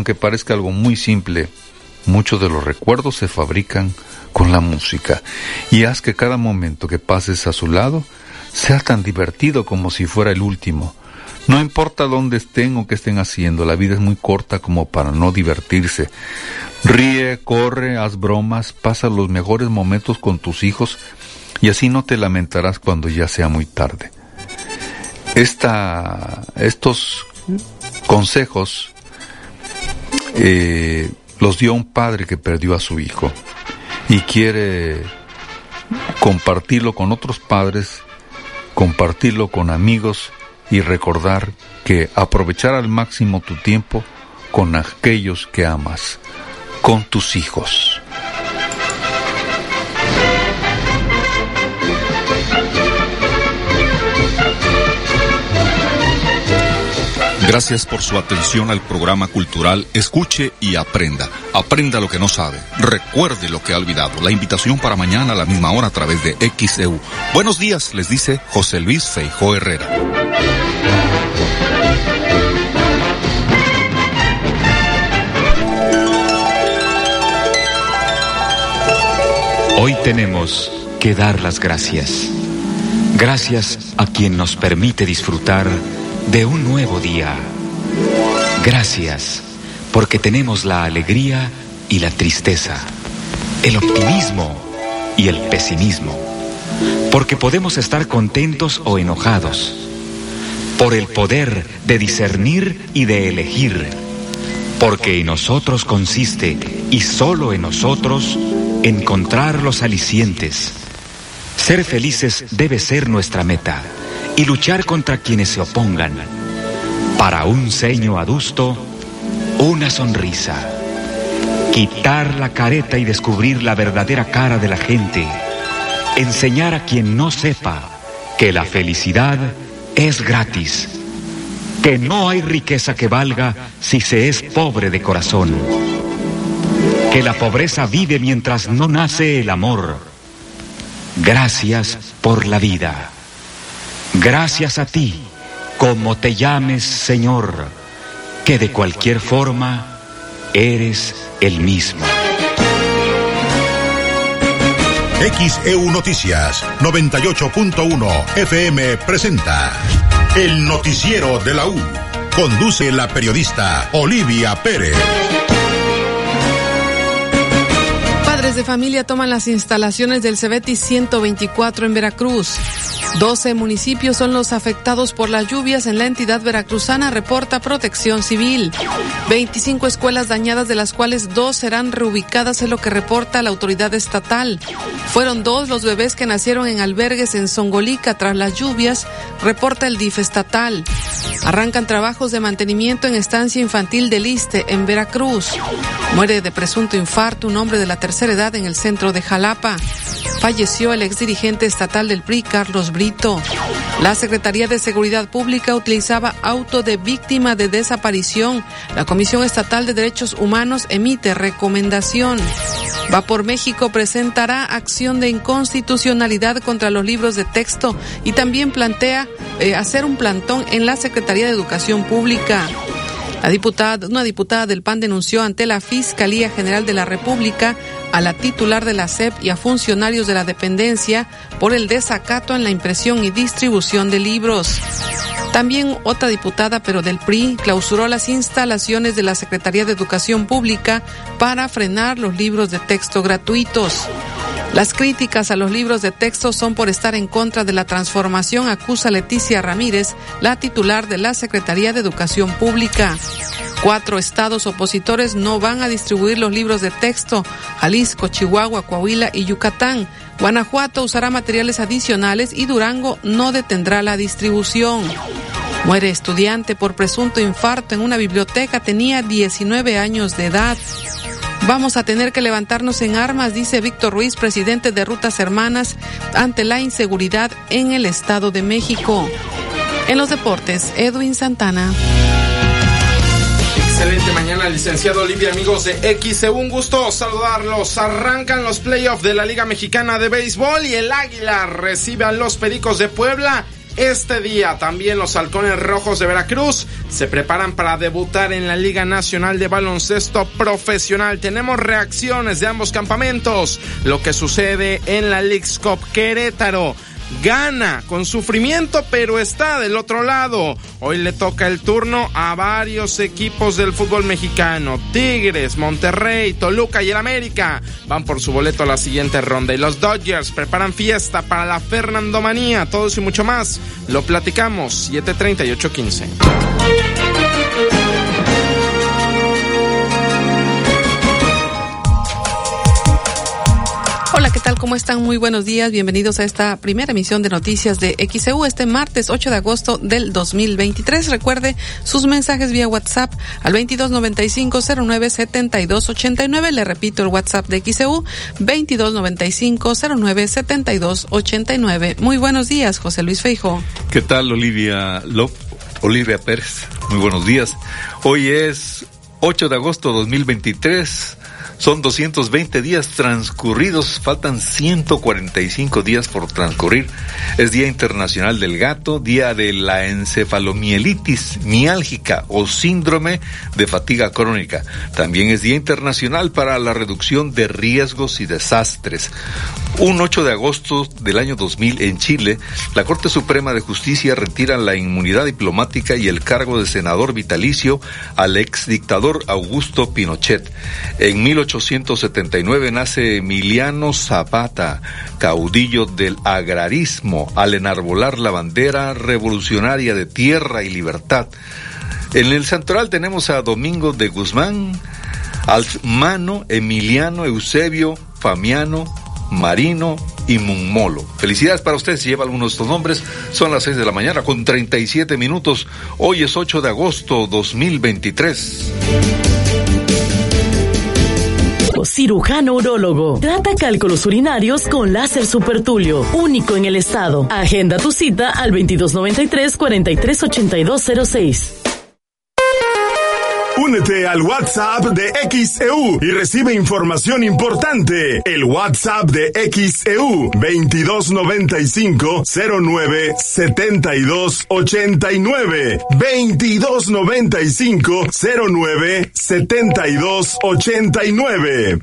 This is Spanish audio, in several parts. Aunque parezca algo muy simple, muchos de los recuerdos se fabrican con la música, y haz que cada momento que pases a su lado sea tan divertido como si fuera el último. No importa dónde estén o qué estén haciendo, la vida es muy corta como para no divertirse. Ríe, corre, haz bromas, pasa los mejores momentos con tus hijos y así no te lamentarás cuando ya sea muy tarde. Estos consejos los dio un padre que perdió a su hijo y quiere compartirlo con otros padres, compartirlo con amigos y recordar que aprovechar al máximo tu tiempo con aquellos que amas, con tus hijos. Gracias por su atención al programa cultural Escuche y Aprenda. Aprenda lo que no sabe, recuerde lo que ha olvidado. La invitación para mañana a la misma hora a través de XEU. Buenos días, les dice José Luis Feijoo Herrera. Hoy tenemos que dar las gracias. Gracias a quien nos permite disfrutar de un nuevo día. Gracias, porque tenemos la alegría y la tristeza, el optimismo y el pesimismo, porque podemos estar contentos o enojados, por el poder de discernir y de elegir, porque en nosotros consiste, y solo en nosotros, encontrar los alicientes. Ser felices debe ser nuestra meta, y luchar contra quienes se opongan. Para un ceño adusto, una sonrisa. Quitar la careta y descubrir la verdadera cara de la gente. Enseñar a quien no sepa que la felicidad es gratis. Que no hay riqueza que valga si se es pobre de corazón. Que la pobreza vive mientras no nace el amor. Gracias por la vida. Gracias a ti, como te llames, Señor, que de cualquier forma eres el mismo. XEU Noticias 98.1 FM presenta El Noticiero de la U. Conduce la periodista Olivia Pérez. Padres de familia toman las instalaciones del CBTIS 124 en Veracruz. 12 municipios son los afectados por las lluvias en la entidad veracruzana, reporta Protección Civil. 25 escuelas dañadas, de las cuales 2 serán reubicadas, es lo que reporta la autoridad estatal. Fueron 2 los bebés que nacieron en albergues en Zongolica tras las lluvias, reporta el DIF estatal. Arrancan trabajos de mantenimiento en estancia infantil del Iste, en Veracruz. Muere de presunto infarto un hombre de la tercera edad en el centro de Jalapa. Falleció el exdirigente estatal del PRI, Carlos Brito. La Secretaría de Seguridad Pública utilizaba auto de víctima de desaparición. La Comisión Estatal de Derechos Humanos emite recomendación. Va por México presentará acción de inconstitucionalidad contra los libros de texto y también plantea hacer un plantón en la Secretaría de Educación Pública. Una diputada del PAN denunció ante la Fiscalía General de la República a la titular de la SEP y a funcionarios de la dependencia por el desacato en la impresión y distribución de libros. También otra diputada, pero del PRI, clausuró las instalaciones de la Secretaría de Educación Pública para frenar los libros de texto gratuitos. Las críticas a los libros de texto son por estar en contra de la transformación, acusa Leticia Ramírez, la titular de la Secretaría de Educación Pública. 4 estados opositores no van a distribuir los libros de texto: Jalisco, Chihuahua, Coahuila y Yucatán. Guanajuato usará materiales adicionales y Durango no detendrá la distribución. Muere estudiante por presunto infarto en una biblioteca, tenía 19 años de edad. Vamos a tener que levantarnos en armas, dice Víctor Ruiz, presidente de Rutas Hermanas, ante la inseguridad en el Estado de México. En los deportes, Edwin Santana. Excelente mañana, licenciado Olivia, amigos de XEU, un gusto saludarlos. Arrancan los playoffs de la Liga Mexicana de Béisbol y el Águila recibe a los Pericos de Puebla Este día también los Halcones Rojos de Veracruz se preparan para debutar en la Liga Nacional de Baloncesto Profesional. Tenemos reacciones de ambos campamentos. Lo que sucede en la Leagues Cup, Querétaro gana con sufrimiento, pero está del otro lado. Hoy le toca el turno a varios equipos del fútbol mexicano. Tigres, Monterrey, Toluca y el América van por su boleto a la siguiente ronda. Y los Dodgers preparan fiesta para la Fernandomanía. Todo eso y mucho más lo platicamos. 7:38:15. Hola, ¿qué tal? ¿Cómo están? Muy buenos días. Bienvenidos a esta primera emisión de noticias de XEU este martes 8 de agosto del 2023. Recuerde sus mensajes vía WhatsApp al 2295-09-7289. Le repito el WhatsApp de XEU, 2295-09-7289. Muy buenos días, José Luis Feijoo. ¿Qué tal, Olivia Pérez? Muy buenos días. Hoy es 8 de agosto 2023. Son 220 días transcurridos, faltan 145 días por transcurrir. Es Día Internacional del Gato, Día de la Encefalomielitis Miálgica o Síndrome de Fatiga Crónica. También es Día Internacional para la Reducción de Riesgos y Desastres. Un 8 de agosto del año 2000 en Chile, la Corte Suprema de Justicia retira la inmunidad diplomática y el cargo de senador vitalicio al exdictador Augusto Pinochet. En 1879 nace Emiliano Zapata, caudillo del agrarismo, al enarbolar la bandera revolucionaria de tierra y libertad. En el santoral tenemos a Domingo de Guzmán, Almano, Emiliano, Eusebio, Famiano, Marino y Munmolo. Felicidades para usted si lleva algunos de estos nombres. Son las 6:37 a.m. Hoy es 8 de agosto 2023. Cirujano urólogo. Trata cálculos urinarios con láser Supertulio, único en el estado. Agenda tu cita al 2293-438206. Únete al WhatsApp de XEU y recibe información importante. El WhatsApp de XEU, 2295-09-7289. 2295-09-7289.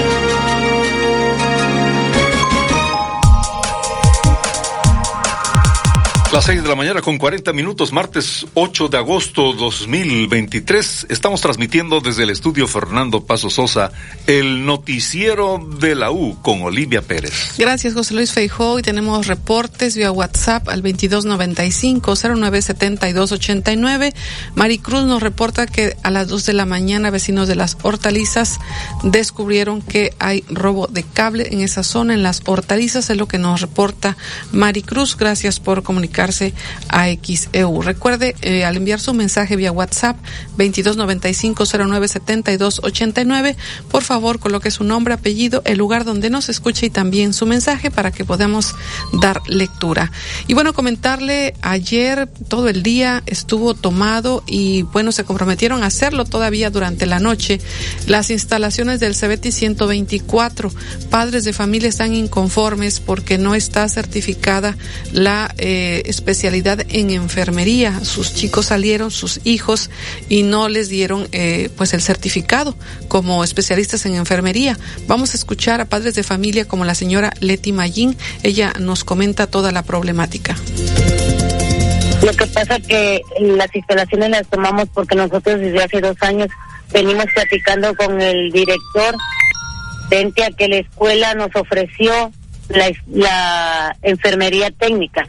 Las 6:40 a.m, martes 8 de agosto 2023. Estamos transmitiendo desde el estudio Fernando Paso Sosa, el noticiero de la U con Olivia Pérez. Gracias, José Luis Feijoo. Y tenemos reportes vía WhatsApp al 2295-09-7289. Maricruz nos reporta que a las 2 de la mañana vecinos de las hortalizas descubrieron que hay robo de cable en esa zona, en las hortalizas, es lo que nos reporta Maricruz. Gracias por comunicar a XEU. Recuerde al enviar su mensaje vía WhatsApp 2295-09-7289, por favor coloque su nombre, apellido, el lugar donde nos escuche y también su mensaje para que podamos dar lectura. Y bueno, comentarle, ayer todo el día estuvo tomado y bueno, se comprometieron a hacerlo todavía durante la noche. Las instalaciones del CBTIS 124, padres de familia están inconformes porque no está certificada la especialidad en enfermería. Sus chicos salieron, sus hijos, y no les dieron pues el certificado como especialistas en enfermería. Vamos a escuchar a padres de familia como la señora Leti Mayín. Ella nos comenta toda la problemática. Lo que pasa es que las instalaciones las tomamos porque nosotros desde hace 2 años venimos platicando con el director frente a que la escuela nos ofreció la enfermería técnica.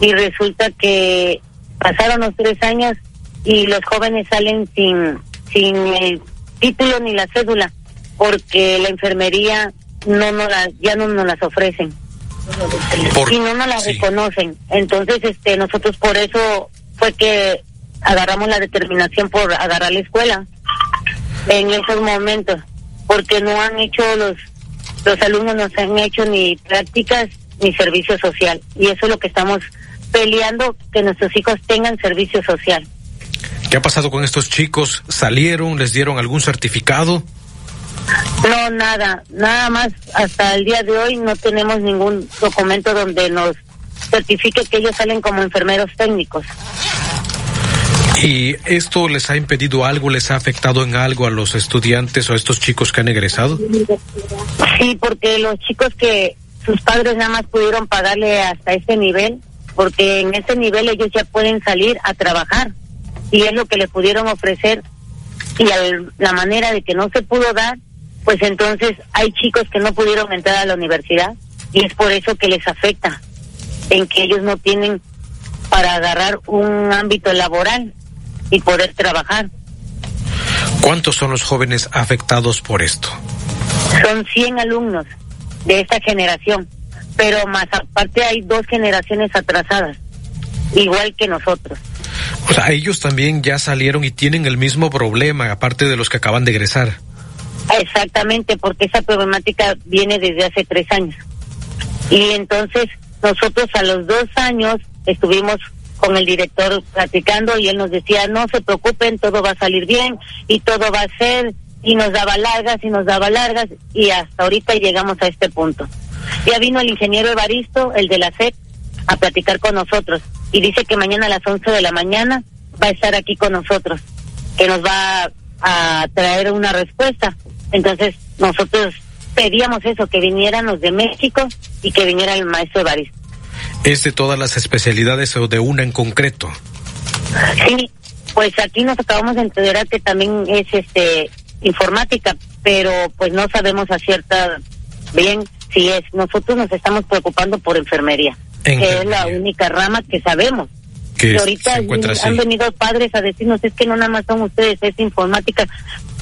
Y resulta que pasaron los 3 años y los jóvenes salen sin el título ni la cédula, porque la enfermería no nos las ofrecen y no nos las reconocen. Entonces nosotros por eso fue que agarramos la determinación por agarrar la escuela en esos momentos, porque no han hecho los alumnos, no se han hecho ni prácticas ni servicio social, y eso es lo que estamos peleando, que nuestros hijos tengan servicio social. ¿Qué ha pasado con estos chicos? ¿Salieron? ¿Les dieron algún certificado? No, nada más hasta el día de hoy no tenemos ningún documento donde nos certifique que ellos salen como enfermeros técnicos. ¿Y esto les ha impedido algo, les ha afectado en algo a los estudiantes o a estos chicos que han egresado? Sí, porque los chicos que sus padres nada más pudieron pagarle hasta ese nivel, porque en ese nivel ellos ya pueden salir a trabajar, y es lo que les pudieron ofrecer, y la manera de que no se pudo dar, pues entonces hay chicos que no pudieron entrar a la universidad, y es por eso que les afecta, en que ellos no tienen para agarrar un ámbito laboral y poder trabajar. ¿Cuántos son los jóvenes afectados por esto? Son 100 alumnos de esta generación, pero más aparte hay 2 generaciones atrasadas, igual que nosotros. O sea, ellos también ya salieron y tienen el mismo problema, aparte de los que acaban de egresar. Exactamente, porque esa problemática viene desde hace 3 años. Y entonces nosotros a los 2 años estuvimos con el director platicando y él nos decía, no se preocupen, todo va a salir bien y todo va a ser, y nos daba largas y nos daba largas, y hasta ahorita llegamos a este punto. Ya vino el ingeniero Evaristo, el de la SEP, a platicar con nosotros, y dice que mañana a las 11 de la mañana va a estar aquí con nosotros, que nos va a traer una respuesta. Entonces nosotros pedíamos eso, que vinieran los de México y que viniera el maestro Evaristo. ¿Es de todas las especialidades o de una en concreto? Sí, pues aquí nos acabamos de enterar que también es informática, pero pues no sabemos a cierta bien si es. Nosotros nos estamos preocupando por enfermería, que es la única rama que sabemos. Que ahorita han venido padres a decirnos, es que no nada más son ustedes, es informática,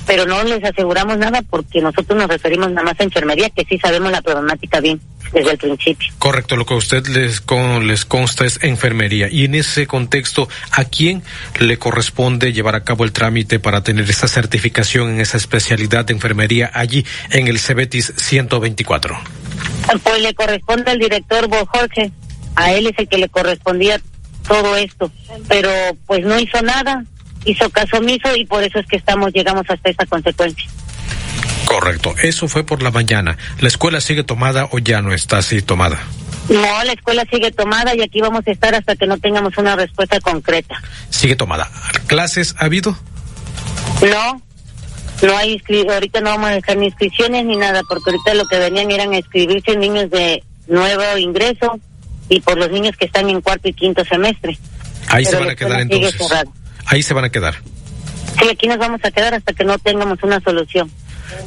pero no les aseguramos nada porque nosotros nos referimos nada más a enfermería, que sí sabemos la problemática bien desde el principio. Correcto, lo que a usted les consta es enfermería. Y en ese contexto, ¿a quién le corresponde llevar a cabo el trámite para tener esa certificación en esa especialidad de enfermería allí en el CBTIS 124? Pues le corresponde al director Jorge, a él es el que le correspondía todo esto, pero pues no hizo nada, hizo caso omiso, y por eso es que llegamos hasta esta consecuencia. Correcto, eso fue por la mañana. ¿La escuela sigue tomada o ya no está así tomada? No, la escuela sigue tomada y aquí vamos a estar hasta que no tengamos una respuesta concreta. Sigue tomada. ¿Clases ha habido? No hay ahorita no vamos a dejar ni inscripciones ni nada, porque ahorita lo que venían eran a inscribirse niños de nuevo ingreso y por los niños que están en 4 y 5 semestre. Ahí se van a quedar entonces. Ahí se van a quedar. Sí, aquí nos vamos a quedar hasta que no tengamos una solución.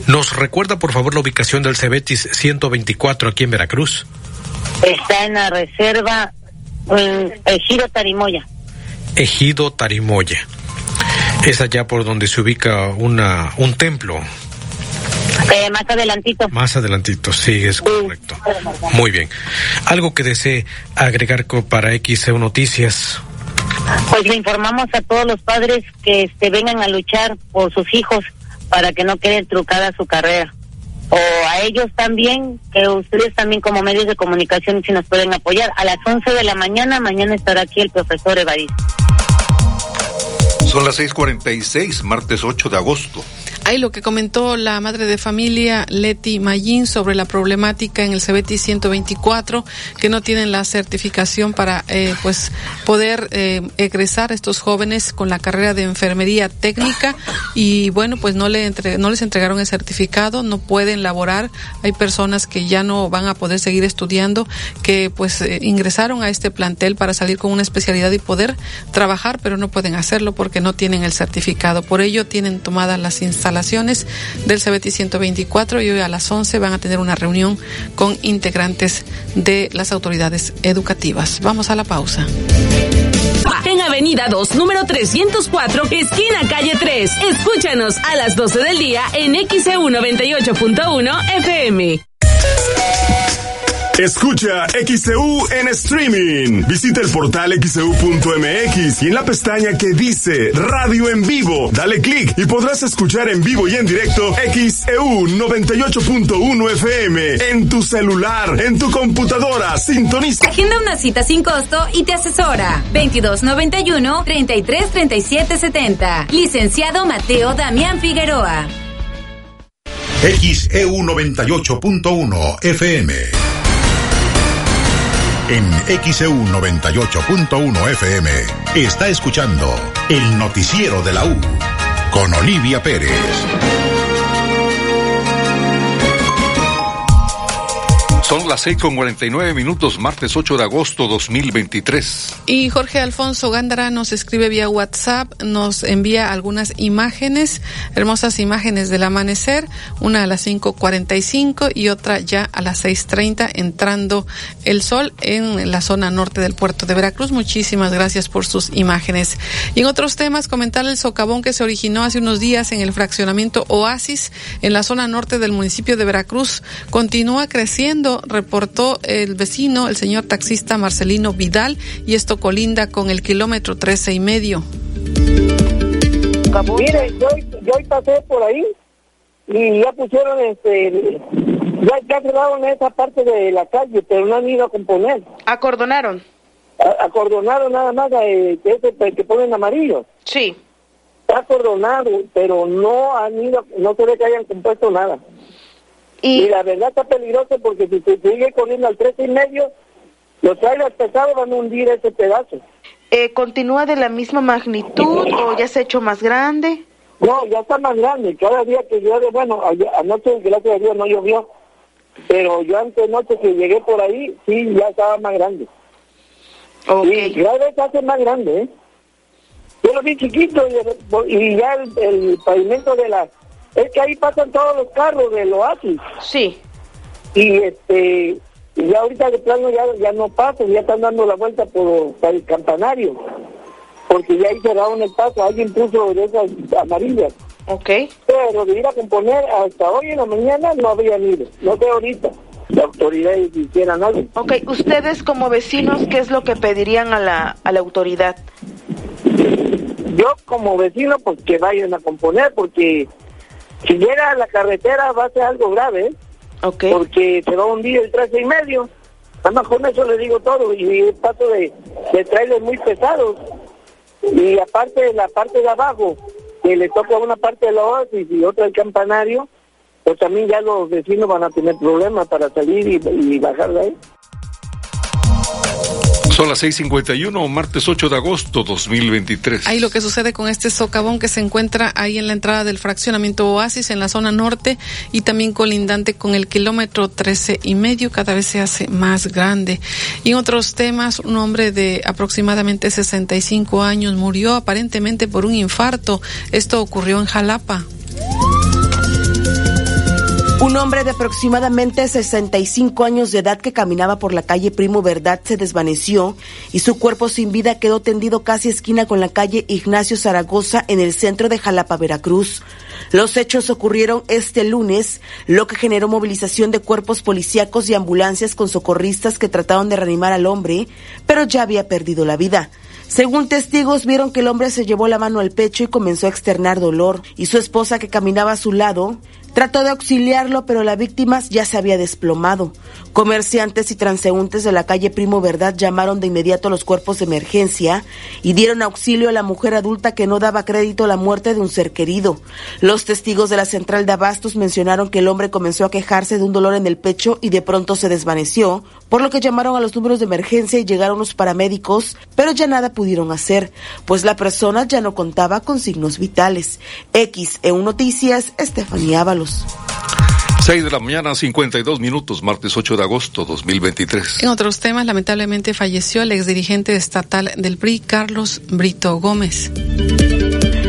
¿Nos recuerda, por favor, la ubicación del CBTIS 124 aquí en Veracruz? Está en la reserva Ejido Tarimoya. Ejido Tarimoya. Es allá por donde se ubica un templo. Más adelantito. Más adelantito, sí, es correcto. Muy bien. ¿Algo que desee agregar para XEU Noticias? Pues le informamos a todos los padres que vengan a luchar por sus hijos para que no queden trucada su carrera. O a ellos también, que ustedes también como medios de comunicación si nos pueden apoyar. A las 11 de la mañana estará aquí el profesor Evaristo. Son las 6:46, martes 8 de agosto. Ahí lo que comentó la madre de familia Leti Mayín sobre la problemática en el CBTIS 124, que no tienen la certificación para poder egresar estos jóvenes con la carrera de enfermería técnica, y bueno, pues no les entregaron el certificado, no pueden laborar. Hay personas que ya no van a poder seguir estudiando, que ingresaron a este plantel para salir con una especialidad y poder trabajar, pero no pueden hacerlo porque no tienen el certificado. Por ello tienen tomadas las instalaciones del CBTIS 124 y hoy a las 11 van a tener una reunión con integrantes de las autoridades educativas. Vamos a la pausa. En Avenida 2, número 304, esquina calle 3. Escúchanos a las 12 del día en XEU 98.1 FM. Escucha XEU en streaming. Visita el portal xeu.mx y en la pestaña que dice Radio en Vivo, dale clic y podrás escuchar en vivo y en directo XEU 98.1 FM en tu celular, en tu computadora. Sintoniza. Agenda una cita sin costo y te asesora. 2291-333770. Licenciado Mateo Damián Figueroa. XEU 98.1 FM. En XEU 98.1 FM está escuchando El Noticiero de la U con Olivia Pérez. Son las 6:49, martes 8 de agosto 2023. Y Jorge Alfonso Gándara nos escribe vía WhatsApp, nos envía algunas imágenes, hermosas imágenes del amanecer, una a las 5:45 y otra ya a las 6:30, entrando el sol en la zona norte del puerto de Veracruz. Muchísimas gracias por sus imágenes. Y en otros temas, comentar el socavón que se originó hace unos días en el fraccionamiento Oasis, en la zona norte del municipio de Veracruz, continúa creciendo, reportó el vecino, el señor taxista Marcelino Vidal, y esto colinda con el kilómetro 13.5. Mire, yo hoy pasé por ahí y ya pusieron, ya cerraron esa parte de la calle, pero no han ido a componer. ¿Acordonaron? Acordonaron nada más, que ponen amarillo. Sí. Está acordonado, pero no han ido, no se ve que hayan compuesto nada. Y la verdad está peligroso porque si se sigue corriendo al 13.5, los trailers pesados van a hundir ese pedazo. ¿Continúa de la misma magnitud o ya se ha hecho más grande? No, ya está más grande. Cada día que llueve, bueno, anoche, gracias a Dios, no llovió. Pero yo antes noche que llegué por ahí, sí, ya estaba más grande. Okay. Y cada vez se hace más grande, ¿eh? Yo lo vi chiquito y ya el pavimento de la... Es que ahí pasan todos los carros del Oasis. Sí. Y ya ahorita de plano ya no pasan, ya están dando la vuelta por el campanario, porque ya ahí cerraron el paso, alguien puso de esas amarillas. Okay. Pero de ir a componer hasta hoy en la mañana no habrían ido, no sé ahorita, la autoridad hiciera nada. Okay, ustedes como vecinos, ¿qué es lo que pedirían a la autoridad? Yo como vecino, pues que vayan a componer, porque... si llega a la carretera va a ser algo grave, ¿eh? Okay. Porque se va a hundir el 13.5. Nada más con eso le digo todo, y el paso de trailers muy pesados. Y aparte, la parte de abajo, que le toca una parte de la Oasis y otra el campanario, pues también ya los vecinos van a tener problemas para salir y bajar de ahí. Son las 6:51, martes 8 de agosto 2023. Ahí lo que sucede con este socavón que se encuentra ahí en la entrada del fraccionamiento Oasis, en la zona norte y también colindante con el kilómetro 13.5, cada vez se hace más grande. Y en otros temas, un hombre de aproximadamente 65 años murió aparentemente por un infarto. Esto ocurrió en Jalapa. Un hombre de aproximadamente 65 años de edad que caminaba por la calle Primo Verdad se desvaneció y su cuerpo sin vida quedó tendido casi esquina con la calle Ignacio Zaragoza en el centro de Jalapa, Veracruz. Los hechos ocurrieron este lunes, lo que generó movilización de cuerpos policíacos y ambulancias con socorristas que trataron de reanimar al hombre, pero ya había perdido la vida. Según testigos, vieron que el hombre se llevó la mano al pecho y comenzó a externar dolor, y su esposa, que caminaba a su lado, trató de auxiliarlo, pero la víctima ya se había desplomado. Comerciantes y transeúntes de la calle Primo Verdad llamaron de inmediato a los cuerpos de emergencia y dieron auxilio a la mujer adulta que no daba crédito a la muerte de un ser querido. Los testigos de la central de abastos mencionaron que el hombre comenzó a quejarse de un dolor en el pecho y de pronto se desvaneció, por lo que llamaron a los números de emergencia y llegaron los paramédicos, pero ya nada pudieron hacer, pues la persona ya no contaba con signos vitales. XEU Noticias, Estefanía Ábalos. 6:52, martes 8 de agosto 2023. En otros temas, lamentablemente falleció el exdirigente estatal del PRI, Carlos Brito Gómez.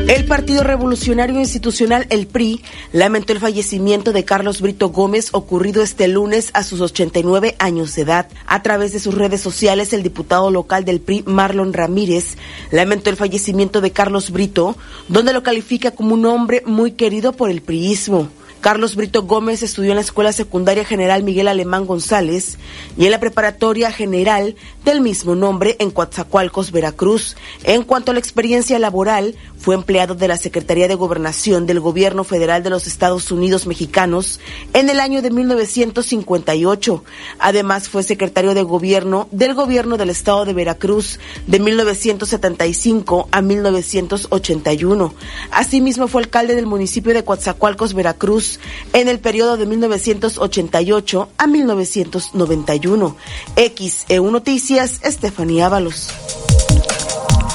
El Partido Revolucionario Institucional, el PRI, lamentó el fallecimiento de Carlos Brito Gómez, ocurrido este lunes a sus 89 años de edad. A través de sus redes sociales, el diputado local del PRI, Marlon Ramírez, lamentó el fallecimiento de Carlos Brito, donde lo califica como un hombre muy querido por el priismo. Carlos Brito Gómez estudió en la Escuela Secundaria General Miguel Alemán González y en la Preparatoria General del mismo nombre en Coatzacoalcos, Veracruz. En cuanto a la experiencia laboral, fue empleado de la Secretaría de Gobernación del Gobierno Federal de los Estados Unidos Mexicanos en el año de 1958. Además, fue secretario de Gobierno del Gobierno del Estado de Veracruz de 1975 a 1981. Asimismo, fue alcalde del municipio de Coatzacoalcos, Veracruz, en el periodo de 1988 a 1991. XEU Noticias, Estefanía Ábalos.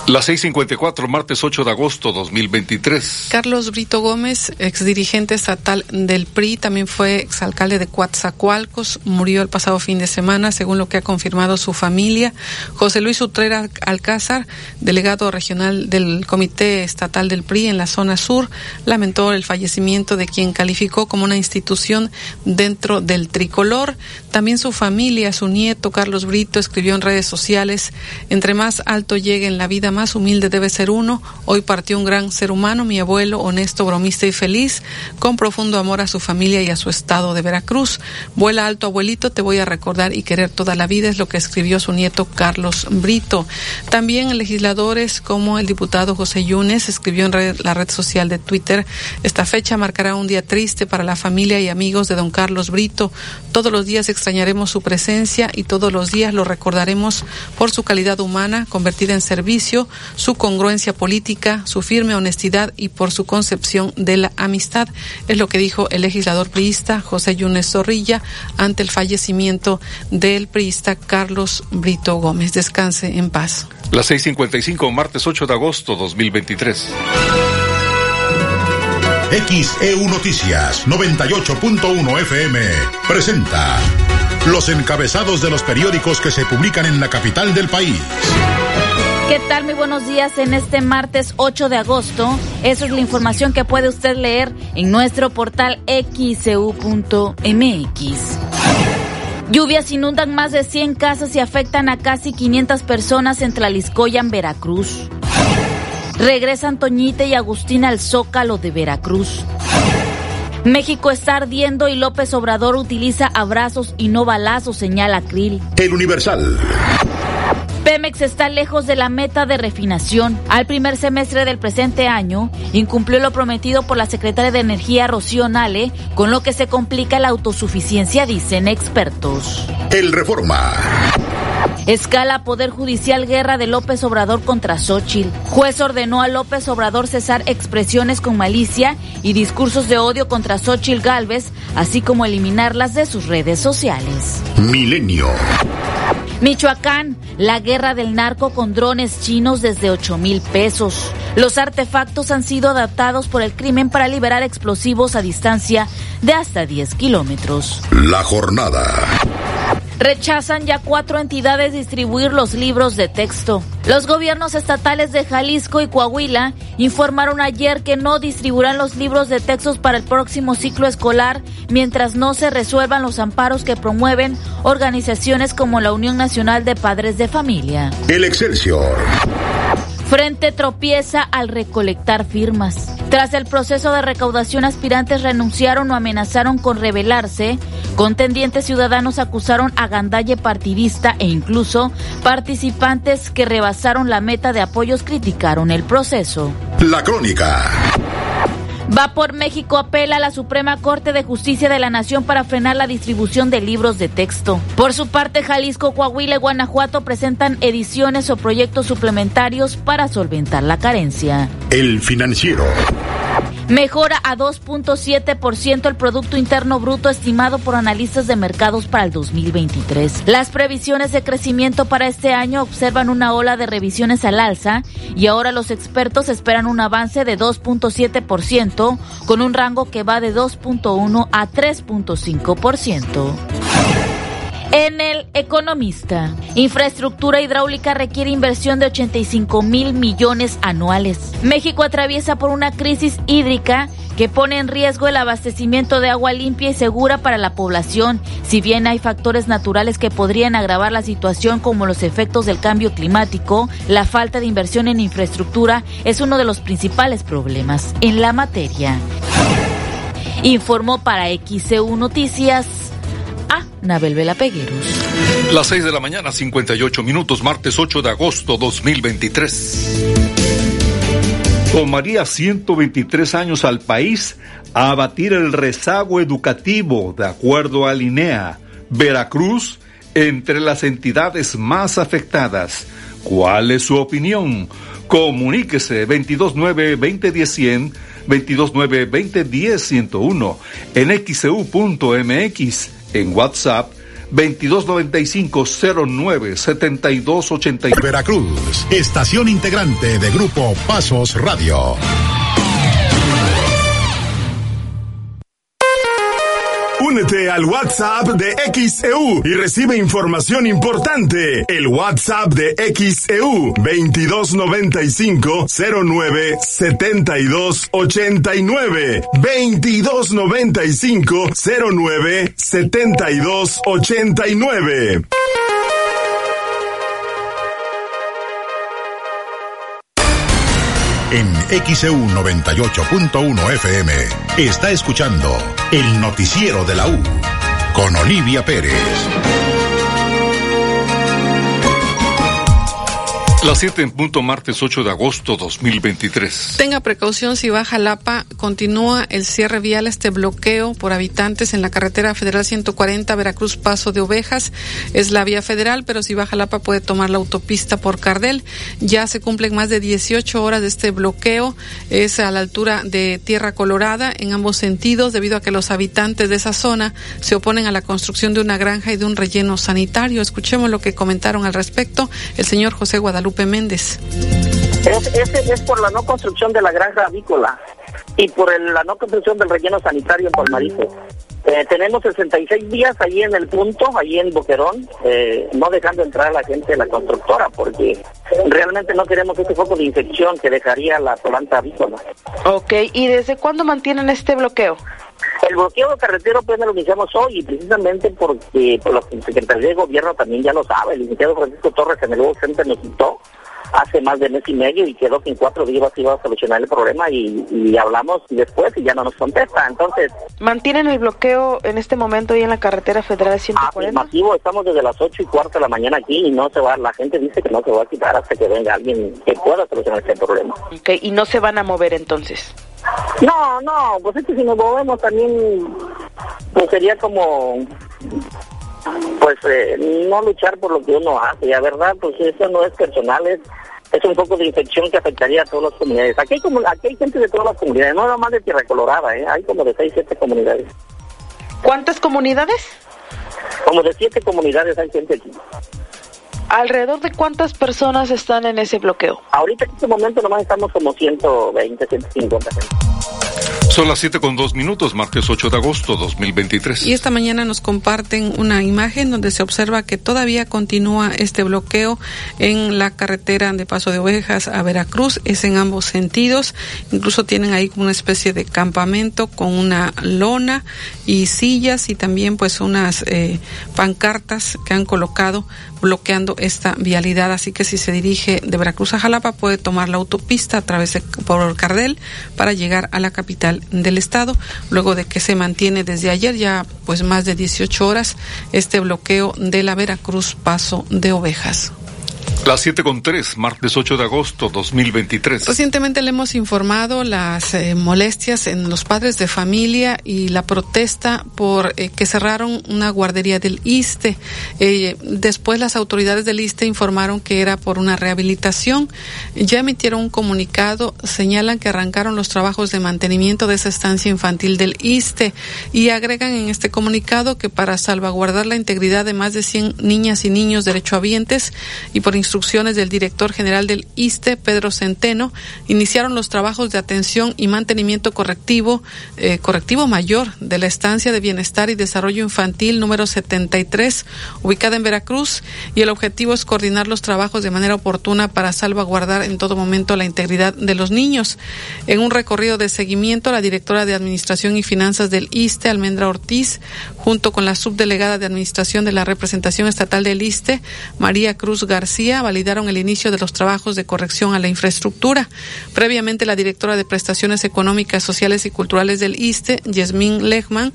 Las 6:54, martes 8 de agosto 2023. Carlos Brito Gómez, exdirigente estatal del PRI, también fue exalcalde de Coatzacoalcos, murió el pasado fin de semana, según lo que ha confirmado su familia. José Luis Utrera Alcázar, delegado regional del Comité Estatal del PRI en la zona sur, lamentó el fallecimiento de quien calificó como una institución dentro del tricolor. También su familia, su nieto Carlos Brito, escribió en redes sociales: entre más alto llegue en la vida, más humilde debe ser uno. Hoy partió un gran ser humano, mi abuelo, honesto, bromista y feliz, con profundo amor a su familia y a su estado de Veracruz. Vuela alto, abuelito, te voy a recordar y querer toda la vida, es lo que escribió su nieto Carlos Brito. También legisladores como el diputado José Yunes escribió en la red social de Twitter: esta fecha marcará un día triste para la familia y amigos de don Carlos Brito. Todos los días extrañaremos su presencia y todos los días lo recordaremos por su calidad humana convertida en servicio, su congruencia política, su firme honestidad y por su concepción de la amistad. Es lo que dijo el legislador priista José Yunes Zorrilla ante el fallecimiento del priista Carlos Brito Gómez. Descanse en paz. Las 6:55, martes 8 de agosto 2023. XEU Noticias 98.1 FM presenta los encabezados de los periódicos que se publican en la capital del país. ¿Qué tal? Muy buenos días en este martes 8 de agosto. Esa es la información que puede usted leer en nuestro portal xeu.mx. Lluvias inundan más de 100 casas y afectan a casi 500 personas en Tlaliscoyan, Veracruz. Regresan Toñita y Agustina al Zócalo de Veracruz. México está ardiendo y López Obrador utiliza abrazos y no balazos, señala Krill. El Universal. Pemex está lejos de la meta de refinación. Al primer semestre del presente año, incumplió lo prometido por la secretaria de Energía, Rocío Nale, con lo que se complica la autosuficiencia, dicen expertos. El Reforma. Escala Poder Judicial guerra de López Obrador contra Xóchitl. Juez ordenó a López Obrador cesar expresiones con malicia y discursos de odio contra Xóchitl Gálvez, así como eliminarlas de sus redes sociales. Milenio. Michoacán, la guerra del narco con drones chinos desde 8,000 pesos. Los artefactos han sido adaptados por el crimen para liberar explosivos a distancia de hasta 10 kilómetros. La Jornada. Rechazan ya 4 entidades distribuir los libros de texto. Los gobiernos estatales de Jalisco y Coahuila informaron ayer que no distribuirán los libros de textos para el próximo ciclo escolar mientras no se resuelvan los amparos que promueven organizaciones como la Unión Nacional de Padres de Familia. El Excelsior. Frente tropieza al recolectar firmas. Tras el proceso de recaudación, aspirantes renunciaron o amenazaron con rebelarse. Contendientes ciudadanos acusaron agandalle partidista e incluso participantes que rebasaron la meta de apoyos criticaron el proceso. La Crónica. Va por México apela a la Suprema Corte de Justicia de la Nación para frenar la distribución de libros de texto. Por su parte, Jalisco, Coahuila y Guanajuato presentan ediciones o proyectos suplementarios para solventar la carencia. El Financiero. Mejora a 2.7% el Producto Interno Bruto estimado por analistas de mercados para el 2023. Las previsiones de crecimiento para este año observan una ola de revisiones al alza y ahora los expertos esperan un avance de 2.7% con un rango que va de 2.1 a 3.5%. En El Economista, infraestructura hidráulica requiere inversión de 85,000 millones anuales. México atraviesa por una crisis hídrica que pone en riesgo el abastecimiento de agua limpia y segura para la población. Si bien hay factores naturales que podrían agravar la situación, como los efectos del cambio climático, la falta de inversión en infraestructura es uno de los principales problemas en la materia. Informó para XEU Noticias a Anabel Vela Pegueros. Las 6:00 a.m, 6:58, martes 8 de agosto 2023. Tomaría 123 años al país a abatir el rezago educativo, de acuerdo al INEA. Veracruz, entre las entidades más afectadas. ¿Cuál es su opinión? Comuníquese 229-2010-100, 229-2010-101, en xeu.mx, en WhatsApp 2295-09-7280. Veracruz, estación integrante de Grupo Pasos Radio. Únete al WhatsApp de XEU y recibe información importante. El WhatsApp de XEU 2295-09-7289. 2295-09-7289. En XEU 98.1 FM está escuchando El Noticiero de la U con Olivia Pérez. Las 7:00, martes 8 de agosto 2023. Tenga precaución si va a Jalapa. Continúa el cierre vial, este bloqueo por habitantes en la carretera federal 140 Veracruz Paso de Ovejas. Es la vía federal, pero si va a Jalapa puede tomar la autopista por Cardel. Ya se cumplen más de 18 horas de este bloqueo. Es a la altura de Tierra Colorada en ambos sentidos, debido a que los habitantes de esa zona se oponen a la construcción de una granja y de un relleno sanitario. Escuchemos lo que comentaron al respecto el señor José Guadalupe Méndez. Es por la no construcción de la granja avícola y por la no construcción del relleno sanitario en Palmarijo. Tenemos 66 días ahí en el punto, ahí en Boquerón, no dejando entrar a la gente de la constructora, porque realmente no queremos ese foco de infección que dejaría la planta avícola. Okay, ¿y desde cuándo mantienen este bloqueo? El bloqueo carretero pues lo iniciamos hoy, precisamente porque por la Secretaría de Gobierno también ya lo sabe. El licenciado Francisco Torres en el nuevo centro nos quitó hace más de mes y medio y quedó que en 4 días iba a solucionar el problema y hablamos después y ya no nos contesta. Entonces, ¿mantienen el bloqueo en este momento ahí en la carretera federal 140? Afirmativo, estamos desde las 8:15 a.m. aquí y no se va, la gente dice que no se va a quitar hasta que venga alguien que pueda solucionar este problema. Okay, ¿y no se van a mover entonces? No, pues es que si nos movemos también, pues sería como, pues no luchar por lo que uno hace, la verdad, pues eso no es personal, es un poco de infección que afectaría a todas las comunidades. Aquí hay gente de todas las comunidades, no nada más de Tierra Colorada, hay como de 6-7 comunidades. ¿Cuántas comunidades? Como de 7 comunidades hay gente aquí. ¿Alrededor de cuántas personas están en ese bloqueo? Ahorita en este momento nomás estamos como 120, 150 personas. Son las 7:02, martes 8 de agosto 2023. Y esta mañana nos comparten una imagen donde se observa que todavía continúa este bloqueo en la carretera de Paso de Ovejas a Veracruz. Es en ambos sentidos. Incluso tienen ahí como una especie de campamento con una lona y sillas y también pues unas pancartas que han colocado bloqueando esta vialidad. Así que si se dirige de Veracruz a Jalapa puede tomar la autopista a través de por Cardel para llegar a la capital del estado, luego de que se mantiene desde ayer ya pues más de 18 horas este bloqueo de la Veracruz Paso de Ovejas. Las 7:03, martes 8 de agosto 2023. Recientemente le hemos informado las molestias en los padres de familia y la protesta por que cerraron una guardería del ISSSTE. Después las autoridades del ISSSTE informaron que era por una rehabilitación. Ya emitieron un comunicado, señalan que arrancaron los trabajos de mantenimiento de esa estancia infantil del ISSSTE y agregan en este comunicado que para salvaguardar la integridad de más de 100 niñas y niños derechohabientes y por instrucciones del director general del ISSSTE, Pedro Centeno, iniciaron los trabajos de atención y mantenimiento correctivo mayor de la estancia de bienestar y desarrollo infantil número 73, ubicada en Veracruz, y el objetivo es coordinar los trabajos de manera oportuna para salvaguardar en todo momento la integridad de los niños. En un recorrido de seguimiento, la directora de Administración y Finanzas del ISSSTE, Almendra Ortiz, junto con la subdelegada de Administración de la Representación Estatal del ISSSTE, María Cruz García, validaron el inicio de los trabajos de corrección a la infraestructura. Previamente, la directora de Prestaciones Económicas, Sociales y Culturales del ISSSTE, Yasmín Lechman,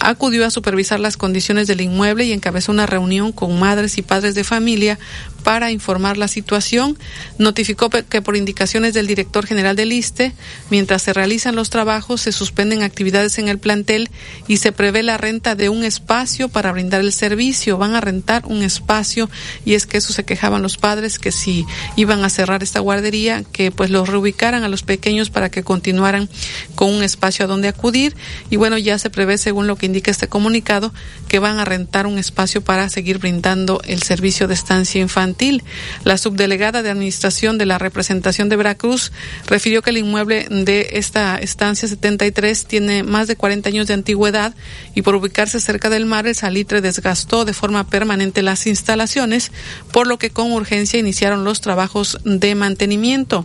acudió a supervisar las condiciones del inmueble y encabezó una reunión con madres y padres de familia para informar la situación. Notificó que por indicaciones del director general del ISSSTE, mientras se realizan los trabajos, se suspenden actividades en el plantel y se prevé la renta de un espacio para brindar el servicio. Van a rentar un espacio, y es que eso se quejaban los padres, que si iban a cerrar esta guardería, que pues los reubicaran a los pequeños para que continuaran con un espacio a donde acudir. Y bueno, ya se prevé, según lo que indica este comunicado, que van a rentar un espacio para seguir brindando el servicio de estancia infantil. La subdelegada de Administración de la Representación de Veracruz refirió que el inmueble de esta estancia 73 tiene más de 40 años de antigüedad y, por ubicarse cerca del mar, el salitre desgastó de forma permanente las instalaciones, por lo que con urgencia iniciaron los trabajos de mantenimiento.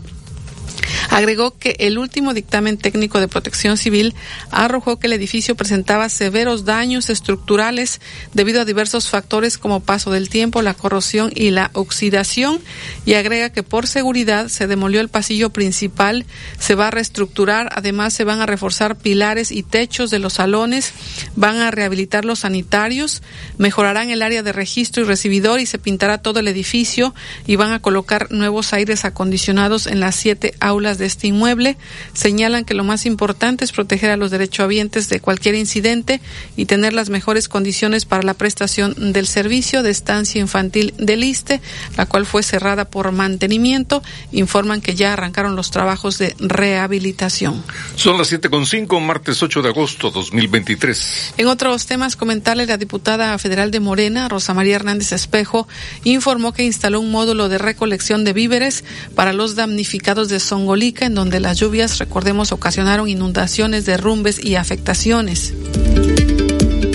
Agregó que el último dictamen técnico de Protección Civil arrojó que el edificio presentaba severos daños estructurales debido a diversos factores como paso del tiempo, la corrosión y la oxidación, y agrega que por seguridad se demolió el pasillo principal, se va a reestructurar, además se van a reforzar pilares y techos de los salones, van a rehabilitar los sanitarios, mejorarán el área de registro y recibidor y se pintará todo el edificio, y van a colocar nuevos aires acondicionados en las 7 aulas de este inmueble. Señalan que lo más importante es proteger a los derechohabientes de cualquier incidente y tener las mejores condiciones para la prestación del servicio de estancia infantil del ISSSTE, la cual fue cerrada por mantenimiento. Informan que ya arrancaron los trabajos de rehabilitación. Son las 7:05, martes 8 de agosto 2023. En otros temas, comentarle, la diputada federal de Morena, Rosa María Hernández Espejo, informó que instaló un módulo de recolección de víveres para los damnificados de Zongolica, en donde las lluvias, recordemos, ocasionaron inundaciones, derrumbes y afectaciones.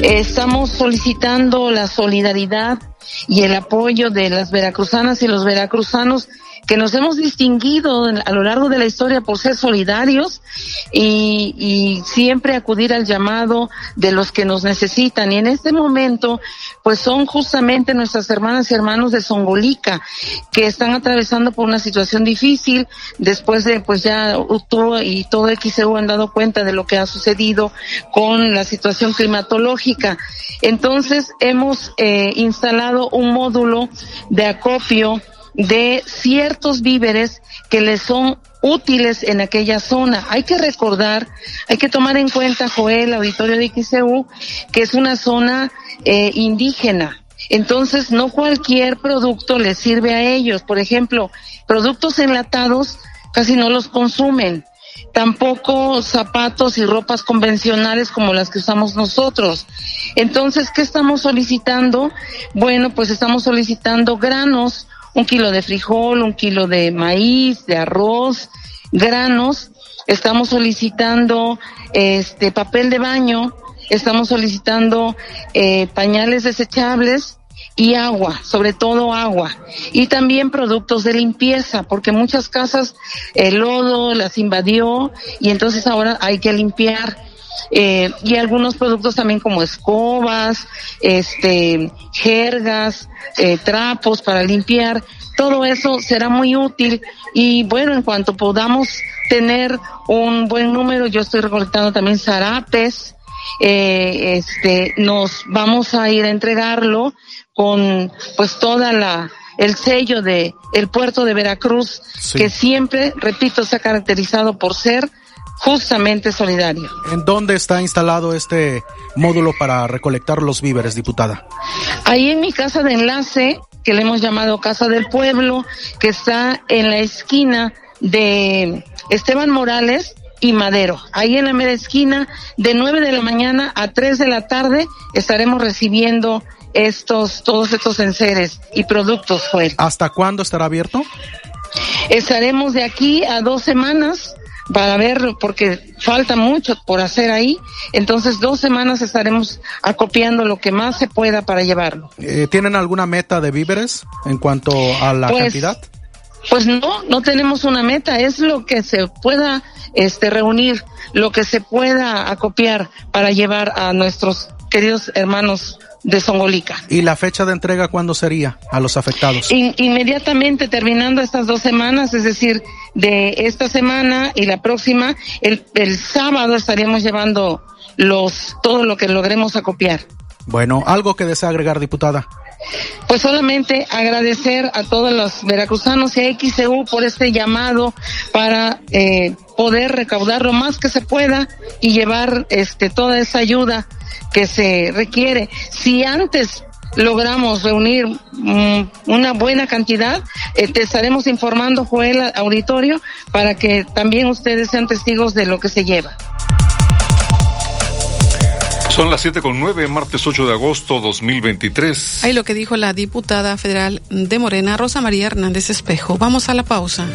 Estamos solicitando la solidaridad y el apoyo de las veracruzanas y los veracruzanos, que nos hemos distinguido a lo largo de la historia por ser solidarios y siempre acudir al llamado de los que nos necesitan. Y en este momento, pues son justamente nuestras hermanas y hermanos de Zongolica, que están atravesando por una situación difícil, después de, pues ya UTU y todo XEU han dado cuenta de lo que ha sucedido con la situación climatológica. Entonces, hemos instalado un módulo de acopio de ciertos víveres que les son útiles en aquella zona. Hay que recordar, hay que tomar en cuenta, Joel, auditorio de XEU, que es una zona indígena. Entonces, no cualquier producto les sirve a ellos. Por ejemplo, productos enlatados casi no los consumen. Tampoco zapatos y ropas convencionales como las que usamos nosotros. Entonces, ¿qué estamos solicitando? Bueno, pues estamos solicitando granos, 1 kilo de frijol, 1 kilo de maíz, de arroz, granos. Estamos solicitando papel de baño, estamos solicitando pañales desechables y agua, sobre todo agua. Y también productos de limpieza, porque muchas casas el lodo las invadió y entonces ahora hay que limpiar. Y algunos productos también como escobas, jergas, trapos para limpiar. Todo eso será muy útil y bueno, en cuanto podamos tener un buen número, yo estoy recolectando también zarapes, nos vamos a ir a entregarlo con pues toda el sello de el puerto de Veracruz, sí, que siempre, repito, se ha caracterizado por ser justamente solidario. ¿En dónde está instalado este módulo para recolectar los víveres, diputada? Ahí en mi casa de enlace, que le hemos llamado Casa del Pueblo, que está en la esquina de Esteban Morales y Madero. Ahí en la mera esquina, de 9:00 a.m. a 3:00 p.m, estaremos recibiendo todos estos enseres y productos, Joel. ¿Hasta cuándo estará abierto? Estaremos de aquí a 2 semanas. Para verlo, porque falta mucho por hacer ahí. Entonces, 2 semanas estaremos acopiando lo que más se pueda para llevarlo. ¿Tienen alguna meta de víveres en cuanto a la cantidad? Pues no tenemos una meta, es lo que se pueda reunir, lo que se pueda acopiar para llevar a nuestros queridos hermanos de Zongolica. ¿Y la fecha de entrega cuándo sería a los afectados? Inmediatamente terminando estas 2 semanas, es decir, de esta semana y la próxima, el sábado estaríamos llevando todo lo que logremos acopiar. Bueno, ¿algo que desea agregar, diputada? Pues solamente agradecer a todos los veracruzanos y a XEU por este llamado para poder recaudar lo más que se pueda y llevar toda esa ayuda que se requiere. Si antes logramos reunir una buena cantidad, te estaremos informando, Joel, auditorio, para que también ustedes sean testigos de lo que se lleva. Son las 7:09, martes 8 de agosto 2023. Ahí lo que dijo la diputada federal de Morena, Rosa María Hernández Espejo. Vamos a la pausa.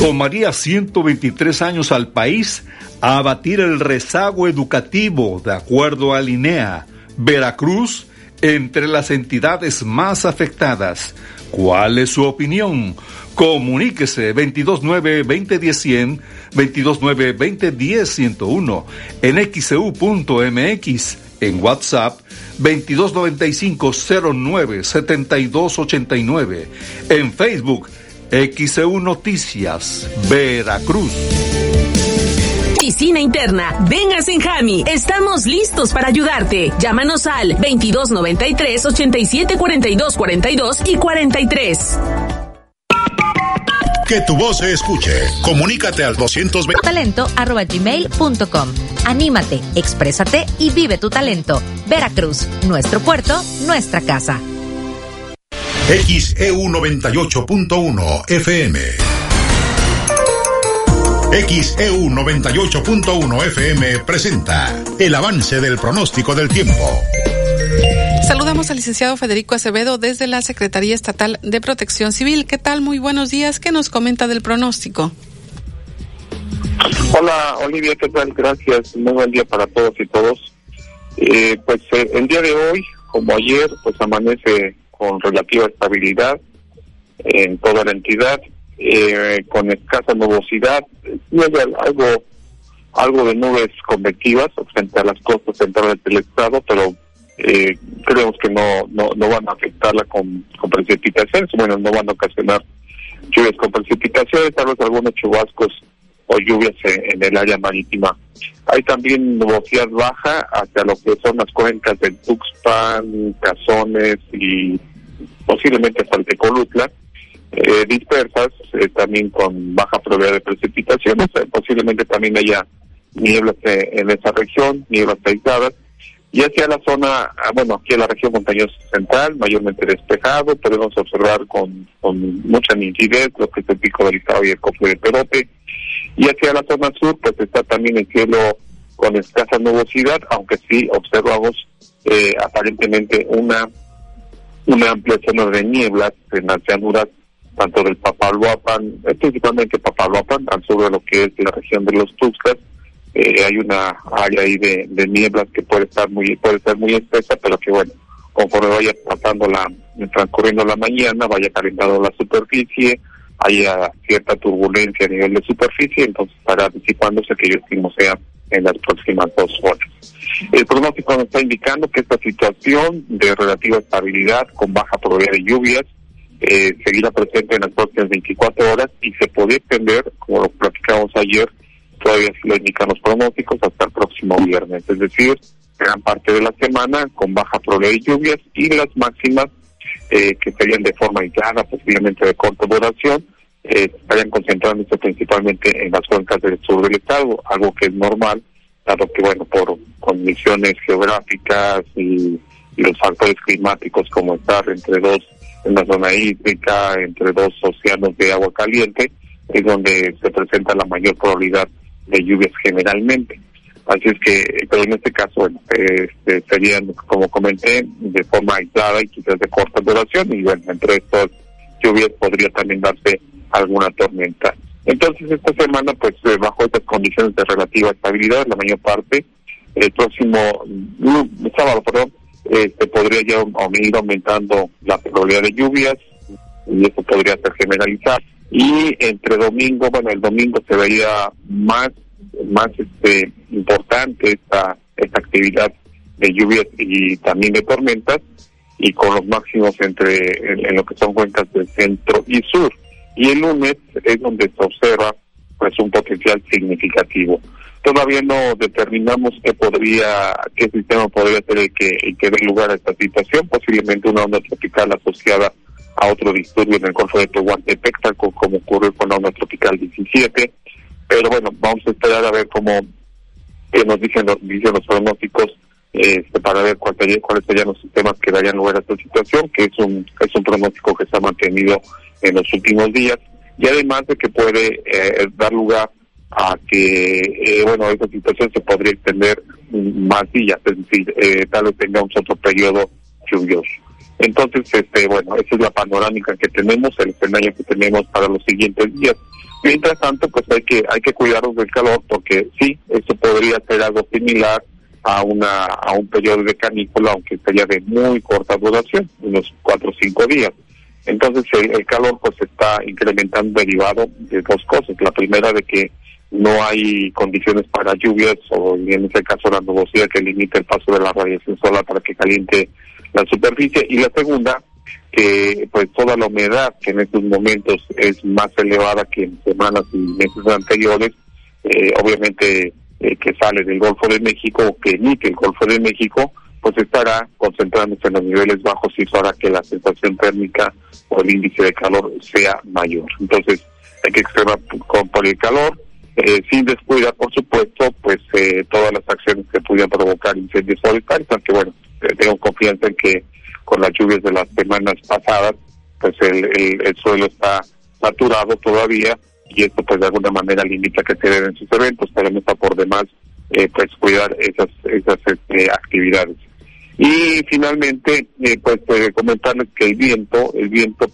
Tomaría 123 años al país a abatir el rezago educativo, de acuerdo al INEA. Veracruz, entre las entidades más afectadas. ¿Cuál es su opinión? Comuníquese 229-2010-100, 229-2010-101, en xeu.mx, en WhatsApp 2295-09-7289, en Facebook XEU Noticias Veracruz. Oficina interna, vengas en Jami, estamos listos para ayudarte. Llámanos al 2293-874242 y 43. Que tu voz se escuche. Comunícate al 220 talento@gmail.com. Anímate, exprésate y vive tu talento. Veracruz, nuestro puerto, nuestra casa. XEU 98.1 FM. XEU 98.1 FM presenta el avance del pronóstico del tiempo. Saludamos al licenciado Federico Acevedo desde la Secretaría Estatal de Protección Civil. ¿Qué tal? Muy buenos días. ¿Qué nos comenta del pronóstico? Hola, Olivia, ¿qué tal? Gracias. Muy buen día para todos y todos. El día de hoy, como ayer, pues amanece con relativa estabilidad en toda la entidad, con escasa nubosidad. Algo de nubes convectivas frente a las costas centrales del estado, pero creemos que no van a afectarla con precipitaciones. Bueno, no van a ocasionar lluvias con precipitaciones, tal vez algunos chubascos o lluvias en el área marítima. Hay también nubosidad baja hacia lo que son las cuencas del Tuxpan, Cazones y posiblemente hasta el Tecolutla, dispersas, también con baja probabilidad de precipitaciones. Posiblemente también haya nieblas en esa región, nieblas aisladas. Y hacia la zona, aquí en la región montañosa central, mayormente despejado, podemos observar con mucha nitidez lo que es el Pico del Izao y el Cofre de Perote. Y hacia la zona sur, pues está también el cielo con escasa nubosidad, aunque sí observamos aparentemente una amplia zona de nieblas en las llanuras, tanto del Papaloapan, principalmente Papaloapan, al sur de lo que es la región de los Tuxtlas. Hay una área ahí de nieblas que puede estar muy espesa, pero que conforme vaya transcurriendo la mañana, vaya calentando la superficie, haya cierta turbulencia a nivel de superficie, entonces estará disipándose, que yo estimo sea en las próximas 2 horas. El pronóstico nos está indicando que esta situación de relativa estabilidad con baja probabilidad de lluvias seguirá presente en las próximas 24 horas y se puede extender, como lo platicamos ayer, todavía se lo indican los pronósticos, hasta el próximo viernes, es decir, gran parte de la semana con baja probabilidad de lluvias y las máximas que serían de forma aislada, posiblemente de corta duración, estarían concentrándose principalmente en las cuencas del sur del estado, algo que es normal, dado que por condiciones geográficas y los factores climáticos, como estar entre dos en la zona hídrica, entre 2 océanos de agua caliente, es donde se presenta la mayor probabilidad de lluvias generalmente. Así es que, pero en este caso, serían, como comenté, de forma aislada y quizás de corta duración, y entre estas lluvias podría también darse alguna tormenta. Entonces, esta semana, bajo estas condiciones de relativa estabilidad, la mayor parte, el próximo sábado, podría ya ir aumentando la probabilidad de lluvias, y eso podría ser generalizado. Y el domingo se vería más más importante esta actividad de lluvias y también de tormentas, y con los máximos en lo que son cuencas del centro y sur. Y el lunes es donde se observa pues un potencial significativo. Todavía no determinamos qué sistema podría ser el que dé lugar a esta situación, posiblemente una onda tropical asociada a otro disturbio en el Golfo de Tehuantepec, como ocurrió con la onda tropical 17, pero bueno, vamos a esperar a ver qué nos dicen los pronósticos, para ver cuáles serían los sistemas que darían lugar a esta situación, que es un pronóstico que se ha mantenido en los últimos días, y además de que puede dar lugar a que esta situación se podría extender más días, es decir, tal vez tengamos otro periodo lluvioso. Entonces, esa es la panorámica que tenemos, el escenario que tenemos para los siguientes días. Mientras tanto, pues hay que cuidarnos del calor, porque sí, esto podría ser algo similar a un periodo de canícula, aunque sería de muy corta duración, unos 4 o 5 días. Entonces el calor pues está incrementando derivado de dos cosas. La primera, de que no hay condiciones para lluvias, o en este caso la nubosidad que limita el paso de la radiación solar para que caliente la superficie, y la segunda, que pues toda la humedad que en estos momentos es más elevada que en semanas y meses anteriores, obviamente que sale del Golfo de México, o que emite el Golfo de México, pues estará concentrándose en los niveles bajos, y eso hará que la sensación térmica o el índice de calor sea mayor. Entonces hay que extremar por el calor, sin descuidar, por supuesto, todas las acciones que pudieran provocar incendios forestales, aunque tengo confianza en que con las lluvias de las semanas pasadas, pues el suelo está saturado todavía, y esto pues de alguna manera limita que se den sus eventos, pero no está por demás cuidar esas actividades. Y finalmente, comentarles que el viento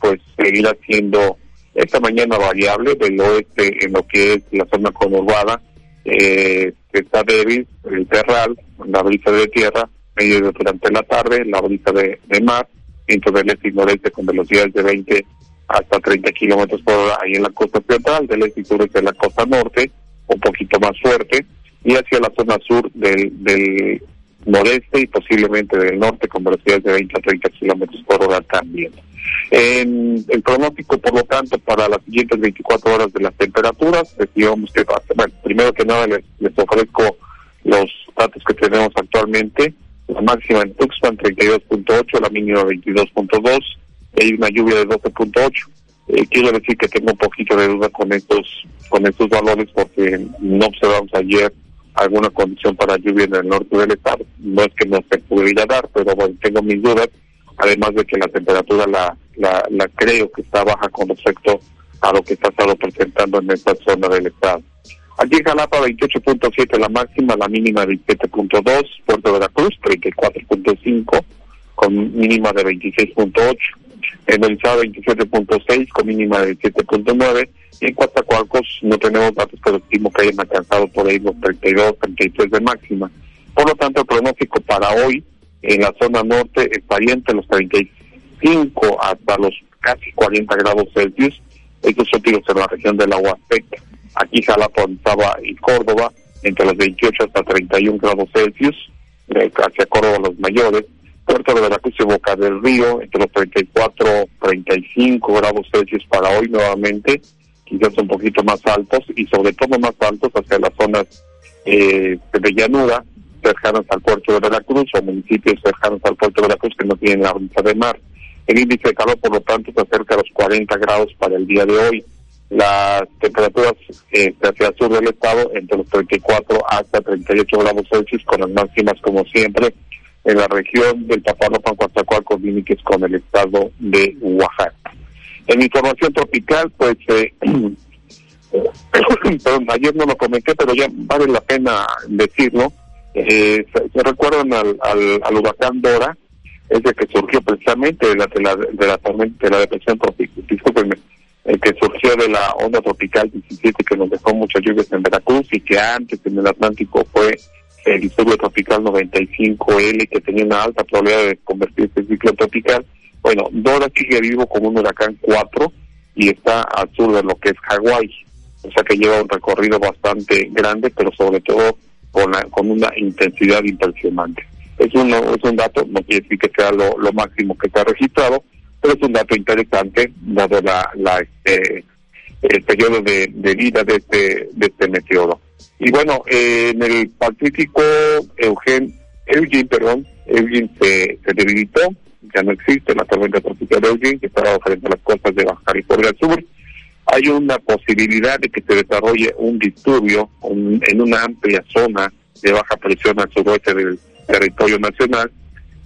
pues seguirá siendo esta mañana variable, del oeste en lo que es la zona conurbada, está débil, el terral, la brisa de tierra, medio durante la tarde, la brisa de mar, viento del este y noreste con velocidades de 20 hasta 30 kilómetros por hora ahí en la costa central, del este y sureste de la costa norte, un poquito más fuerte, y hacia la zona sur del noreste y posiblemente del norte con velocidades de 20 a 30 kilómetros por hora también. El pronóstico, por lo tanto, para las siguientes 24 horas de las temperaturas, decíamos que, primero que nada les ofrezco los datos que tenemos actualmente. La máxima en Tuxpan 32.8, la mínima 22.2, hay una lluvia de 12.8. Quiero decir que tengo un poquito de duda con estos valores, porque no observamos ayer alguna condición para lluvia en el norte del estado. No es que no se pudiera dar, pero tengo mis dudas, además de que la temperatura la creo que está baja con respecto a lo que está estado presentando en esta zona del estado. Aquí en Jalapa 28.7 la máxima, la mínima 27.2, Puerto Veracruz 34.5 con mínima de 26.8, en el Estado 27.6 con mínima de 7.9, y en Coatzacoalcos no tenemos datos, pero estimo que hayan alcanzado por ahí los 32, 33 de máxima. Por lo tanto, el pronóstico para hoy en la zona norte estaría entre los 35 hasta los casi 40 grados Celsius, estos últimos en la región de la Huasteca. Aquí Jalapa, Orizaba y Córdoba, entre los 28 hasta 31 grados Celsius, hacia Córdoba los mayores, Puerto de Veracruz y Boca del Río, entre los 34 35 grados Celsius para hoy nuevamente, quizás un poquito más altos, y sobre todo más altos hacia las zonas de llanura, cercanas al Puerto de Veracruz, o municipios cercanos al Puerto de Veracruz que no tienen la brisa de mar. El índice de calor, por lo tanto, se acerca a los 40 grados para el día de hoy. Las temperaturas hacia el sur del estado entre los 34 hasta 38 grados Celsius, con las máximas como siempre en la región del Papalopan, Coatzacoalcos, límites con el estado de Oaxaca. En información tropical, perdón, ayer no lo comenté, pero ya vale la pena decirlo. ¿Se recuerdan al huracán Dora? Es el que surgió precisamente de la depresión tropical, el que surgió de la onda tropical 17, que nos dejó muchas lluvias en Veracruz, y que antes en el Atlántico fue el disturbio tropical 95L, que tenía una alta probabilidad de convertirse en ciclón tropical. Bueno, Dora sigue vivo como un huracán 4 y está al sur de lo que es Hawái. o sea que lleva un recorrido bastante grande, pero sobre todo con una intensidad impresionante. Es un dato, no quiere decir que sea lo máximo que se ha registrado, pero es un dato interesante dado el periodo de vida de este meteoro. Y bueno, en el Pacífico, Eugene se debilitó, ya no existe la tormenta tropical de Eugene, que estaba frente a las costas de Baja California Sur. Hay una posibilidad de que se desarrolle un disturbio en una amplia zona de baja presión al suroeste del territorio nacional,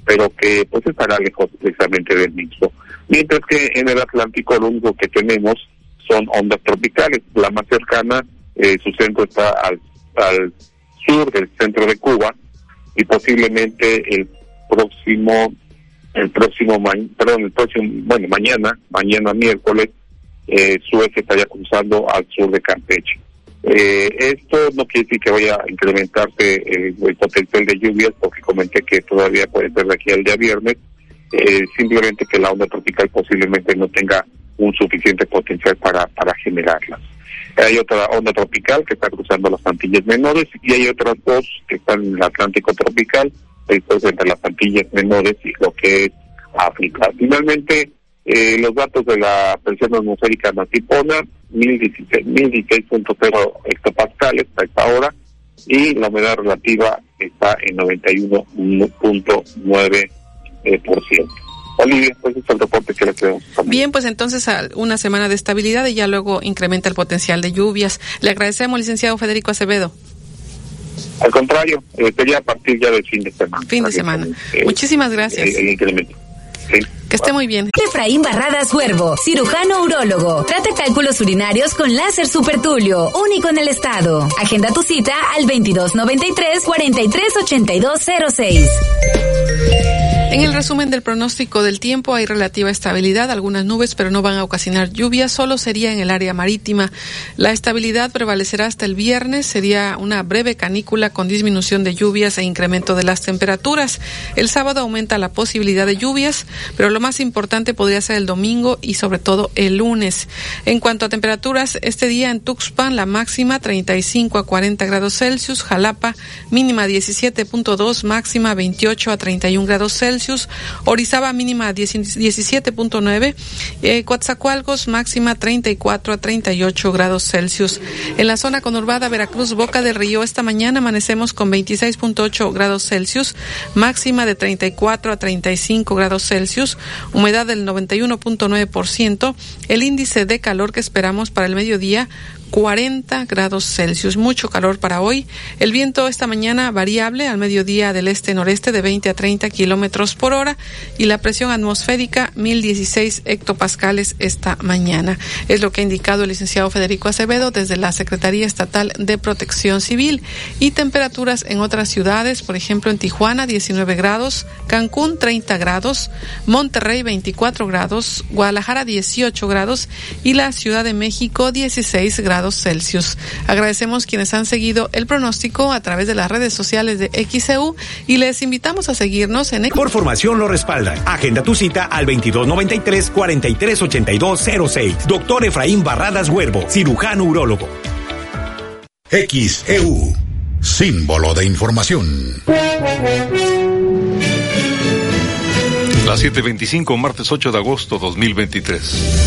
pero que pues estará lejos precisamente del mismo. Mientras que en el Atlántico lo único que tenemos son ondas tropicales. La más cercana, su centro está al sur del centro de Cuba, y posiblemente mañana miércoles, Suez estaría cruzando al sur de Campeche. Esto no quiere decir que vaya a incrementarse el potencial de lluvias, porque comenté que todavía puede ser de aquí al día viernes, simplemente que la onda tropical posiblemente no tenga un suficiente potencial para generarlas. Hay otra onda tropical que está cruzando las Antillas Menores, y hay otras dos que están en el Atlántico Tropical, después entre las Antillas Menores y lo que es África. Finalmente, los datos de la presión atmosférica Matipona, 1016.0 hectopascales a esta hora, y la humedad relativa está en 91.9%. Olivia, pues es el reporte que le tenemos. Bien, pues entonces una semana de estabilidad y ya luego incrementa el potencial de lluvias. Le agradecemos, licenciado Federico Acevedo. Al contrario, sería a partir ya del fin de semana. Fin de semana. Muchísimas gracias. El incremento. Sí. Que esté muy bien. Efraín Barradas Huervo, cirujano urólogo. Trata cálculos urinarios con láser Supertulio, único en el estado. Agenda tu cita al 2293-438206. En el resumen del pronóstico del tiempo hay relativa estabilidad, algunas nubes pero no van a ocasionar lluvias, solo sería en el área marítima. La estabilidad prevalecerá hasta el viernes, sería una breve canícula con disminución de lluvias e incremento de las temperaturas. El sábado aumenta la posibilidad de lluvias, pero lo más importante podría ser el domingo y sobre todo el lunes. En cuanto a temperaturas, este día en Tuxpan la máxima 35 a 40 grados Celsius, Jalapa mínima 17.2, máxima 28 a 31 grados Celsius. Orizaba mínima 17.9, Coatzacoalcos máxima 34 a 38 grados Celsius. En la zona conurbada Veracruz, Boca del Río, esta mañana amanecemos con 26.8 grados Celsius, máxima de 34 a 35 grados Celsius, humedad del 91.9%, el índice de calor que esperamos para el mediodía 40 grados Celsius, mucho calor para hoy. El viento esta mañana variable, al mediodía del este-noreste de 20 a 30 kilómetros por hora, y la presión atmosférica 1016 hectopascales esta mañana. Es lo que ha indicado el licenciado Federico Acevedo desde la Secretaría Estatal de Protección Civil. Y temperaturas en otras ciudades, por ejemplo en Tijuana 19 grados, Cancún 30 grados, Monterrey 24 grados, Guadalajara 18 grados y la Ciudad de México 16 grados Celsius. Agradecemos quienes han seguido el pronóstico a través de las redes sociales de XEU y les invitamos a seguirnos en... Por formación lo respalda. Agenda tu cita al 2293-438206. Doctor Efraín Barradas Huervo, cirujano urólogo. XEU, símbolo de información. Las 7:25, martes 8 de agosto 2023.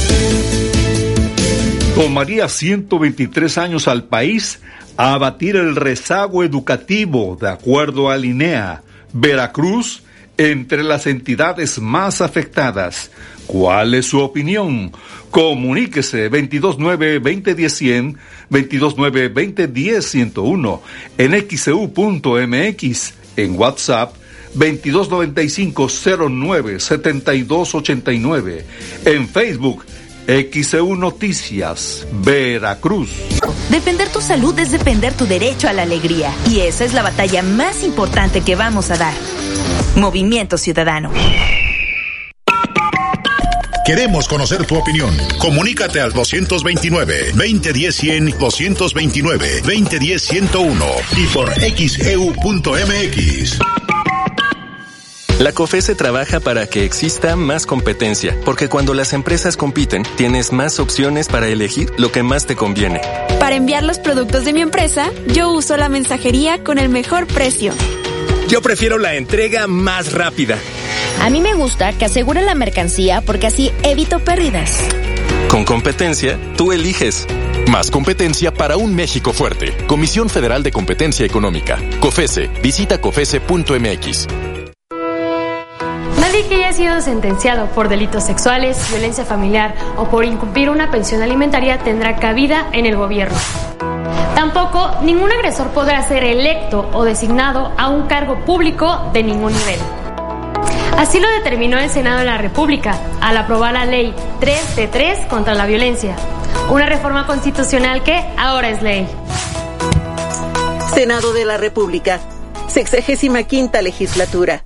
Tomaría 123 años al país a abatir el rezago educativo, de acuerdo al INEA. Veracruz, entre las entidades más afectadas. ¿Cuál es su opinión? Comuníquese 229-2010-100, 229-2010-101, en xcu.mx, en WhatsApp 2295-09-7289, en Facebook XEU Noticias, Veracruz. Defender tu salud es defender tu derecho a la alegría, y esa es la batalla más importante que vamos a dar. Movimiento Ciudadano. Queremos conocer tu opinión. Comunícate al 229-2010-100, 229-2010-101 y por xeu.mx. La COFESE trabaja para que exista más competencia, porque cuando las empresas compiten, tienes más opciones para elegir lo que más te conviene. Para enviar los productos de mi empresa, yo uso la mensajería con el mejor precio. Yo prefiero la entrega más rápida. A mí me gusta que aseguren la mercancía porque así evito pérdidas. Con competencia, tú eliges. Más competencia para un México fuerte. Comisión Federal de Competencia Económica. COFESE. Visita cofese.mx. Nadie que haya sido sentenciado por delitos sexuales, violencia familiar o por incumplir una pensión alimentaria tendrá cabida en el gobierno. Tampoco ningún agresor podrá ser electo o designado a un cargo público de ningún nivel. Así lo determinó el Senado de la República al aprobar la Ley 3-3 contra la violencia, una reforma constitucional que ahora es ley. Senado de la República, 65ª legislatura.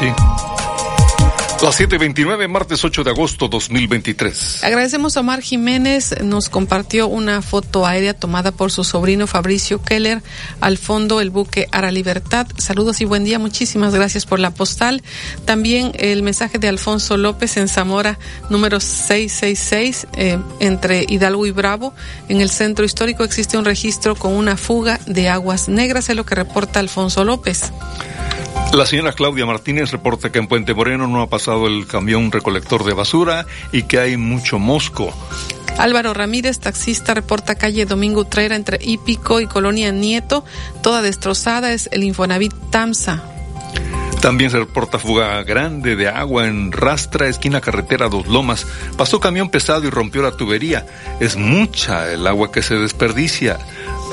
Sí. Las 7:29, martes 8 de agosto 2023. Agradecemos a Omar Jiménez, nos compartió una foto aérea tomada por su sobrino Fabricio Keller, al fondo el buque Ara Libertad. Saludos y buen día, muchísimas gracias por la postal. También el mensaje de Alfonso López en Zamora, número 666, entre Hidalgo y Bravo. En el centro histórico existe un registro con una fuga de aguas negras, es lo que reporta Alfonso López. La señora Claudia Martínez reporta que en Puente Moreno no ha pasado el camión recolector de basura y que hay mucho mosco. Álvaro Ramírez, taxista, reporta calle Domingo Utrera entre Hípico y Colonia Nieto, toda destrozada, es el Infonavit Tamsa. También se reporta fuga grande de agua en Rastra, esquina carretera Dos Lomas. Pasó camión pesado y rompió la tubería. Es mucha el agua que se desperdicia.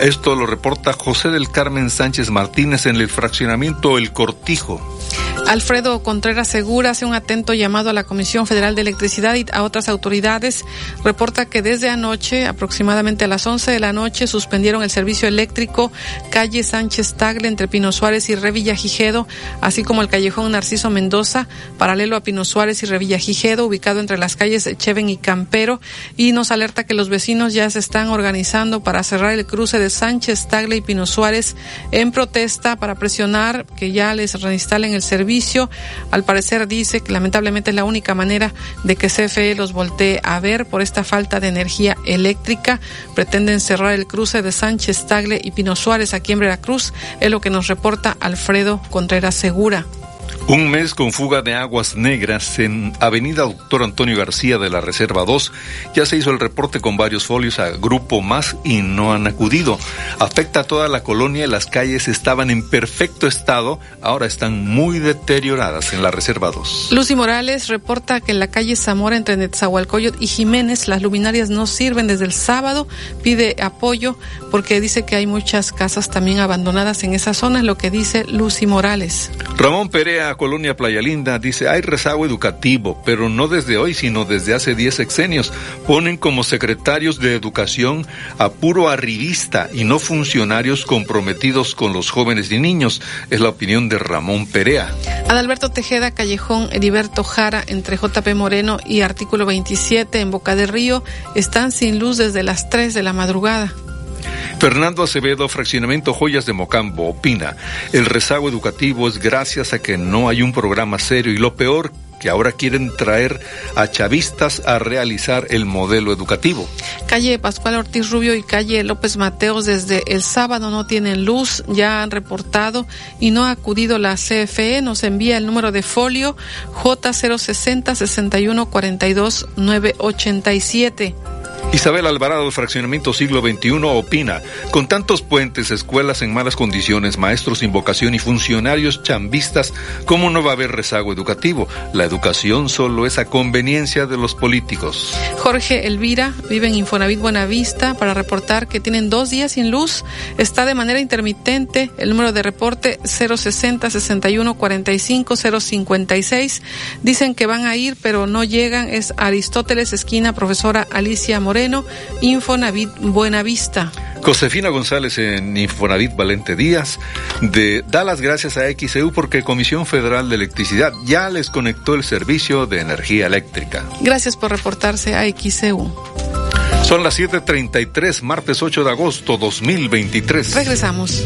Esto lo reporta José del Carmen Sánchez Martínez en el fraccionamiento El Cortijo. Alfredo Contreras Segura hace un atento llamado a la Comisión Federal de Electricidad y a otras autoridades. Reporta que desde anoche, aproximadamente a las 11 de la noche, suspendieron el servicio eléctrico calle Sánchez Tagle entre Pino Suárez y Revillagigedo, así como el callejón Narciso Mendoza, paralelo a Pino Suárez y Revillagigedo, ubicado entre las calles Cheven y Campero, y nos alerta que los vecinos ya se están organizando para cerrar el cruce de Sánchez Tagle y Pino Suárez en protesta para presionar que ya les reinstalen el servicio. Al parecer dice que lamentablemente es la única manera de que CFE los voltee a ver por esta falta de energía eléctrica. Pretenden cerrar el cruce de Sánchez Tagle y Pino Suárez aquí en Veracruz, es lo que nos reporta Alfredo Contreras Segura. Un mes con fuga de aguas negras en Avenida Doctor Antonio García de la Reserva 2. Ya se hizo el reporte con varios folios a Grupo Más y no han acudido. Afecta a toda la colonia, las calles estaban en perfecto estado, ahora están muy deterioradas en la Reserva 2. Lucy Morales reporta que en la calle Zamora entre Netzahualcóyotl y Jiménez las luminarias no sirven desde el sábado. Pide apoyo porque dice que hay muchas casas también abandonadas en esa zona, es lo que dice Lucy Morales. Ramón Perea, Colonia Playa Linda, dice, hay rezago educativo, pero no desde hoy, sino desde hace 10 sexenios. Ponen como secretarios de educación a puro arribista y no funcionarios comprometidos con los jóvenes y niños. Es la opinión de Ramón Perea. Adalberto Tejeda, callejón Heriberto Jara, entre JP Moreno y Artículo 27, en Boca del Río, están sin luz desde las 3 de la madrugada. Fernando Acevedo, fraccionamiento Joyas de Mocambo, opina, el rezago educativo es gracias a que no hay un programa serio y lo peor que ahora quieren traer a chavistas a realizar el modelo educativo. Calle Pascual Ortiz Rubio y calle López Mateos desde el sábado no tienen luz, ya han reportado y no ha acudido la CFE. Nos envía el número de folio J060-6142-987. Isabel Alvarado, fraccionamiento Siglo XXI, opina, con tantos puentes, escuelas en malas condiciones, maestros sin vocación y funcionarios chambistas, ¿cómo no va a haber rezago educativo? La educación solo es a conveniencia de los políticos. Jorge Elvira vive en Infonavit Buenavista para reportar que tienen 2 días sin luz, está de manera intermitente, el número de reporte 060-6145-056, dicen que van a ir pero no llegan, es Aristóteles, esquina Profesora Alicia Moreno. Moreno, Infonavit Buenavista. Josefina González en Infonavit Valente Díaz da las gracias a XEU porque Comisión Federal de Electricidad ya les conectó el servicio de energía eléctrica. Gracias por reportarse a XEU. Son las 7:33, martes 8 de agosto 2023. Regresamos.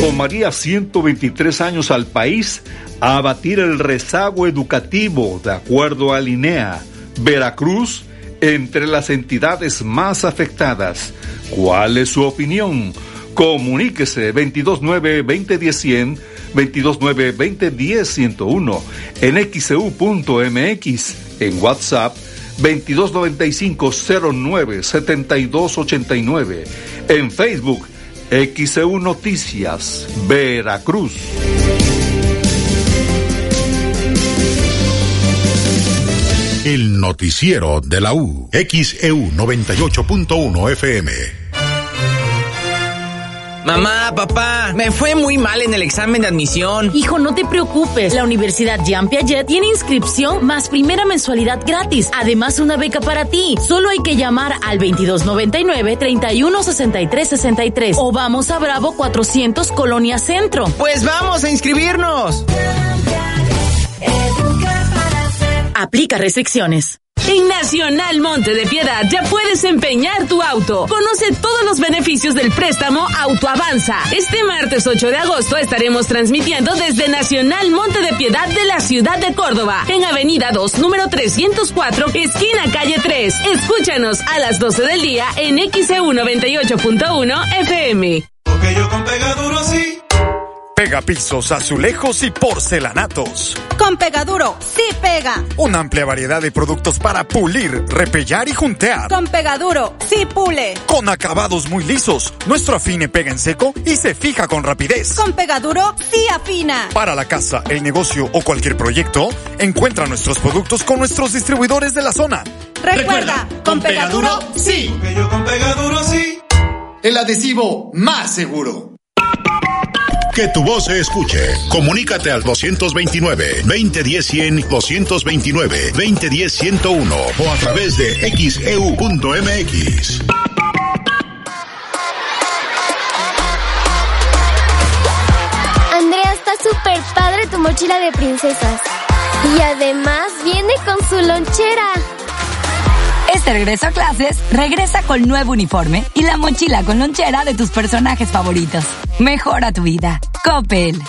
Tomaría 123 años al país a abatir el rezago educativo, de acuerdo al INEA. Veracruz, entre las entidades más afectadas. ¿Cuál es su opinión? Comuníquese 229-2010-100, 229-2010-101, en xcu.mx, en WhatsApp 2295-09-7289, en Facebook XEU Noticias Veracruz. El noticiero de la U, XEU 98.1 FM. Mamá, papá, me fue muy mal en el examen de admisión. Hijo, no te preocupes. La Universidad Jean Piaget tiene inscripción más primera mensualidad gratis. Además, una beca para ti. Solo hay que llamar al 2299-316363 o vamos a Bravo 400 Colonia Centro. Pues vamos a inscribirnos. Aplica restricciones. En Nacional Monte de Piedad ya puedes empeñar tu auto. Conoce todos los beneficios del préstamo Autoavanza. Este martes 8 de agosto estaremos transmitiendo desde Nacional Monte de Piedad de la ciudad de Córdoba, en Avenida 2, número 304, esquina calle 3. Escúchanos a las 12 del día en XEU 98.1 FM. Porque yo con Pegaduro sí. Pegapisos, azulejos y porcelanatos. Con Pegaduro, sí pega. Una amplia variedad de productos para pulir, repellar y juntear. Con Pegaduro, sí pule. Con acabados muy lisos, nuestro afine pega en seco y se fija con rapidez. Con Pegaduro, sí afina. Para la casa, el negocio o cualquier proyecto, encuentra nuestros productos con nuestros distribuidores de la zona. Recuerda, con Pegaduro, sí. Porque yo con Pegaduro, sí. El adhesivo más seguro. Que tu voz se escuche. Comunícate al 229-2010-100, 229-2010-101 o a través de xeu.mx. Andrea, está súper padre tu mochila de princesas. Y además viene con su lonchera. Este regreso a clases, regresa con nuevo uniforme y la mochila con lonchera de tus personajes favoritos. Mejora tu vida. Coppel.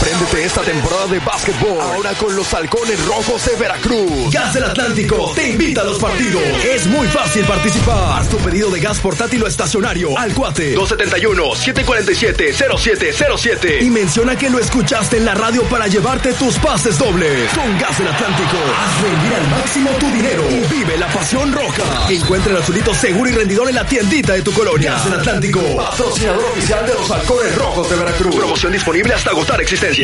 Préndete esta temporada de básquetbol, ahora con los Halcones Rojos de Veracruz. Gas del Atlántico te invita a los partidos. Es muy fácil participar. Haz tu pedido de gas portátil o estacionario al cuate 271-747-0707 y menciona que lo escuchaste en la radio para llevarte tus pases dobles. Con Gas del Atlántico, haz rendir al máximo tu dinero y vive la pasión roja. Encuentra el azulito seguro y rendidor en la tiendita de tu colonia. Gas del Atlántico, patrocinador oficial de los Halcones Rojos de Veracruz. Promoción disponible hasta agotar existencia.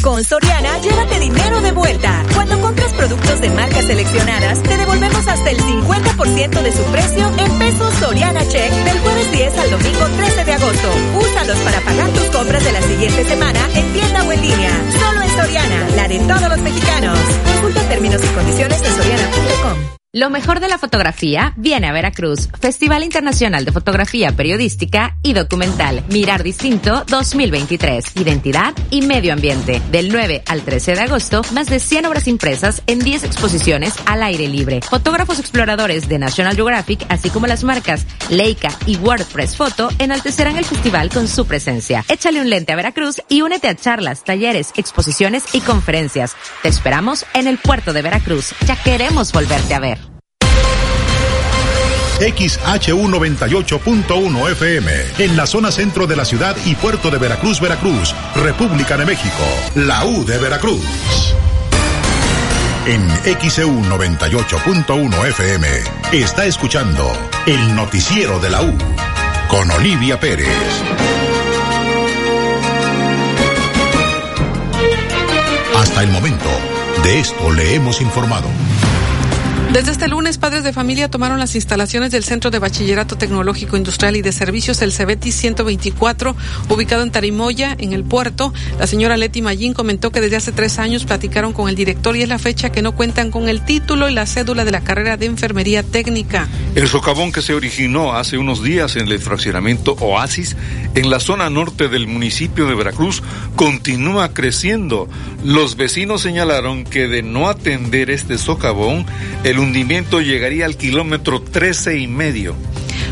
Con Soriana, llévate dinero de vuelta. Cuando compras productos de marcas seleccionadas, te devolvemos hasta el 50% de su precio en pesos Soriana Check del jueves 10 al domingo 13 de agosto. Úsalos para pagar tus compras de la siguiente semana en tienda o en línea. Solo en Soriana, la de todos los mexicanos. Consulta términos y condiciones en soriana.com. Lo mejor de la fotografía viene a Veracruz. Festival Internacional de Fotografía Periodística y Documental. Mirar Distinto 2023. Identidad y medio ambiente. Del 9 al 13 de agosto, más de 100 obras impresas en 10 exposiciones al aire libre. Fotógrafos exploradores de National Geographic, así como las marcas Leica y WordPress Photo, enaltecerán el festival con su presencia. Échale un lente a Veracruz y únete a charlas, talleres, exposiciones y conferencias. Te esperamos en el puerto de Veracruz. Ya queremos volverte a ver. XHU 98.1 FM, en la zona centro de la ciudad y puerto de Veracruz, Veracruz, República de México, la U de Veracruz. En XHU 98.1 FM, está escuchando el noticiero de la U, con Olivia Pérez. Hasta el momento, de esto le hemos informado. Desde este lunes, padres de familia tomaron las instalaciones del Centro de Bachillerato Tecnológico Industrial y de Servicios, el CBTIS 124, ubicado en Tarimoya, en el puerto. La señora Leti Mayín comentó que desde hace 3 años platicaron con el director y es la fecha que no cuentan con el título y la cédula de la carrera de enfermería técnica. El socavón que se originó hace unos días en el fraccionamiento Oasis, en la zona norte del municipio de Veracruz, continúa creciendo. Los vecinos señalaron que de no atender este socavón, el hundimiento llegaría al kilómetro 13.5.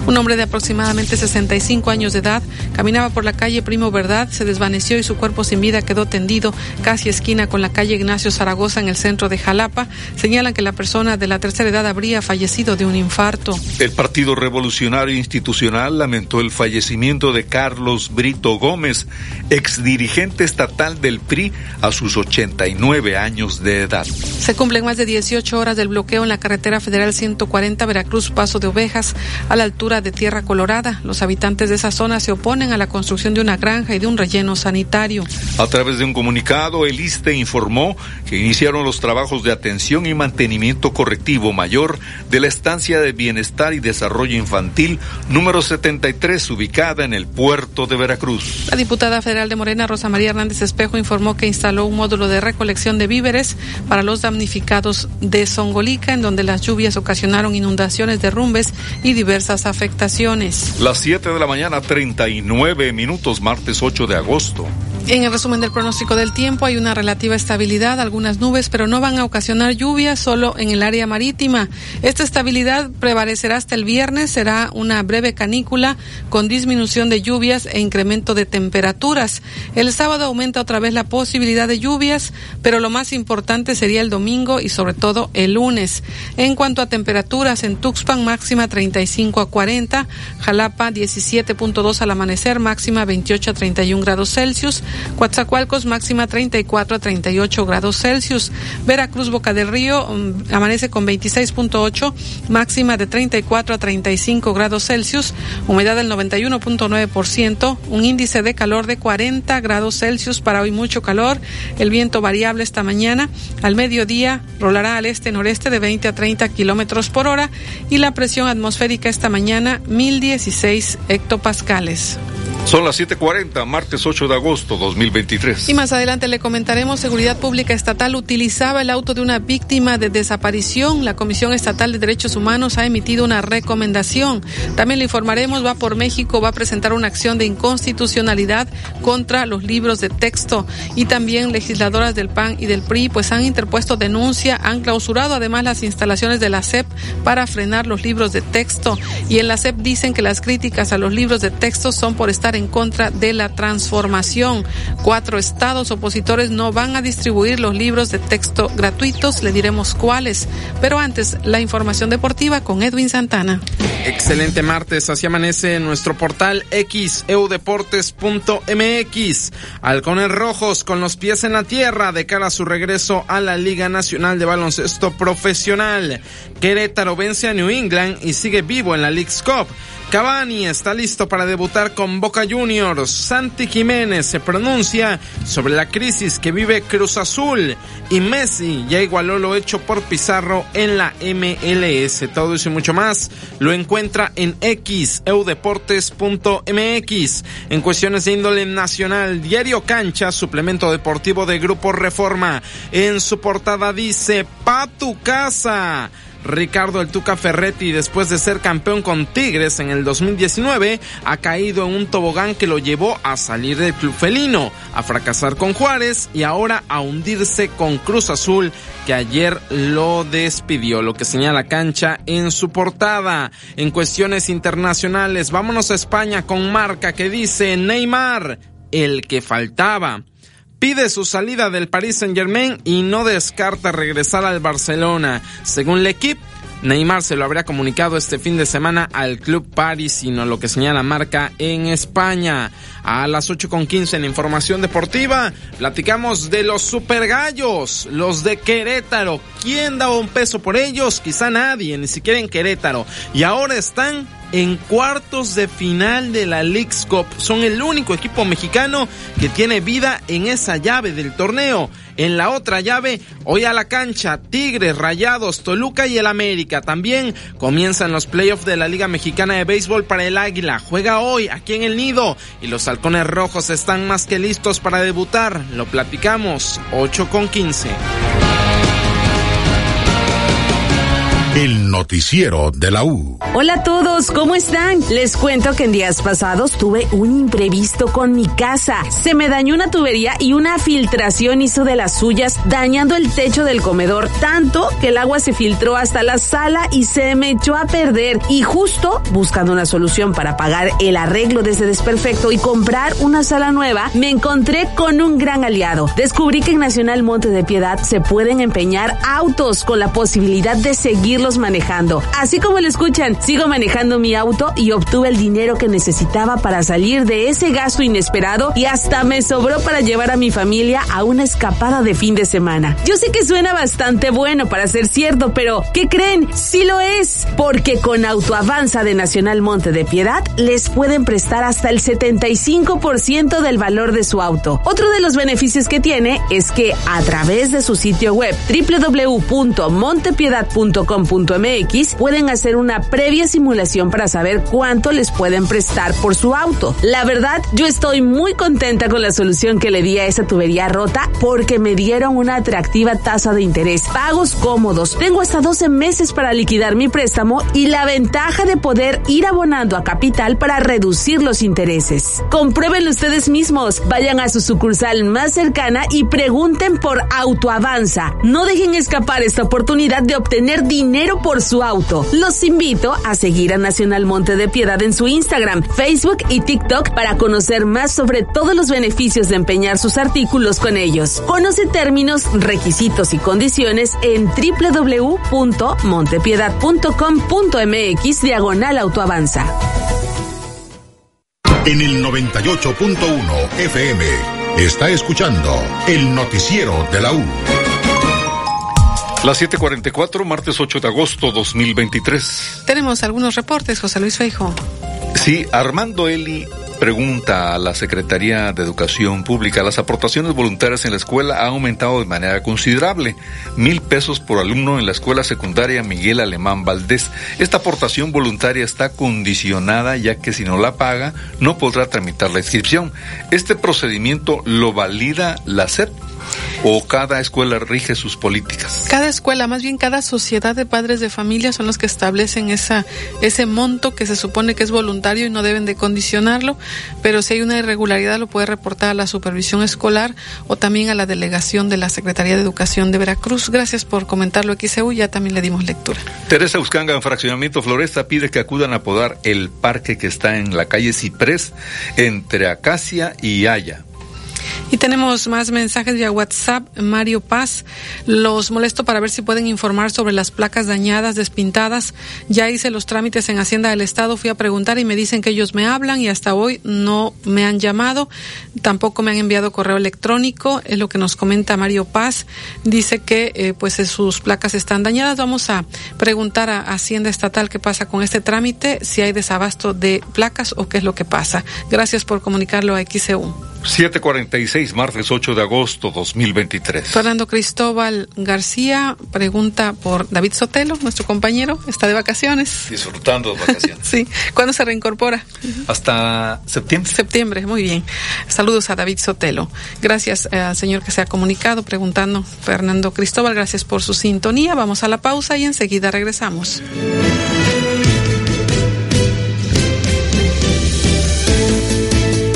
Un hombre de aproximadamente 65 años de edad caminaba por la calle Primo Verdad, se desvaneció y su cuerpo sin vida quedó tendido casi esquina con la calle Ignacio Zaragoza en el centro de Jalapa. Señalan que la persona de la tercera edad habría fallecido de un infarto. El Partido Revolucionario Institucional lamentó el fallecimiento de Carlos Brito Gómez, exdirigente estatal del PRI, a sus 89 años de edad. Se cumplen más de 18 horas del bloqueo en la carretera federal 140 Veracruz Paso de Ovejas, a la altura de Tierra Colorada. Los habitantes de esa zona se oponen a la construcción de una granja y de un relleno sanitario. A través de un comunicado, el ISSSTE informó que iniciaron los trabajos de atención y mantenimiento correctivo mayor de la estancia de bienestar y desarrollo infantil número 73, ubicada en el puerto de Veracruz. La diputada federal de Morena, Rosa María Hernández Espejo, informó que instaló un módulo de recolección de víveres para los damnificados de Zongolica, en donde las lluvias ocasionaron inundaciones, derrumbes y diversas afectaciones. Las 7:39 a.m, martes 8 de agosto. En el resumen del pronóstico del tiempo, hay una relativa estabilidad, algunas nubes, pero no van a ocasionar lluvias, solo en el área marítima. Esta estabilidad prevalecerá hasta el viernes, será una breve canícula con disminución de lluvias e incremento de temperaturas. El sábado aumenta otra vez la posibilidad de lluvias, pero lo más importante sería el domingo y sobre todo el lunes. En cuanto a temperaturas, en Tuxpan máxima 35 a 40, Jalapa 17.2 al amanecer, máxima 28 a 31 grados Celsius, Coatzacoalcos máxima 34 a 38 grados Celsius, Veracruz Boca del Río amanece con 26.8, máxima de 34 a 35 grados Celsius, humedad del 91.9%, un índice de calor de 40 grados Celsius, para hoy mucho calor, el viento variable esta mañana, al mediodía rolará al este-noreste de 20 a 30 kilómetros por hora y la presión atmosférica esta mañana 1016 hectopascales. Son las 7:40, martes 8 de agosto 2023. Y más adelante le comentaremos, Seguridad Pública Estatal utilizaba el auto de una víctima de desaparición. La Comisión Estatal de Derechos Humanos ha emitido una recomendación. También le informaremos, Va por México va a presentar una acción de inconstitucionalidad contra los libros de texto. Y también legisladoras del PAN y del PRI pues han interpuesto denuncia, han clausurado además las instalaciones de la SEP para frenar los libros de texto. Y en la SEP dicen que las críticas a los libros de texto son por estar en contra de la transformación. 4 estados opositores no van a distribuir los libros de texto gratuitos, le diremos cuáles. Pero antes, la información deportiva con Edwin Santana. Excelente martes, así amanece en nuestro portal xeudeportes.mx. Halcones Rojos con los pies en la tierra de cara a su regreso a la Liga Nacional de Baloncesto Profesional. Querétaro vence a New England y sigue vivo en la Leagues Cup. Cavani está listo para debutar con Boca Juniors. Santi Jiménez se pronuncia sobre la crisis que vive Cruz Azul. Y Messi ya igualó lo hecho por Pizarro en la MLS. Todo eso y mucho más lo encuentra en xeudeportes.mx. En cuestiones de índole nacional, Diario Cancha, suplemento deportivo de Grupo Reforma. En su portada dice, pa' tu casa. Ricardo El Tuca Ferretti, después de ser campeón con Tigres en el 2019, ha caído en un tobogán que lo llevó a salir del club felino, a fracasar con Juárez y ahora a hundirse con Cruz Azul, que ayer lo despidió, lo que señala Cancha en su portada. En cuestiones internacionales, vámonos a España con Marca, que dice, Neymar, el que faltaba. Pide su salida del Paris Saint-Germain y no descarta regresar al Barcelona. Según L'Equipe, Neymar se lo habría comunicado este fin de semana al club parisino, lo que señala Marca en España. A las 8:15 en Información Deportiva, platicamos de los Supergallos, los de Querétaro. ¿Quién daba un peso por ellos? Quizá nadie, ni siquiera en Querétaro. Y ahora están en cuartos de final de la Leagues Cup. Son el único equipo mexicano que tiene vida en esa llave del torneo. En la otra llave, hoy a la cancha, Tigres, Rayados, Toluca y el América. También comienzan los playoffs de la Liga Mexicana de Béisbol para el Águila. Juega hoy aquí en El Nido y los halcones rojos están más que listos para debutar. Lo platicamos 8:15. El noticiero de la U. Hola a todos, ¿cómo están? Les cuento que en días pasados tuve un imprevisto con mi casa. Se me dañó una tubería y una filtración hizo de las suyas, dañando el techo del comedor, tanto que el agua se filtró hasta la sala y se me echó a perder. Y justo buscando una solución para pagar el arreglo de ese desperfecto y comprar una sala nueva, me encontré con un gran aliado. Descubrí que en Nacional Monte de Piedad se pueden empeñar autos con la posibilidad de seguir manejando. Así como lo escuchan, sigo manejando mi auto y obtuve el dinero que necesitaba para salir de ese gasto inesperado y hasta me sobró para llevar a mi familia a una escapada de fin de semana. Yo sé que suena bastante bueno para ser cierto, pero ¿qué creen? Sí lo es, porque con Autoavanza de Nacional Monte de Piedad les pueden prestar hasta el 75% del valor de su auto. Otro de los beneficios que tiene es que a través de su sitio web www.montepiedad.com.mx pueden hacer una previa simulación para saber cuánto les pueden prestar por su auto. La verdad, yo estoy muy contenta con la solución que le di a esa tubería rota porque me dieron una atractiva tasa de interés, pagos cómodos, tengo hasta 12 meses para liquidar mi préstamo y la ventaja de poder ir abonando a capital para reducir los intereses. Compruébenlo ustedes mismos, vayan a su sucursal más cercana y pregunten por Autoavanza. No dejen escapar esta oportunidad de obtener dinero por su auto. Los invito a seguir a Nacional Monte de Piedad en su Instagram, Facebook y TikTok para conocer más sobre todos los beneficios de empeñar sus artículos con ellos. Conoce términos, requisitos y condiciones en www.montepiedad.com.mx/autoavanza. En el 98.1 FM está escuchando el noticiero de la U. Las 7:44, martes 8 de agosto 2023. Tenemos algunos reportes, José Luis Feijoo. Sí, Armando Eli pregunta a la Secretaría de Educación Pública. Las aportaciones voluntarias en la escuela han aumentado de manera considerable. 1,000 pesos por alumno en la escuela secundaria Miguel Alemán Valdés. Esta aportación voluntaria está condicionada, ya que si no la paga, no podrá tramitar la inscripción. Este procedimiento lo valida la SEP. ¿O cada escuela rige sus políticas? Cada escuela, más bien cada sociedad de padres de familia son los que establecen ese monto que se supone que es voluntario y no deben de condicionarlo, pero si hay una irregularidad lo puede reportar a la supervisión escolar o también a la delegación de la Secretaría de Educación de Veracruz. Gracias por comentarlo, XEU, ya también le dimos lectura. Teresa Uscanga, en Fraccionamiento Floresta, pide que acudan a podar el parque que está en la calle Ciprés, entre Acacia y Haya. Y tenemos más mensajes vía WhatsApp. Mario Paz, los molesto para ver si pueden informar sobre las placas dañadas, despintadas. Ya hice los trámites en Hacienda del Estado, fui a preguntar y me dicen que ellos me hablan y hasta hoy no me han llamado, tampoco me han enviado correo electrónico, es lo que nos comenta Mario Paz. Dice que pues sus placas están dañadas. Vamos a preguntar a Hacienda Estatal qué pasa con este trámite, si hay desabasto de placas o qué es lo que pasa. Gracias por comunicarlo a XEU. 7:46, martes 8 de agosto 2023. Fernando Cristóbal García pregunta por David Sotelo, nuestro compañero, está de vacaciones. Disfrutando de vacaciones. Sí, ¿cuándo se reincorpora? Hasta septiembre. Septiembre, muy bien. Saludos a David Sotelo. Gracias al señor que se ha comunicado preguntando, Fernando Cristóbal, gracias por su sintonía. Vamos a la pausa y enseguida regresamos.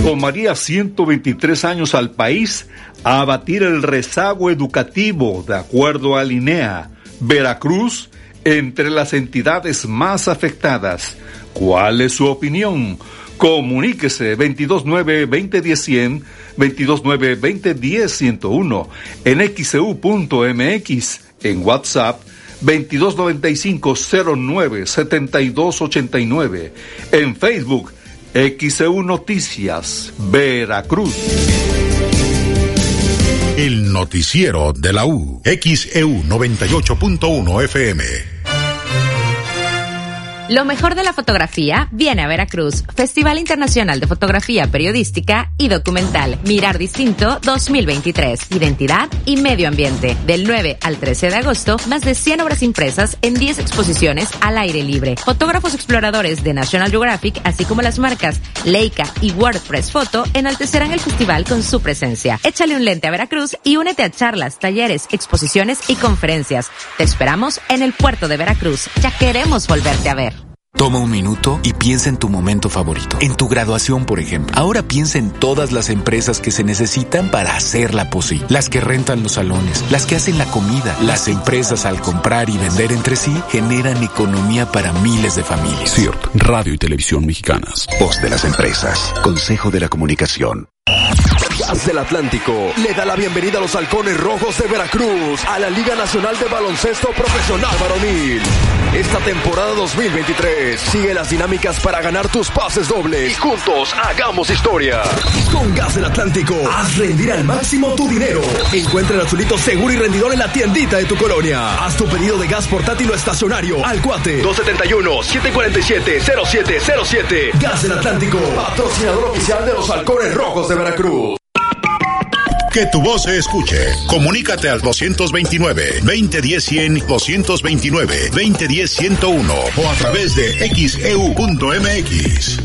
Tomaría 123 años al país a abatir el rezago educativo, de acuerdo al INEA. Veracruz, entre las entidades más afectadas. ¿Cuál es su opinión? Comuníquese 229-2010-100, 229-2010-101, en xcu.mx, en WhatsApp 2295-09-7289, en Facebook XEU Noticias, Veracruz. El noticiero de la U, XEU 98.1 FM. Lo mejor de la fotografía viene a Veracruz. Festival Internacional de Fotografía Periodística y Documental. Mirar Distinto 2023. Identidad y Medio Ambiente. Del 9 al 13 de agosto, más de 100 obras impresas en 10 exposiciones al aire libre. Fotógrafos exploradores de National Geographic, así como las marcas Leica y WordPress Photo, enaltecerán el festival con su presencia. Échale un lente a Veracruz y únete a charlas, talleres, exposiciones y conferencias. Te esperamos en el puerto de Veracruz. Ya queremos volverte a ver. Toma un minuto y piensa en tu momento favorito. En tu graduación, por ejemplo. Ahora piensa en todas las empresas que se necesitan para hacerla posible. Las que rentan los salones, las que hacen la comida. Las empresas, al comprar y vender entre sí, generan economía para miles de familias. Cierto. Radio y Televisión Mexicanas. Voz de las empresas. Consejo de la Comunicación. Gas del Atlántico le da la bienvenida a los Halcones Rojos de Veracruz a la Liga Nacional de Baloncesto Profesional Varonil. Esta temporada 2023 sigue las dinámicas para ganar tus pases dobles y juntos hagamos historia. Con Gas del Atlántico, haz rendir al máximo tu dinero. Encuentra el azulito seguro y rendidor en la tiendita de tu colonia. Haz tu pedido de gas portátil o estacionario al cuate 271-747-0707. Gas del Atlántico, patrocinador oficial de los Halcones Rojos de Veracruz. Que tu voz se escuche. Comunícate al 229-2010-100, 229-2010-101 o a través de xeu.mx.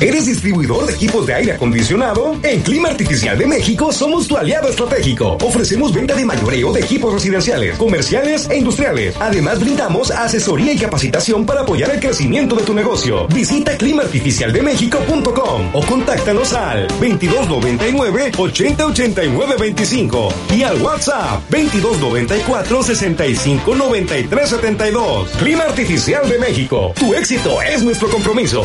¿Eres distribuidor de equipos de aire acondicionado? En Clima Artificial de México somos tu aliado estratégico. Ofrecemos venta de mayoreo de equipos residenciales, comerciales e industriales. Además, brindamos asesoría y capacitación para apoyar el crecimiento de tu negocio. Visita climaartificialdemexico.com o contáctanos al 2299-808925 y al WhatsApp 2294-659372. Clima Artificial de México. Tu éxito es nuestro compromiso.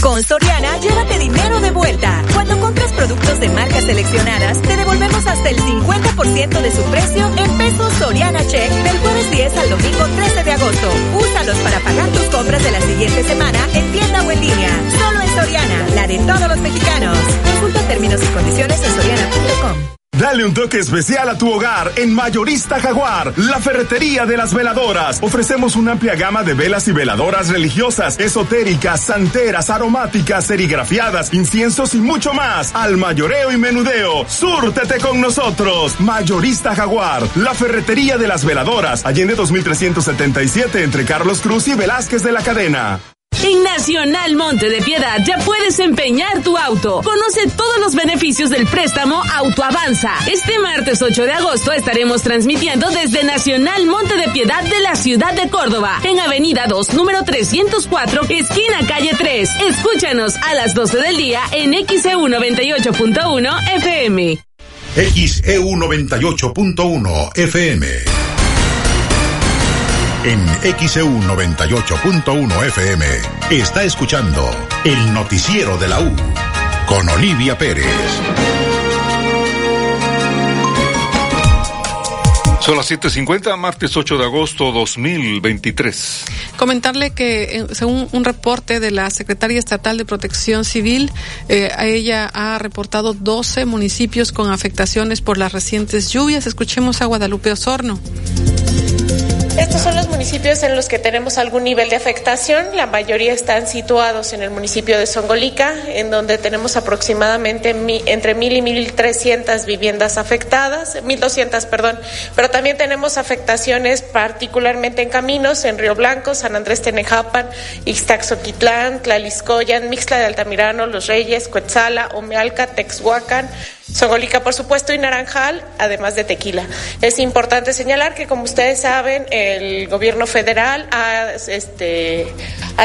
Con Soriana, llévate dinero de vuelta. Cuando compras productos de marcas seleccionadas, te devolvemos hasta el 50% de su precio en pesos Soriana Check del jueves 10 al domingo 13 de agosto. Úsalos para pagar tus compras de la siguiente semana en tienda o en línea. Solo en Soriana, la de todos los mexicanos. Consulta términos y condiciones en soriana.com. Dale un toque especial a tu hogar en Mayorista Jaguar, la ferretería de las veladoras. Ofrecemos una amplia gama de velas y veladoras religiosas, esotéricas, santeras, aromáticas, serigrafiadas, inciensos y mucho más. Al mayoreo y menudeo, ¡súrtete con nosotros! Mayorista Jaguar, la ferretería de las veladoras. Allende 2377, entre Carlos Cruz y Velázquez de la Cadena. En Nacional Monte de Piedad ya puedes empeñar tu auto. Conoce todos los beneficios del préstamo Autoavanza. Este martes 8 de agosto estaremos transmitiendo desde Nacional Monte de Piedad de la ciudad de Córdoba, en Avenida 2, número 304, esquina calle 3. Escúchanos a las 12 del día en XEU 98.1 FM. XEU 98.1 FM. En XEU 98.1 FM está escuchando El Noticiero de la U con Olivia Pérez. Son las 7:50, martes 8 de agosto 2023. Comentarle que según un reporte de la Secretaría Estatal de Protección Civil, ella ha reportado 12 municipios con afectaciones por las recientes lluvias. Escuchemos a Guadalupe Osorno. Estos son los municipios en los que tenemos algún nivel de afectación. La mayoría están situados en el municipio de Zongolica, en donde tenemos aproximadamente entre 1,000 y 1,300 viviendas afectadas, 1,200, perdón. Pero también tenemos afectaciones particularmente en caminos, en Río Blanco, San Andrés Tenejapan, Ixtaxoquitlán, Tlaliscoyan, Mixtla de Altamirano, Los Reyes, Coetzala, Omealca, Texhuacán, Zongolica, por supuesto, y Naranjal, además de Tequila. Es importante señalar que, como ustedes saben, el gobierno federal ha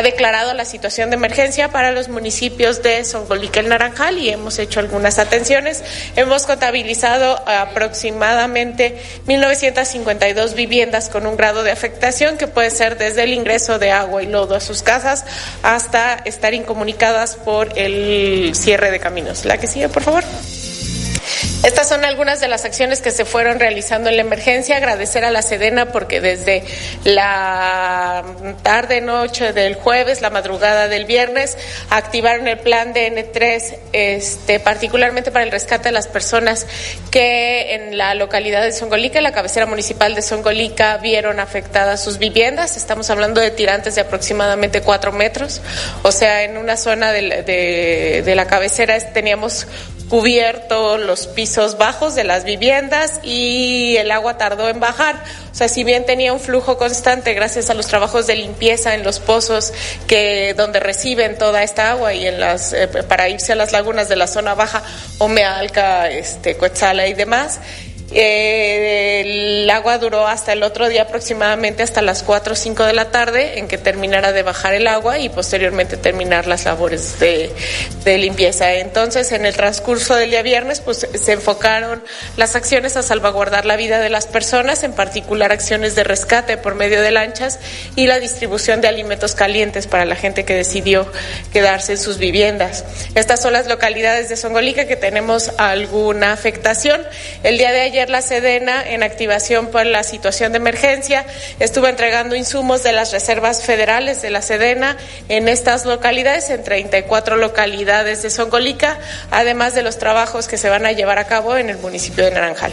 declarado la situación de emergencia para los municipios de Zongolica y Naranjal, y hemos hecho algunas atenciones. Hemos contabilizado aproximadamente 1,952 viviendas con un grado de afectación que puede ser desde el ingreso de agua y lodo a sus casas hasta estar incomunicadas por el cierre de caminos. La que sigue, por favor. Estas son algunas de las acciones que se fueron realizando en la emergencia. Agradecer a la Sedena porque desde la tarde, noche del jueves, la madrugada del viernes, activaron el plan de N3, particularmente para el rescate de las personas que en la localidad de Zongolica, en la cabecera municipal de Zongolica, vieron afectadas sus viviendas. Estamos hablando de tirantes de aproximadamente 4 metros, o sea, en una zona de la cabecera teníamos cubierto los pisos bajos de las viviendas y el agua tardó en bajar. O sea, si bien tenía un flujo constante gracias a los trabajos de limpieza en los pozos donde reciben toda esta agua y en las para irse a las lagunas de la zona baja, Omealca, Coetzala y demás. El agua duró hasta el otro día, aproximadamente hasta las 4 o 5 de la tarde, en que terminara de bajar el agua y posteriormente terminar las labores de limpieza. Entonces, en el transcurso del día viernes, pues se enfocaron las acciones a salvaguardar la vida de las personas, en particular acciones de rescate por medio de lanchas y la distribución de alimentos calientes para la gente que decidió quedarse en sus viviendas. Estas son las localidades de Zongolica que tenemos alguna afectación. El día de ayer la Sedena, en activación por la situación de emergencia, estuvo entregando insumos de las reservas federales de la Sedena en estas localidades, en 34 localidades de Zongolica, además de los trabajos que se van a llevar a cabo en el municipio de Naranjal.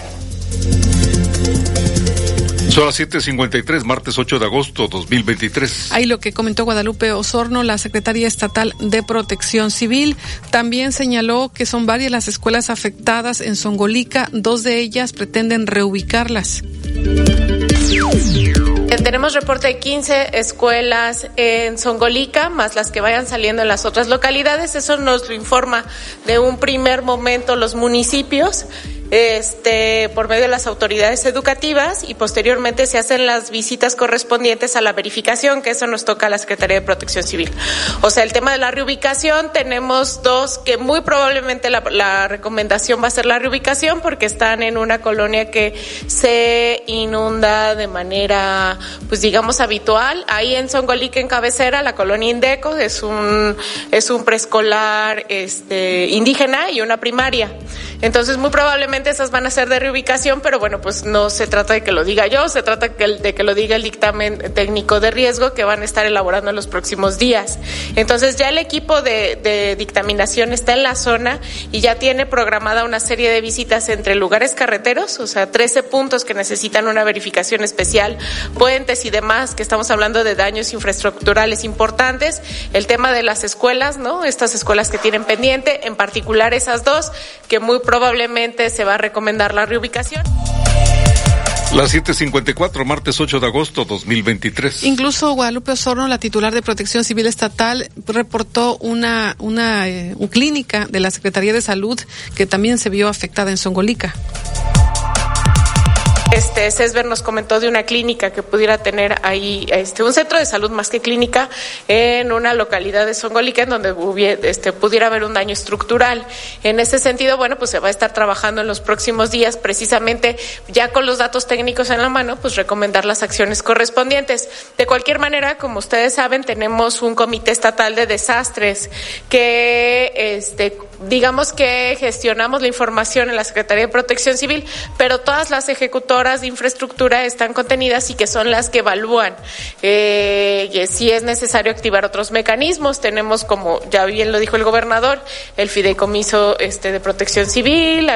Son las 7:53, martes 8 de agosto 2023. Ahí lo que comentó Guadalupe Osorno, la Secretaría Estatal de Protección Civil. También señaló que son varias las escuelas afectadas en Zongolica, 2 de ellas pretenden reubicarlas. Tenemos reporte de 15 escuelas en Zongolica, más las que vayan saliendo en las otras localidades. Eso nos lo informa de un primer momento los municipios, por medio de las autoridades educativas, y posteriormente se hacen las visitas correspondientes a la verificación, que eso nos toca a la Secretaría de Protección Civil. O sea, el tema de la reubicación, tenemos 2 que muy probablemente la recomendación va a ser la reubicación, porque están en una colonia que se inunda de manera, pues digamos, habitual. Ahí en Zongolica, en cabecera, la colonia Indeco, es un preescolar indígena y una primaria. Entonces, muy probablemente esas van a ser de reubicación, pero bueno, pues no se trata de que lo diga yo, se trata de que lo diga el dictamen técnico de riesgo que van a estar elaborando en los próximos días. Entonces, ya el equipo de dictaminación está en la zona y ya tiene programada una serie de visitas entre lugares carreteros, o sea, 13 puntos que necesitan una verificación especial, puentes y demás, que estamos hablando de daños infraestructurales importantes. El tema de las escuelas, ¿no? Estas escuelas que tienen pendiente, en particular esas 2, que muy probablemente se va a recomendar la reubicación. Las 7:54, martes 8 de agosto 2023. Incluso Guadalupe Osorno, la titular de Protección Civil Estatal, reportó una clínica de la Secretaría de Salud que también se vio afectada en Zongolica. Sesber nos comentó de una clínica que pudiera tener ahí, un centro de salud más que clínica, en una localidad de Zongolica, en donde pudiera haber un daño estructural. En ese sentido, bueno, pues se va a estar trabajando en los próximos días, precisamente ya con los datos técnicos en la mano, pues recomendar las acciones correspondientes. De cualquier manera, como ustedes saben, tenemos un comité estatal de desastres que, digamos que gestionamos la información en la Secretaría de Protección Civil, pero todas las ejecutoras de infraestructura están contenidas y que son las que evalúan si es necesario activar otros mecanismos. Tenemos, como ya bien lo dijo el gobernador, el fideicomiso de Protección Civil,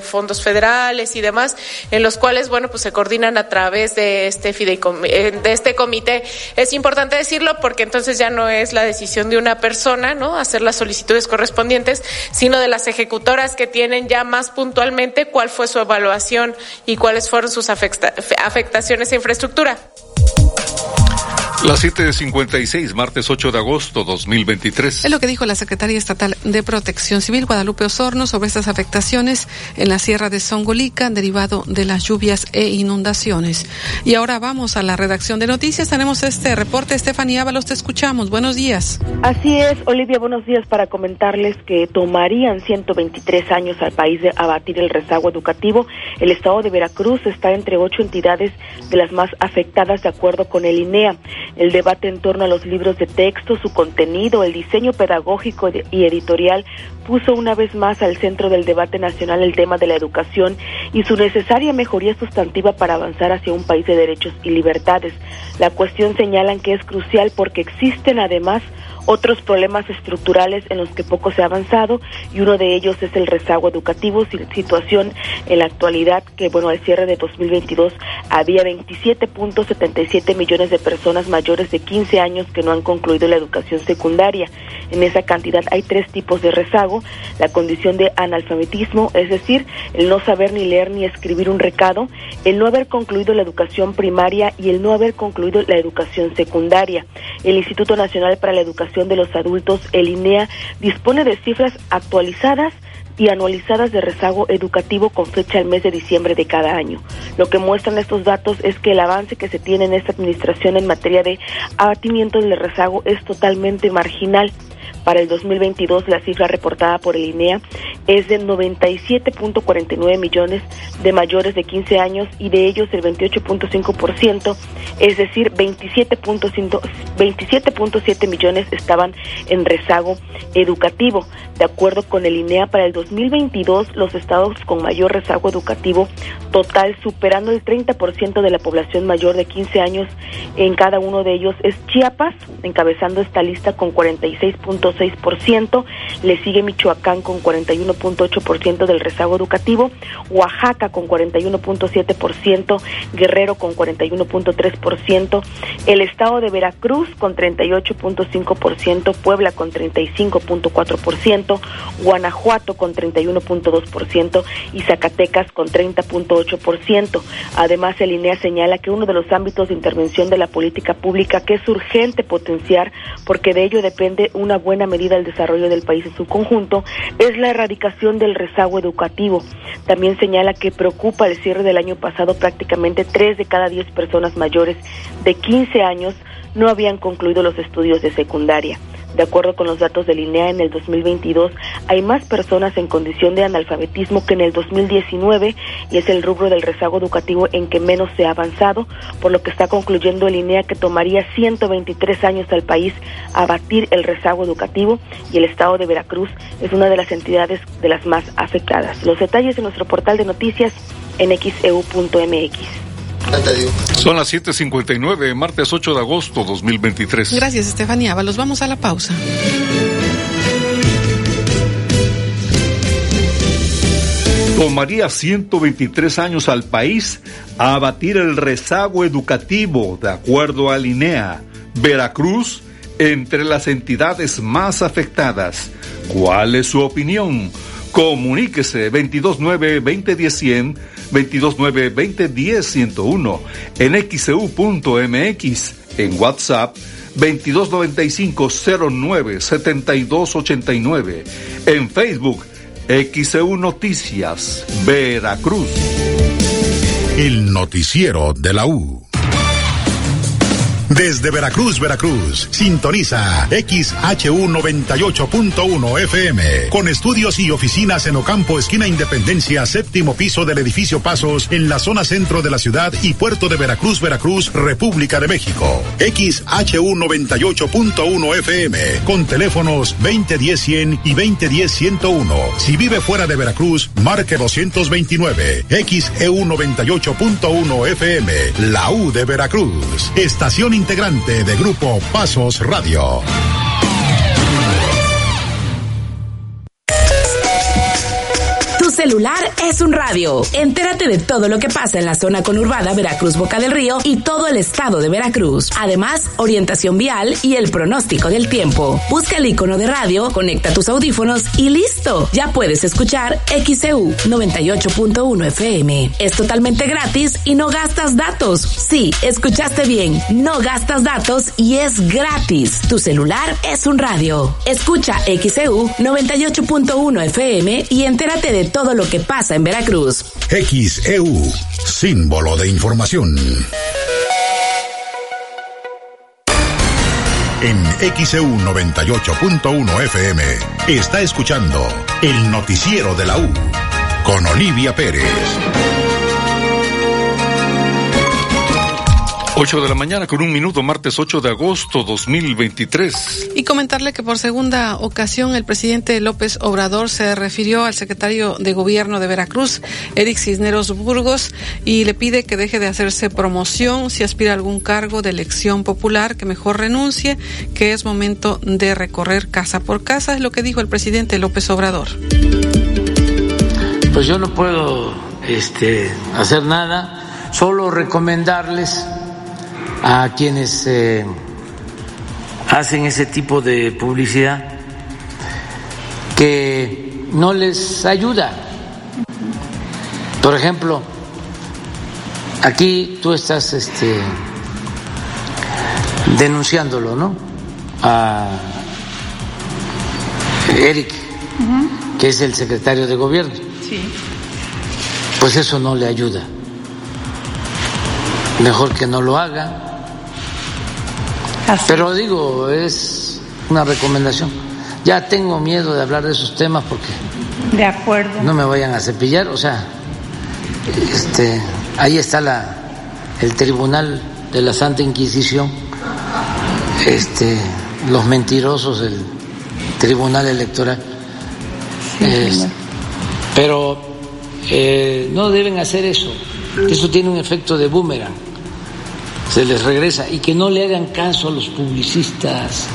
fondos federales y demás, en los cuales, bueno, pues se coordinan a través de este comité. Es importante decirlo porque entonces ya no es la decisión de una persona, ¿no?, hacer las solicitudes correspondientes, sino de las ejecutoras que tienen ya más puntualmente cuál fue su evaluación y cuáles fueron sus afectaciones a infraestructura. Las 7:56, martes 8 de agosto 2023. Es lo que dijo la Secretaría Estatal de Protección Civil, Guadalupe Osorno, sobre estas afectaciones en la Sierra de Zongolica, derivado de las lluvias e inundaciones. Y ahora vamos a la redacción de noticias. Tenemos este reporte. Estefanía Ábalos, te escuchamos. Buenos días. Así es, Olivia, buenos días, para comentarles que tomarían 123 años al país de abatir el rezago educativo. El estado de Veracruz está entre 8 entidades de las más afectadas, de acuerdo con el INEA. El debate en torno a los libros de texto, su contenido, el diseño pedagógico y editorial puso una vez más al centro del debate nacional el tema de la educación y su necesaria mejoría sustantiva para avanzar hacia un país de derechos y libertades. La cuestión señalan que es crucial porque existen además otros problemas estructurales en los que poco se ha avanzado, y uno de ellos es el rezago educativo, situación en la actualidad que, al cierre de 2022 había 27.77 millones de personas mayores de 15 años que no han concluido la educación secundaria. En esa cantidad hay tres tipos de rezago: la condición de analfabetismo, es decir, el no saber ni leer ni escribir un recado, el no haber concluido la educación primaria y el no haber concluido la educación secundaria. El Instituto Nacional para la Educación de los Adultos, el INEA, dispone de cifras actualizadas y anualizadas de rezago educativo con fecha al mes de diciembre de cada año. Lo que muestran estos datos es que el avance que se tiene en esta administración en materia de abatimiento del rezago es totalmente marginal. Para el 2022, la cifra reportada por el INEA es de 97.49 millones de mayores de 15 años, y de ellos el 28.5%, es decir, 27.7 millones estaban en rezago educativo. De acuerdo con el INEA, para el 2022, los estados con mayor rezago educativo total, superando el 30% de la población mayor de 15 años en cada uno de ellos, es Chiapas, encabezando esta lista con 46.6%, le sigue Michoacán con 41.8% del rezago educativo, Oaxaca con 41.7%, Guerrero con 41.3%, el estado de Veracruz con 38.5%, Puebla con 35.4%, Guanajuato con 31.2% y Zacatecas con 30.8%. Además, el INEA señala que uno de los ámbitos de intervención de la política pública que es urgente potenciar, porque de ello depende una buena medida del desarrollo del país en su conjunto, es la erradicación del rezago educativo. También señala que preocupa el cierre del año pasado: prácticamente 3 de cada 10 personas mayores de 15 años no habían concluido los estudios de secundaria. De acuerdo con los datos del INEA, en el 2022 hay más personas en condición de analfabetismo que en el 2019, y es el rubro del rezago educativo en que menos se ha avanzado, por lo que está concluyendo el INEA que tomaría 123 años al país abatir el rezago educativo, y el estado de Veracruz es una de las entidades de las más afectadas. Los detalles en nuestro portal de noticias en xeu.mx. Son las 7:59, martes 8 de agosto 2023. Gracias, Estefanía Ábalos. Vamos a la pausa. Tomaría 123 años al país a abatir el rezago educativo, de acuerdo al INEA. Veracruz, entre las entidades más afectadas. ¿Cuál es su opinión? Comuníquese 229-2010-100, 229-2010-101, en xeu.mx, en WhatsApp 2295-09-7289, en Facebook XEU Noticias Veracruz. El noticiero de la U. Desde Veracruz, Veracruz, sintoniza XHU 98.1 FM, con estudios y oficinas en Ocampo, esquina Independencia, séptimo piso del edificio Pasos, en la zona centro de la ciudad y puerto de Veracruz, Veracruz, República de México. XHU 98.1 FM, con teléfonos 2010-100 y 2010-101. Si vive fuera de Veracruz, marque 229. XEU 98.1 FM, la U de Veracruz. Estación integrante de Grupo Pasos Radio. Tu celular es un radio. Entérate de todo lo que pasa en la zona conurbada Veracruz-Boca del Río y todo el estado de Veracruz. Además, orientación vial y el pronóstico del tiempo. Busca el icono de radio, conecta tus audífonos y ¡listo! Ya puedes escuchar XEU 98.1 FM. Es totalmente gratis y no gastas datos. Sí, escuchaste bien. No gastas datos y es gratis. Tu celular es un radio. Escucha XEU 98.1 FM y entérate de todo lo que pasa en Veracruz. XEU, símbolo de información. En XEU 98.1 FM está escuchando el noticiero de la U con Olivia Pérez. 8:01 a.m, martes 8 de agosto 2023. Y comentarle que por segunda ocasión el presidente López Obrador se refirió al secretario de Gobierno de Veracruz, Eric Cisneros Burgos, y le pide que deje de hacerse promoción. Si aspira a algún cargo de elección popular, que mejor renuncie, que es momento de recorrer casa por casa, es lo que dijo el presidente López Obrador. Pues yo no puedo hacer nada, solo recomendarles a quienes hacen ese tipo de publicidad que no les ayuda. Por ejemplo, aquí tú estás denunciándolo, ¿no?, a Eric, uh-huh, que es el secretario de Gobierno. Sí. Pues eso no le ayuda. Mejor que no lo haga. Así. Pero digo, es una recomendación. Ya tengo miedo de hablar de esos temas porque de acuerdo, no me vayan a cepillar. O sea, ahí está el Tribunal de la Santa Inquisición, los mentirosos del Tribunal Electoral. Sí, pero no deben hacer eso. Eso tiene un efecto de boomerang. Se les regresa. Y que no le hagan caso a los publicistas.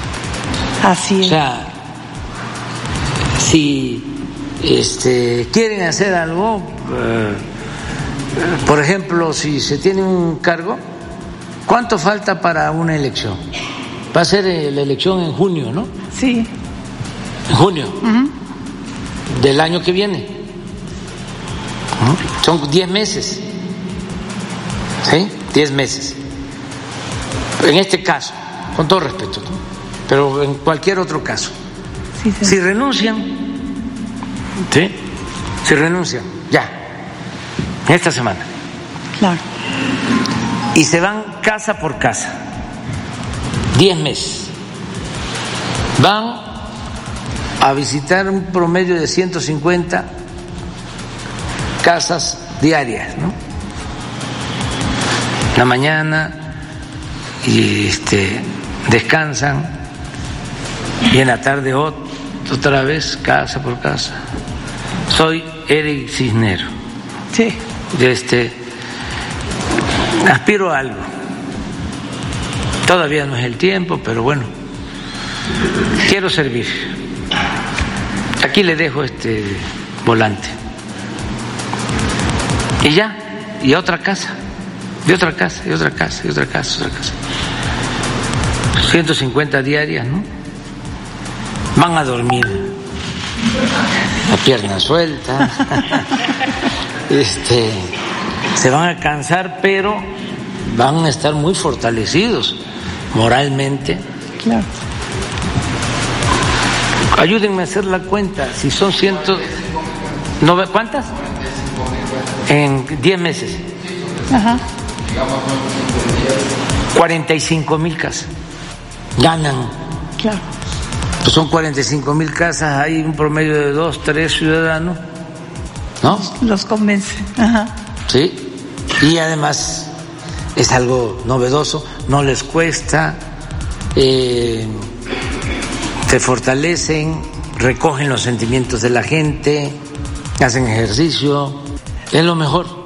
Así es. O sea, si quieren hacer algo, por ejemplo, si se tiene un cargo, ¿cuánto falta para una elección? Va a ser la elección en junio, ¿no? Sí. En junio, uh-huh, del año que viene. Uh-huh. Son 10 meses. ¿Sí? 10 meses. En este caso, con todo respeto, ¿no?, pero en cualquier otro caso, sí, sí. Si renuncian, ¿sí?, si renuncian, ya, esta semana, claro, y se van casa por casa, 10 meses, van a visitar un promedio de 150 casas diarias, ¿no?, la mañana, y descansan, y en la tarde otra vez casa por casa. Soy Eric Cisnero. Sí. Aspiro a algo. Todavía no es el tiempo, pero bueno, quiero servir. Aquí le dejo este volante. Y ya, y otra casa. Y otra casa, y otra casa, y otra casa, y otra casa. 150 diarias, ¿no? Van a dormir la pierna suelta. Se van a cansar, pero van a estar muy fortalecidos moralmente. Claro. Ayúdenme a hacer la cuenta. Si son 190, ¿cuántas? En 10 meses. Ajá. 45,000 casas ganan, claro, pues son 45,000 casas, hay un promedio de 2-3 ciudadanos, ¿no? Los convencen. Ajá. Sí, y además es algo novedoso, no les cuesta, se fortalecen, recogen los sentimientos de la gente, hacen ejercicio, es lo mejor.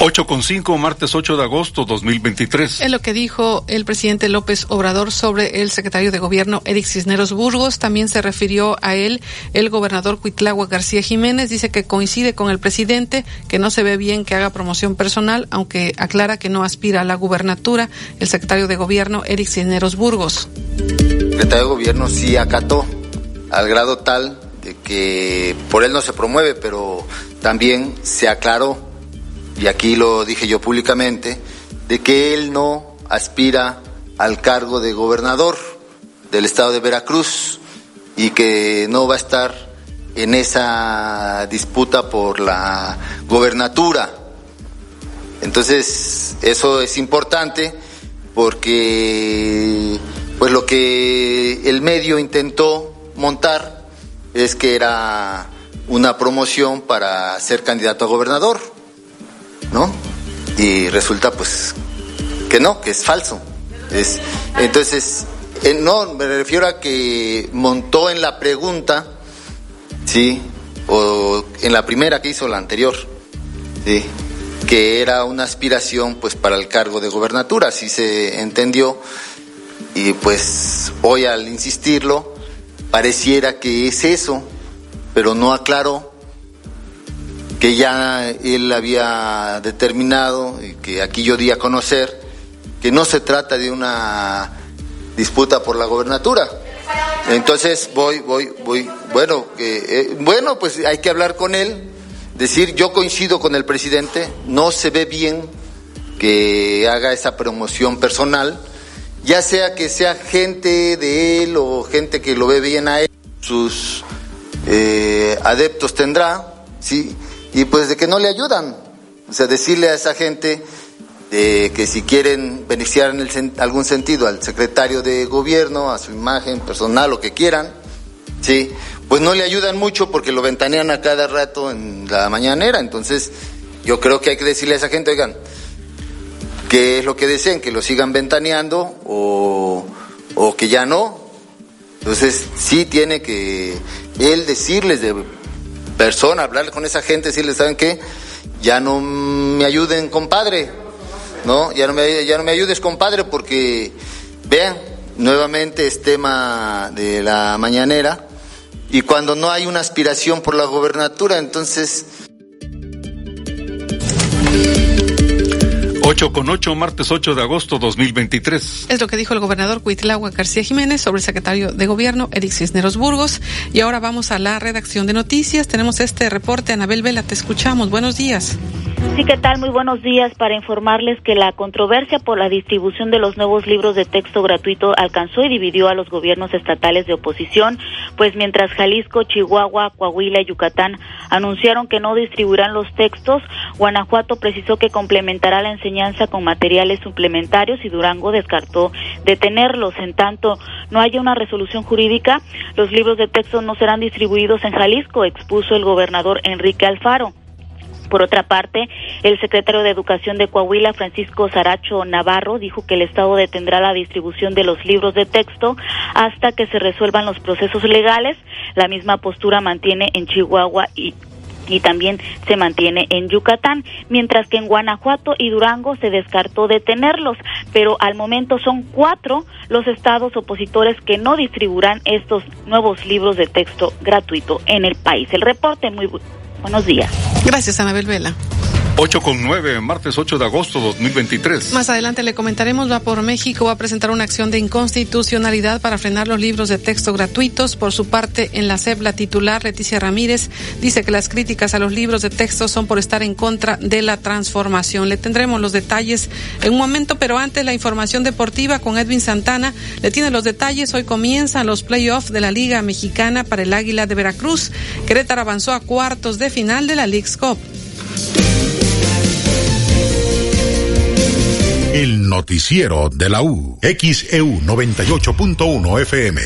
8:05, martes 8 de agosto 2023. Es lo que dijo el presidente López Obrador sobre el secretario de Gobierno Eric Cisneros Burgos. También se refirió a él el gobernador Cuitlagua García Jiménez. Dice que coincide con el presidente, que no se ve bien que haga promoción personal, aunque aclara que no aspira a la gubernatura. El secretario de Gobierno Eric Cisneros Burgos. El secretario de Gobierno sí acató, al grado tal de que por él no se promueve, pero también se aclaró, y aquí lo dije yo públicamente, de que él no aspira al cargo de gobernador del estado de Veracruz y que no va a estar en esa disputa por la gobernatura. Entonces, eso es importante porque pues lo que el medio intentó montar es que era una promoción para ser candidato a gobernador, ¿no? y resulta pues que no, que es falso. Entonces, no, me refiero a que montó en la pregunta, ¿sí? O en la primera que hizo, la anterior, ¿sí? Que era una aspiración pues para el cargo de gobernatura, así se entendió, y pues hoy al insistirlo pareciera que es eso, pero no aclaró que ya él había determinado, y que aquí yo di a conocer, que no se trata de una disputa por la gobernatura. Entonces voy, bueno, pues hay que hablar con él, decir yo coincido con el presidente, no se ve bien que haga esa promoción personal, ya sea que sea gente de él o gente que lo ve bien a él, sus adeptos tendrá, sí, y pues de que no le ayudan, o sea, decirle a esa gente que si quieren beneficiar en algún sentido al secretario de gobierno, a su imagen personal, lo que quieran, sí, pues no le ayudan mucho porque lo ventanean a cada rato en la mañanera. Entonces yo creo que hay que decirle a esa gente, oigan, ¿qué es lo que desean? ¿Que lo sigan ventaneando o que ya no? Entonces sí tiene que él decirles de persona, hablar con esa gente, decirles, ¿saben qué? Ya no me ayuden, compadre, ¿no? Ya no me ayudes, compadre, porque vean, nuevamente es tema de la mañanera. Y cuando no hay una aspiración por la gobernatura, entonces... 8:08, martes 8 de agosto 2023. Es lo que dijo el gobernador Cuitlahua García Jiménez sobre el secretario de Gobierno, Eric Cisneros Burgos. Y ahora vamos a la redacción de noticias. Tenemos este reporte. Anabel Vela, te escuchamos. Buenos días. Sí, ¿qué tal? Muy buenos días. Para informarles que la controversia por la distribución de los nuevos libros de texto gratuito alcanzó y dividió a los gobiernos estatales de oposición, pues mientras Jalisco, Chihuahua, Coahuila y Yucatán anunciaron que no distribuirán los textos, Guanajuato precisó que complementará la enseñanza con materiales suplementarios y Durango descartó detenerlos. En tanto no haya una resolución jurídica, los libros de texto no serán distribuidos en Jalisco, expuso el gobernador Enrique Alfaro. Por otra parte, el secretario de Educación de Coahuila, Francisco Saracho Navarro, dijo que el Estado detendrá la distribución de los libros de texto hasta que se resuelvan los procesos legales. La misma postura mantiene en Chihuahua y también se mantiene en Yucatán, mientras que en Guanajuato y Durango se descartó detenerlos, pero al momento son 4 los estados opositores que no distribuirán estos nuevos libros de texto gratuito en el país. El reporte, muy buenos días. Gracias, Anabel Vela. 8:09, martes 8 de agosto 2023. Más adelante le comentaremos, Va por México va a presentar una acción de inconstitucionalidad para frenar los libros de texto gratuitos. Por su parte, en la SEP, la titular Leticia Ramírez dice que las críticas a los libros de texto son por estar en contra de la transformación. Le tendremos los detalles en un momento, pero antes la información deportiva con Edwin Santana. Le tiene los detalles. Hoy comienzan los playoffs de la Liga Mexicana para el Águila de Veracruz. Querétaro avanzó a cuartos de final de la Leagues Cup. El noticiero de la U, XEU 98.1 FM.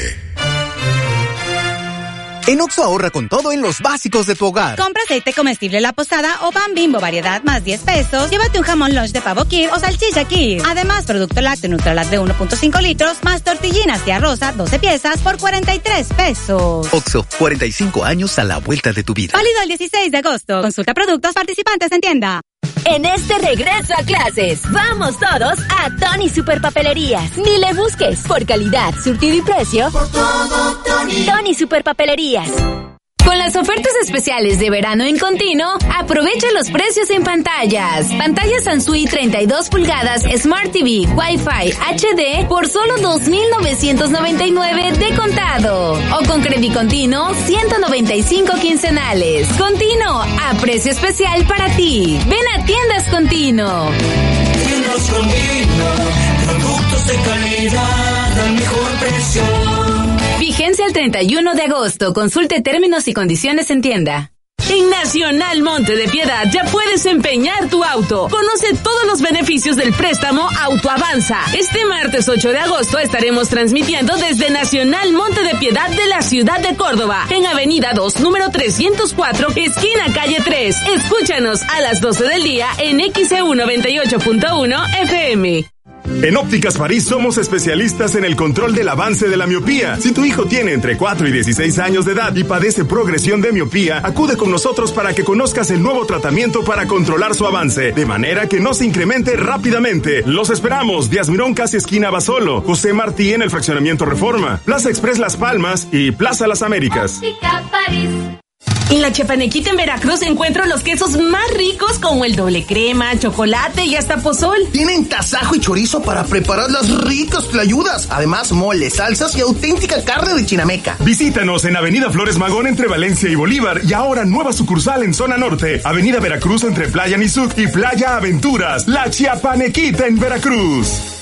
En Oxxo ahorra con todo en los básicos de tu hogar. Compra aceite comestible La Posada o pan Bimbo variedad más $10. Llévate un jamón lunch de pavo Kir o salchicha Kir. Además, producto lácteo Nutralat de 1.5 litros más tortillinas de arroza 12 piezas por $43. Oxxo, 45 años a la vuelta de tu vida. Válido el 16 de agosto. Consulta productos participantes en tienda. En este regreso a clases, vamos todos a Tony Superpapelerías. Ni le busques, por calidad, surtido y precio. Por todo, Tony. Tony Superpapelerías. Con las ofertas especiales de verano en Continuo, aprovecha los precios en pantallas. Pantalla Sansui 32 pulgadas Smart TV Wi-Fi HD por solo $2,999 de contado. O con Crédito Continuo, $195 quincenales. Continuo, a precio especial para ti. Ven a Tiendas Continuo. Tiendas Continuo, productos de calidad al mejor precio. Vigencia el 31 de agosto. Consulte términos y condiciones en tienda. En Nacional Monte de Piedad ya puedes empeñar tu auto. Conoce todos los beneficios del préstamo Autoavanza. Este martes 8 de agosto estaremos transmitiendo desde Nacional Monte de Piedad de la ciudad de Córdoba, en Avenida 2, número 304, esquina calle 3. Escúchanos a las 12 del día en XEU 98.1 FM. En Ópticas París somos especialistas en el control del avance de la miopía. Si tu hijo tiene entre 4 y 16 años de edad y padece progresión de miopía, acude con nosotros para que conozcas el nuevo tratamiento para controlar su avance, de manera que no se incremente rápidamente. Los esperamos, Díaz Mirón casi esquina Basolo, José Martí en el fraccionamiento Reforma, Plaza Express Las Palmas y Plaza Las Américas. Óptica París. En la Chepanequita en Veracruz encuentro los quesos más ricos como el doble crema, chocolate y hasta pozol. Tienen tasajo y chorizo para preparar las ricas tlayudas. Además, moles, salsas y auténtica carne de chinameca. Visítanos en Avenida Flores Magón entre Valencia y Bolívar y ahora nueva sucursal en Zona Norte. Avenida Veracruz entre Playa Nizuc y Playa Aventuras. La Chepanequita en Veracruz.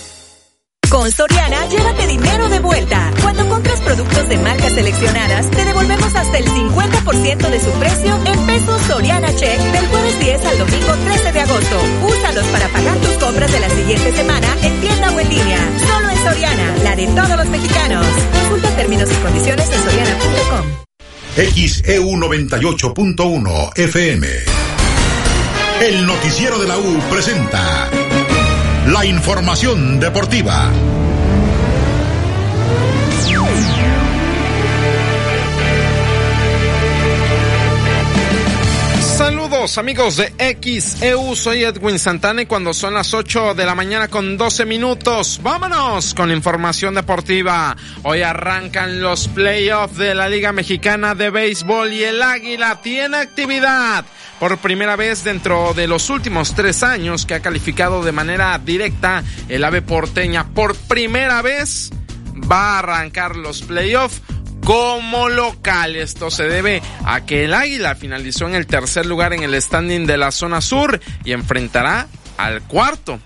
Con Soriana, llévate dinero de vuelta. Cuando compras productos de marcas seleccionadas, te devolvemos hasta el 50% de su precio en pesos Soriana Check del jueves 10 al domingo 13 de agosto. Úsalos para pagar tus compras de la siguiente semana en tienda o en línea. Solo en Soriana, la de todos los mexicanos. Consulta términos y condiciones en soriana.com. XEU 98.1 FM. El noticiero de la U presenta la información deportiva. Saludos amigos de XEU, soy Edwin Santana y cuando son las 8 de la mañana con 12 minutos, vámonos con información deportiva. Hoy arrancan los playoffs de la Liga Mexicana de Béisbol y el Águila tiene actividad. Por primera vez dentro de los últimos 3 años que ha calificado de manera directa el ave porteña, por primera vez va a arrancar los playoffs como local. Esto se debe a que el Águila finalizó en el 3er lugar en el standing de la zona sur y enfrentará al 4º.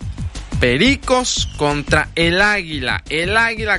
Pericos contra el Águila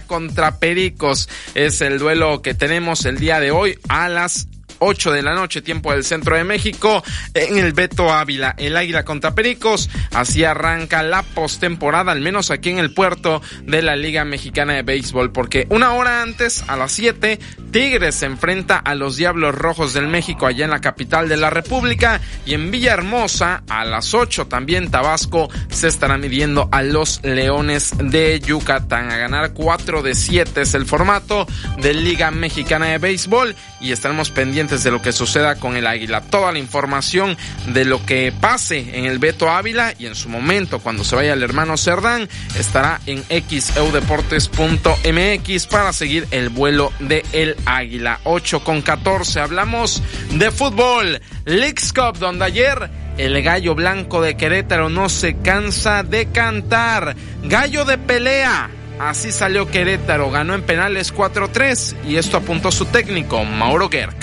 contra Pericos es el duelo que tenemos el día de hoy a las 8 de la noche, tiempo del centro de México, en el Beto Ávila, el Águila contra Pericos. Así arranca la postemporada, al menos aquí en el puerto de la Liga Mexicana de Béisbol, porque una hora antes, a las 7, Tigres se enfrenta a los Diablos Rojos del México, allá en la capital de la República, y en Villahermosa, a las 8, también Tabasco, se estará midiendo a los Leones de Yucatán. A ganar 4 de 7 es el formato de Liga Mexicana de Béisbol, y estaremos pendientes de lo que suceda con el Águila. Toda la información de lo que pase en el Beto Ávila y en su momento cuando se vaya el hermano Cerdán estará en xeudeportes.mx para seguir el vuelo de el Águila. 8:14. Hablamos de fútbol. Leagues Cup, donde ayer el Gallo Blanco de Querétaro no se cansa de cantar. Gallo de pelea. Así salió Querétaro, ganó en penales 4-3 y esto apuntó su técnico, Mauro Gerg.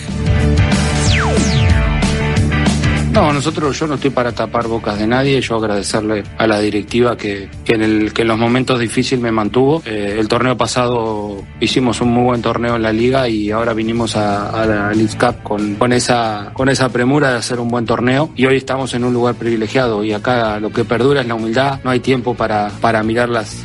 No, yo no estoy para tapar bocas de nadie, yo agradecerle a la directiva que en los momentos difíciles me mantuvo. El torneo pasado hicimos un muy buen torneo en la liga y ahora vinimos a la League Cup con esa premura de hacer un buen torneo y hoy estamos en un lugar privilegiado y acá lo que perdura es la humildad, no hay tiempo para mirar las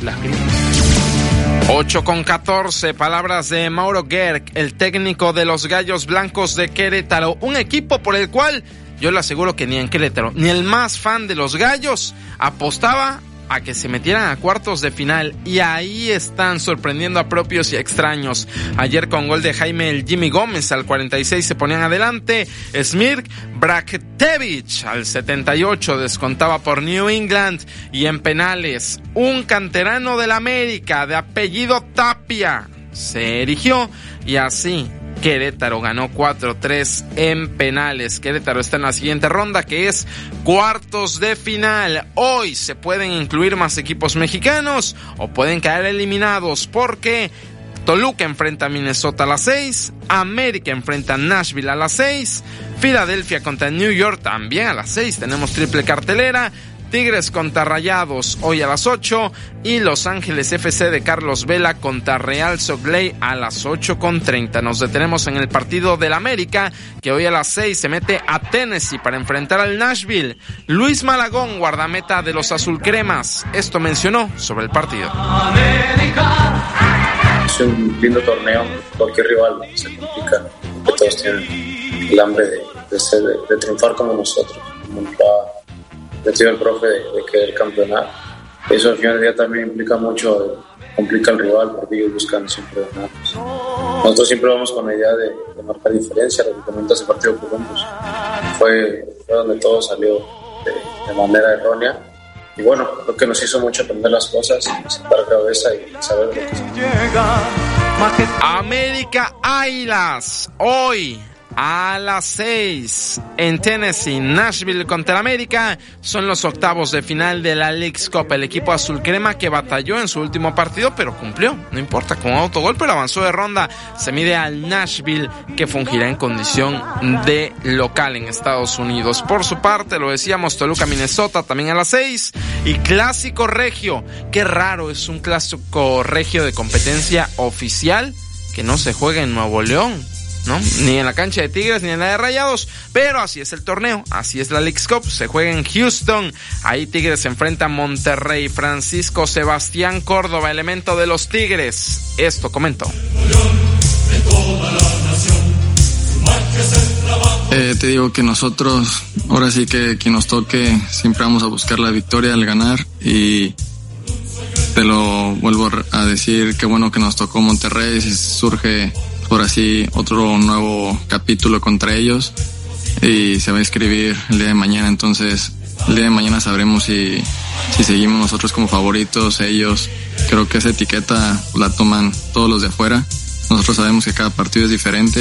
8:14, palabras de Mauro Gerg, el técnico de los Gallos Blancos de Querétaro, un equipo por el cual yo le aseguro que ni en Querétaro, ni el más fan de los Gallos apostaba a que se metieran a cuartos de final y ahí están sorprendiendo a propios y extraños. Ayer con gol de Jaime el Jimmy Gómez al 46 se ponían adelante. Smirk Braktevich al 78 descontaba por New England y en penales un canterano del América de apellido Tapia se erigió y así Querétaro ganó 4-3 en penales. Querétaro está en la siguiente ronda que es cuartos de final. Hoy se pueden incluir más equipos mexicanos o pueden caer eliminados porque Toluca enfrenta a Minnesota a las 6, América enfrenta a Nashville a las 6, Filadelfia contra New York también a las 6. Tenemos triple cartelera. Tigres contra Rayados hoy a las 8 y Los Ángeles FC de Carlos Vela contra Real Sogley a las 8:30. Nos detenemos en el partido del América, que hoy a las 6 se mete a Tennessee para enfrentar al Nashville. Luis Malagón, guardameta de los azulcremas, esto mencionó sobre el partido. Es un lindo torneo, cualquier rival se complica, porque todos tienen el hambre de triunfar como nosotros, como nos ha metido el profe de querer campeonar. Eso al final del día también implica mucho, complica al rival porque ellos buscan siempre ganar. Nosotros siempre vamos con la idea de marcar diferencia. Lo que comenta ese partido por ambos fue donde todo salió de manera errónea. Y bueno, lo que nos hizo mucho aprender las cosas, sentar cabeza y saber lo que se... América Águilas, hoy a las 6 en Tennessee. Nashville contra América son los octavos de final de la Leagues Cup. El equipo azulcrema, que batalló en su último partido pero cumplió, no importa, con autogol, pero avanzó de ronda, se mide al Nashville, que fungirá en condición de local en Estados Unidos. Por su parte, lo decíamos, Toluca Minnesota también a las 6 y Clásico Regio. Qué raro es un Clásico Regio de competencia oficial que no se juega en Nuevo León, ¿no? Ni en la cancha de Tigres ni en la de Rayados, pero así es el torneo, así es la Leagues Cup, se juega en Houston. Ahí Tigres se enfrenta a Monterrey. Francisco Sebastián Córdoba, elemento de los Tigres, esto comentó. Te digo que nosotros, ahora sí que quien nos toque, siempre vamos a buscar la victoria, el ganar, y te lo vuelvo a decir, qué bueno que nos tocó Monterrey. Si surge por así otro nuevo capítulo contra ellos y se va a escribir el día de mañana. Entonces el día de mañana sabremos si seguimos nosotros como favoritos, ellos. Creo que esa etiqueta la toman todos los de afuera. Nosotros sabemos que cada partido es diferente.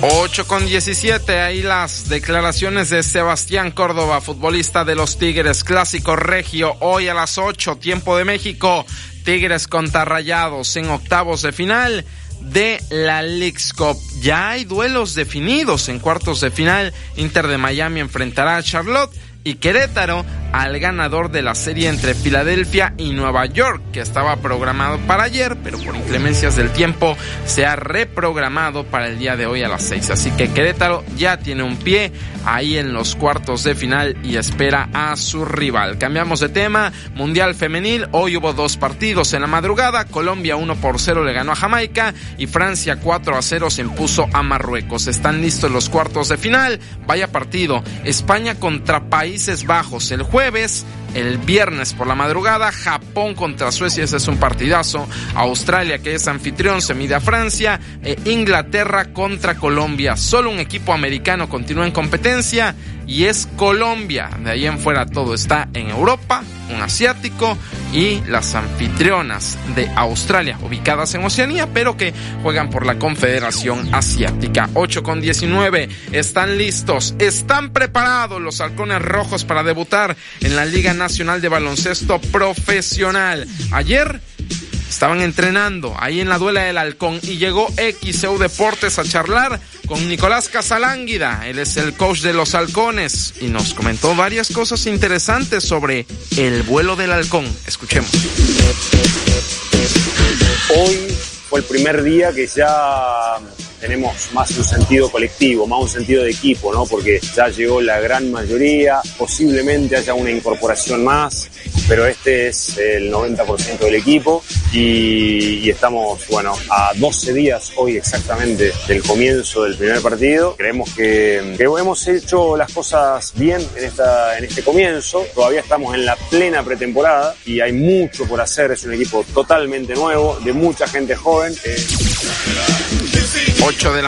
8:17, ahí las declaraciones de Sebastián Córdoba, futbolista de los Tigres. Clásico Regio, hoy a las 8, tiempo de México. Tigres contra Rayados en octavos de final de la Leagues Cup. Ya hay duelos definidos en cuartos de final. Inter de Miami enfrentará a Charlotte y Querétaro al ganador de la serie entre Filadelfia y Nueva York, que estaba programado para ayer, pero por inclemencias del tiempo se ha reprogramado para el día de hoy a las 6. Así que Querétaro ya tiene un pie ahí en los cuartos de final y espera a su rival. Cambiamos de tema. Mundial Femenil, hoy hubo dos partidos en la madrugada. Colombia 1-0 le ganó a Jamaica y Francia 4-0 se impuso a Marruecos. Están listos los cuartos de final. Vaya partido, España contra Países Bajos el jueves. El viernes por la madrugada, Japón contra Suecia, ese es un partidazo. Australia, que es anfitrión, se mide a Francia. Inglaterra contra Colombia. Solo un equipo americano continúa en competencia y es Colombia. De ahí en fuera todo está en Europa, un asiático y las anfitrionas de Australia, ubicadas en Oceanía, pero que juegan por la Confederación Asiática. 8:19, están listos, están preparados los halcones rojos para debutar en la Liga Nacional de Baloncesto Profesional. Ayer estaban entrenando ahí en la Duela del Halcón y llegó XEU Deportes a charlar con Nicolás Casalánguida. Él es el coach de los halcones y nos comentó varias cosas interesantes sobre el vuelo del halcón. Escuchemos. Hoy fue el primer día que ya tenemos más un sentido colectivo, más un sentido de equipo, ¿no? Porque ya llegó la gran mayoría, posiblemente haya una incorporación más, pero este es el 90% del equipo y estamos, bueno, a 12 días hoy exactamente del comienzo del primer partido. Creemos que hemos hecho las cosas bien en este comienzo. Todavía estamos en la plena pretemporada y hay mucho por hacer. Es un equipo totalmente nuevo, de mucha gente joven. 8:20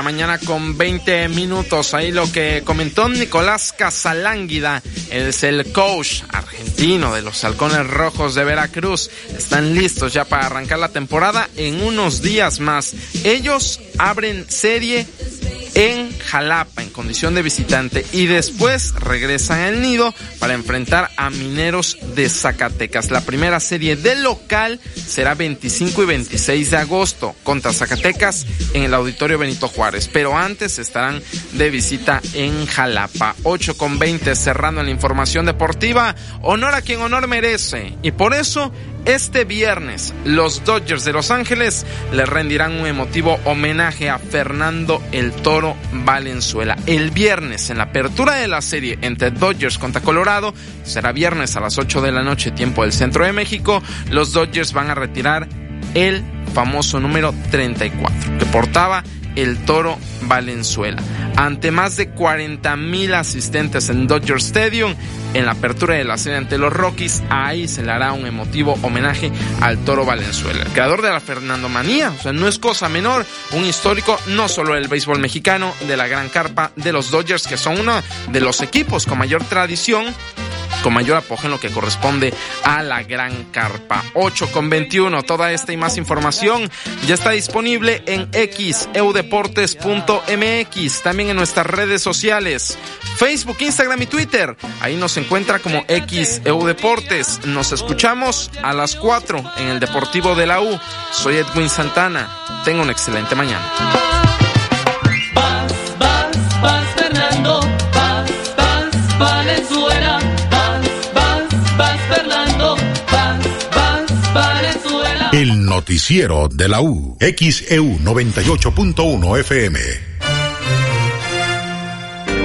a.m, ahí lo que comentó Nicolás Casalánguida, es el coach argentino de los Halcones Rojos de Veracruz. Están listos ya para arrancar la temporada en unos días más. Ellos abren serie en Jalapa en condición de visitante y después regresan al nido para enfrentar a Mineros de Zacatecas. La primera serie de local será 25 y 26 de agosto contra Zacatecas en el Auditorio Benito Juárez, pero antes estarán de visita en Jalapa. 8:20 cerrando la información deportiva. Honor a quien honor merece, y por eso este viernes los Dodgers de Los Ángeles le rendirán un emotivo homenaje a Fernando el Toro Valenzuela. El viernes, en la apertura de la serie entre Dodgers contra Colorado, será viernes a las 8 de la noche, tiempo del centro de México, los Dodgers van a retirar el famoso número 34 que portaba el Toro Valenzuela. Ante más de 40,000 asistentes en Dodger Stadium, en la apertura de la serie ante los Rockies, ahí se le hará un emotivo homenaje al Toro Valenzuela, el creador de la Fernandomanía. O sea, no es cosa menor, un histórico no solo del béisbol mexicano, de la gran carpa de los Dodgers, que son uno de los equipos con mayor tradición, con mayor apogeo en lo que corresponde a la gran carpa. 8:21. Toda esta y más información ya está disponible en xeudeportes.mx, también en nuestras redes sociales, Facebook, Instagram y Twitter. Ahí nos encuentra como xeudeportes. Nos escuchamos a las 4 en el Deportivo de la U. Soy Edwin Santana. Tenga una excelente mañana. Vas, Fernando. Vas, Valenzuela. El noticiero de la U, XEU 98.1 FM.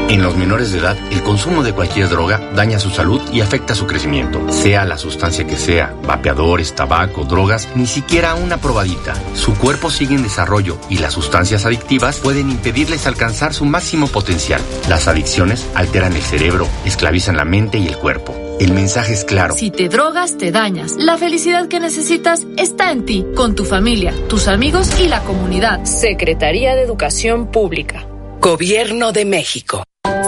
En los menores de edad, el consumo de cualquier droga daña su salud y afecta su crecimiento. Sea la sustancia que sea, vapeadores, tabaco, drogas, ni siquiera una probadita. Su cuerpo sigue en desarrollo y las sustancias adictivas pueden impedirles alcanzar su máximo potencial. Las adicciones alteran el cerebro, esclavizan la mente y el cuerpo. El mensaje es claro. Si te drogas, te dañas. La felicidad que necesitas está en ti, con tu familia, tus amigos y la comunidad. Secretaría de Educación Pública. Gobierno de México.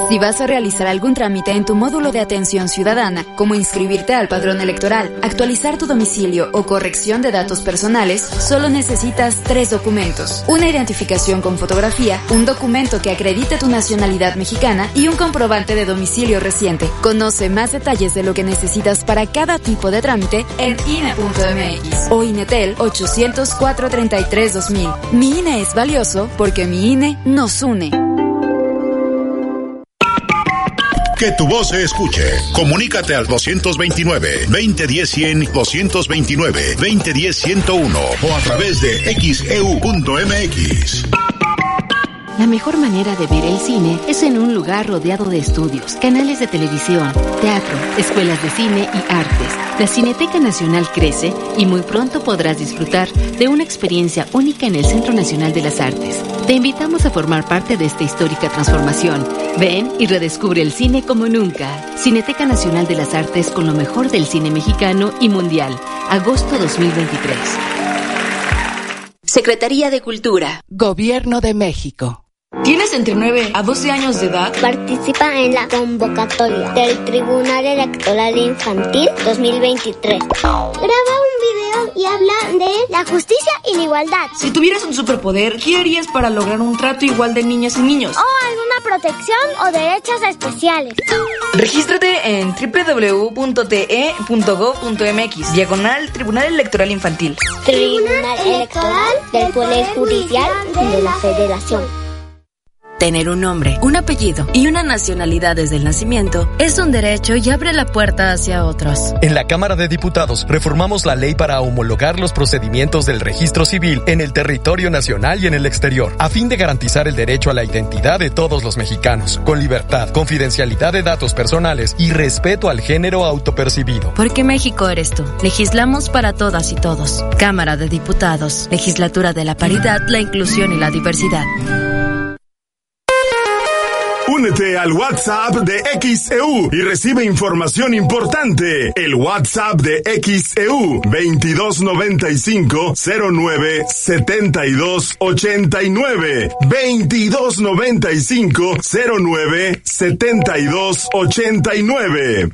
Si vas a realizar algún trámite en tu módulo de atención ciudadana, como inscribirte al padrón electoral, actualizar tu domicilio o corrección de datos personales, solo necesitas 3 documentos: una identificación con fotografía, un documento que acredite tu nacionalidad mexicana y un comprobante de domicilio reciente. Conoce más detalles de lo que necesitas para cada tipo de trámite en INE.mx o INETEL 800-433-2000. Mi INE es valioso porque mi INE nos une. Que tu voz se escuche. Comunícate al 229-2010-100, 229-2010-101 o a través de xeu.mx. La mejor manera de ver el cine es en un lugar rodeado de estudios, canales de televisión, teatro, escuelas de cine y artes. La Cineteca Nacional crece y muy pronto podrás disfrutar de una experiencia única en el Centro Nacional de las Artes. Te invitamos a formar parte de esta histórica transformación. Ven y redescubre el cine como nunca. Cineteca Nacional de las Artes, con lo mejor del cine mexicano y mundial. Agosto 2023. Secretaría de Cultura, Gobierno de México. ¿Tienes entre 9 a 12 años de edad? Participa en la convocatoria del Tribunal Electoral Infantil 2023. Graba un video y habla de la justicia y la igualdad. Si tuvieras un superpoder, ¿qué harías para lograr un trato igual de niñas y niños? O alguna protección o derechos especiales. Regístrate en www.te.gov.mx/Tribunal Electoral Infantil. Tribunal Electoral del Poder Judicial de la Federación. Tener un nombre, un apellido y una nacionalidad desde el nacimiento es un derecho y abre la puerta hacia otros. En la Cámara de Diputados reformamos la ley para homologar los procedimientos del registro civil en el territorio nacional y en el exterior, a fin de garantizar el derecho a la identidad de todos los mexicanos, con libertad, confidencialidad de datos personales y respeto al género autopercibido. Porque México eres tú. Legislamos para todas y todos. Cámara de Diputados, Legislatura de la Paridad, la Inclusión y la Diversidad. Únete al WhatsApp de XEU y recibe información importante. El WhatsApp de XEU 2295-09-7289. 2295-09-7289.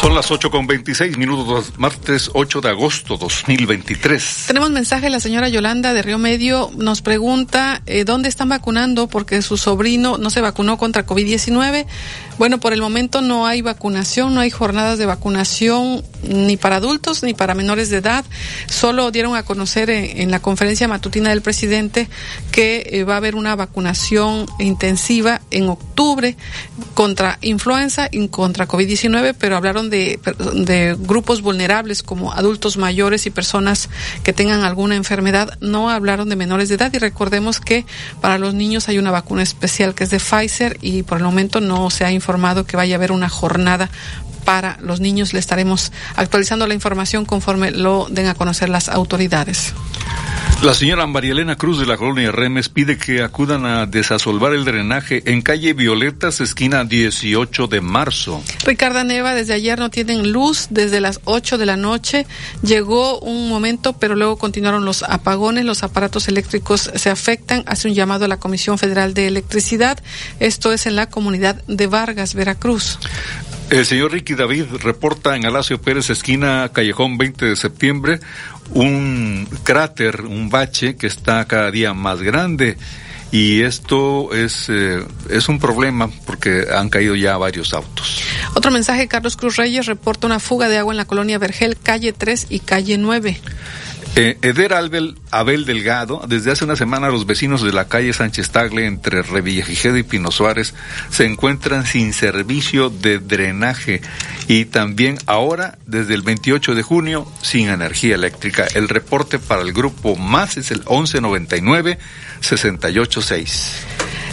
Son las 8:26 minutos, martes 8 de agosto 2023. Tenemos mensaje, la señora Yolanda de Río Medio nos pregunta dónde están vacunando porque su sobrino no se vacunó contra COVID-19. Bueno, por el momento no hay vacunación, no hay jornadas de vacunación ni para adultos ni para menores de edad. Solo dieron a conocer en la conferencia matutina del presidente que va a haber una vacunación intensiva en octubre contra influenza y contra COVID-19, pero hablaron de grupos vulnerables como adultos mayores y personas que tengan alguna enfermedad. No hablaron de menores de edad, y recordemos que para los niños hay una vacuna especial que es de Pfizer, y por el momento no se ha informado que vaya a haber una jornada para los niños. Le estaremos actualizando la información conforme lo den a conocer las autoridades. La señora María Elena Cruz de la colonia Remes pide que acudan a desasolvar el drenaje en calle Violetas, esquina 18 de marzo. Ricarda Neva, desde ayer no tienen luz, desde las 8 de la noche llegó un momento, pero luego continuaron los apagones, los aparatos eléctricos se afectan, hace un llamado a la Comisión Federal de Electricidad, esto es en la comunidad de Vargas, Veracruz. El señor Ricky David reporta en Alacio Pérez, esquina Callejón 20 de septiembre, un cráter, un bache que está cada día más grande, y esto es un problema porque han caído ya varios autos. Otro mensaje, Carlos Cruz Reyes reporta una fuga de agua en la colonia Vergel, calle 3 y calle 9. Eder Abel Delgado, desde hace una semana los vecinos de la calle Sánchez Tagle entre Revillagigedo y Pino Suárez se encuentran sin servicio de drenaje, y también ahora desde el 28 de junio sin energía eléctrica. El reporte para el grupo Más es el 1199-686.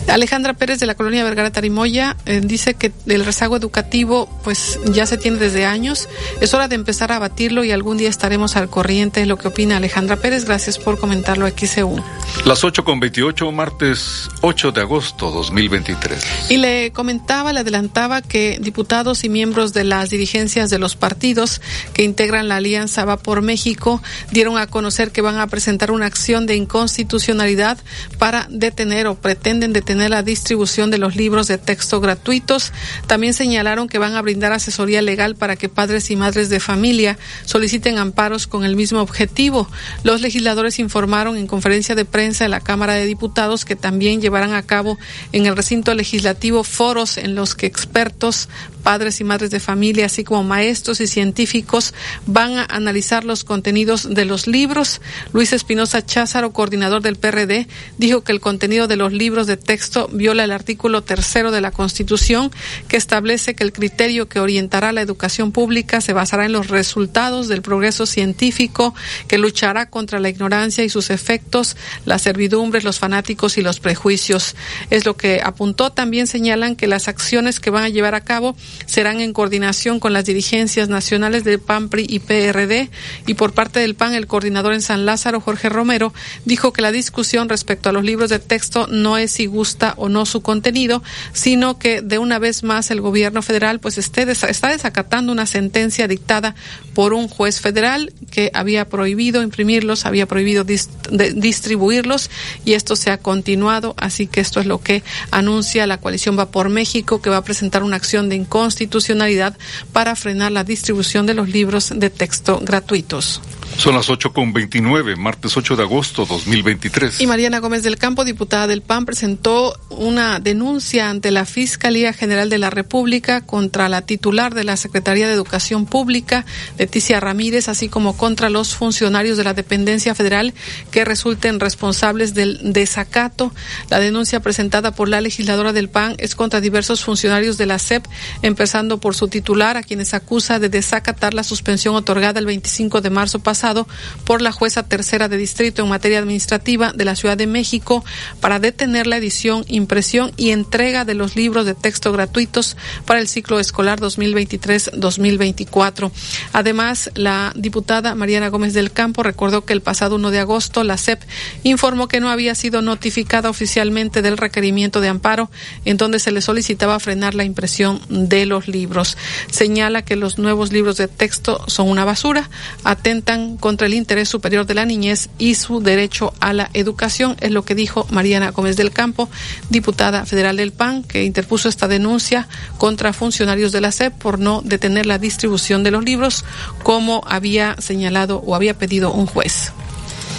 Alejandra Pérez de la colonia Vergara Tarimoya dice que el rezago educativo pues ya se tiene desde años, es hora de empezar a abatirlo y algún día estaremos al corriente, es lo que opina Alejandra Pérez. Gracias por comentarlo aquí, XEU. Las 8:28, martes 8 de agosto 2023. Y le comentaba, le adelantaba que diputados y miembros de las dirigencias de los partidos que integran la alianza Va por México dieron a conocer que van a presentar una acción de inconstitucionalidad para detener o pretenden detener la distribución de los libros de texto gratuitos. También señalaron que van a brindar asesoría legal para que padres y madres de familia soliciten amparos con el mismo objetivo. Los legisladores informaron en conferencia de prensa de la Cámara de Diputados que también llevarán a cabo en el recinto legislativo foros en los que expertos, padres y madres de familia, así como maestros y científicos van a analizar los contenidos de los libros. Luis Espinosa Cházaro, coordinador del PRD, dijo que el contenido de los libros de texto viola el artículo 3º de la Constitución, que establece que el criterio que orientará la educación pública se basará en los resultados del progreso científico, que luchará contra la ignorancia y sus efectos, las servidumbres, los fanáticos y los prejuicios. Es lo que apuntó. También señalan que las acciones que van a llevar a cabo serán en coordinación con las dirigencias nacionales del PAN, PRI y PRD, y por parte del PAN el coordinador en San Lázaro, Jorge Romero, dijo que la discusión respecto a los libros de texto no es si gusta o no su contenido, sino que de una vez más el gobierno federal pues está desacatando una sentencia dictada por un juez federal que había prohibido imprimirlos, había prohibido distribuirlos, y esto se ha continuado. Así que esto es lo que anuncia la coalición Va por México, que va a presentar una acción de inconstitucionalidad para frenar la distribución de los libros de texto gratuitos. Son las 8:29, martes 8 de agosto 2023. Y Mariana Gómez del Campo, diputada del PAN, presentó una denuncia ante la Fiscalía General de la República contra la titular de la Secretaría de Educación Pública, Leticia Ramírez, así como contra los funcionarios de la dependencia federal que resulten responsables del desacato. La denuncia presentada por la legisladora del PAN es contra diversos funcionarios de la SEP, empezando por su titular, a quienes acusa de desacatar la suspensión otorgada el 25 de marzo pasado realizado por la jueza tercera de distrito en materia administrativa de la Ciudad de México para detener la edición, impresión y entrega de los libros de texto gratuitos para el ciclo escolar 2023-2024. Además, la diputada Mariana Gómez del Campo recordó que el pasado 1 de agosto la SEP informó que no había sido notificada oficialmente del requerimiento de amparo en donde se le solicitaba frenar la impresión de los libros. Señala que los nuevos libros de texto son una basura, atentan contra el interés superior de la niñez y su derecho a la educación, es lo que dijo Mariana Gómez del Campo, diputada federal del PAN, que interpuso esta denuncia contra funcionarios de la SEP por no detener la distribución de los libros, como había señalado o había pedido un juez.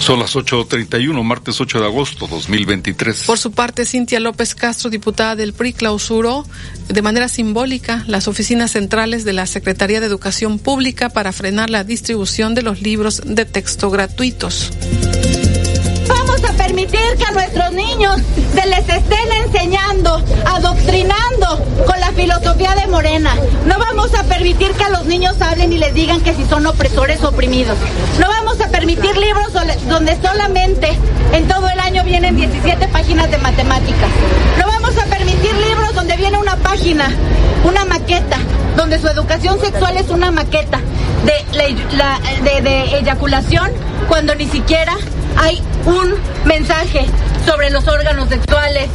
Son las 8:31, martes 8 de agosto 2023. Por su parte, Cintia López Castro, diputada del PRI, clausuró de manera simbólica las oficinas centrales de la Secretaría de Educación Pública para frenar la distribución de los libros de texto gratuitos. Vamos a permitir que a nuestros niños se les estén enseñando, adoctrinando con la filosofía de Morena. No vamos a permitir que a los niños hablen y les digan que si son opresores o oprimidos. No vamos a permitir libros donde solamente en todo el año vienen 17 páginas de matemáticas. No vamos a permitir libros donde viene una página, una maqueta, donde su educación sexual es una maqueta de eyaculación, cuando ni siquiera hay un mensaje sobre los órganos sexuales.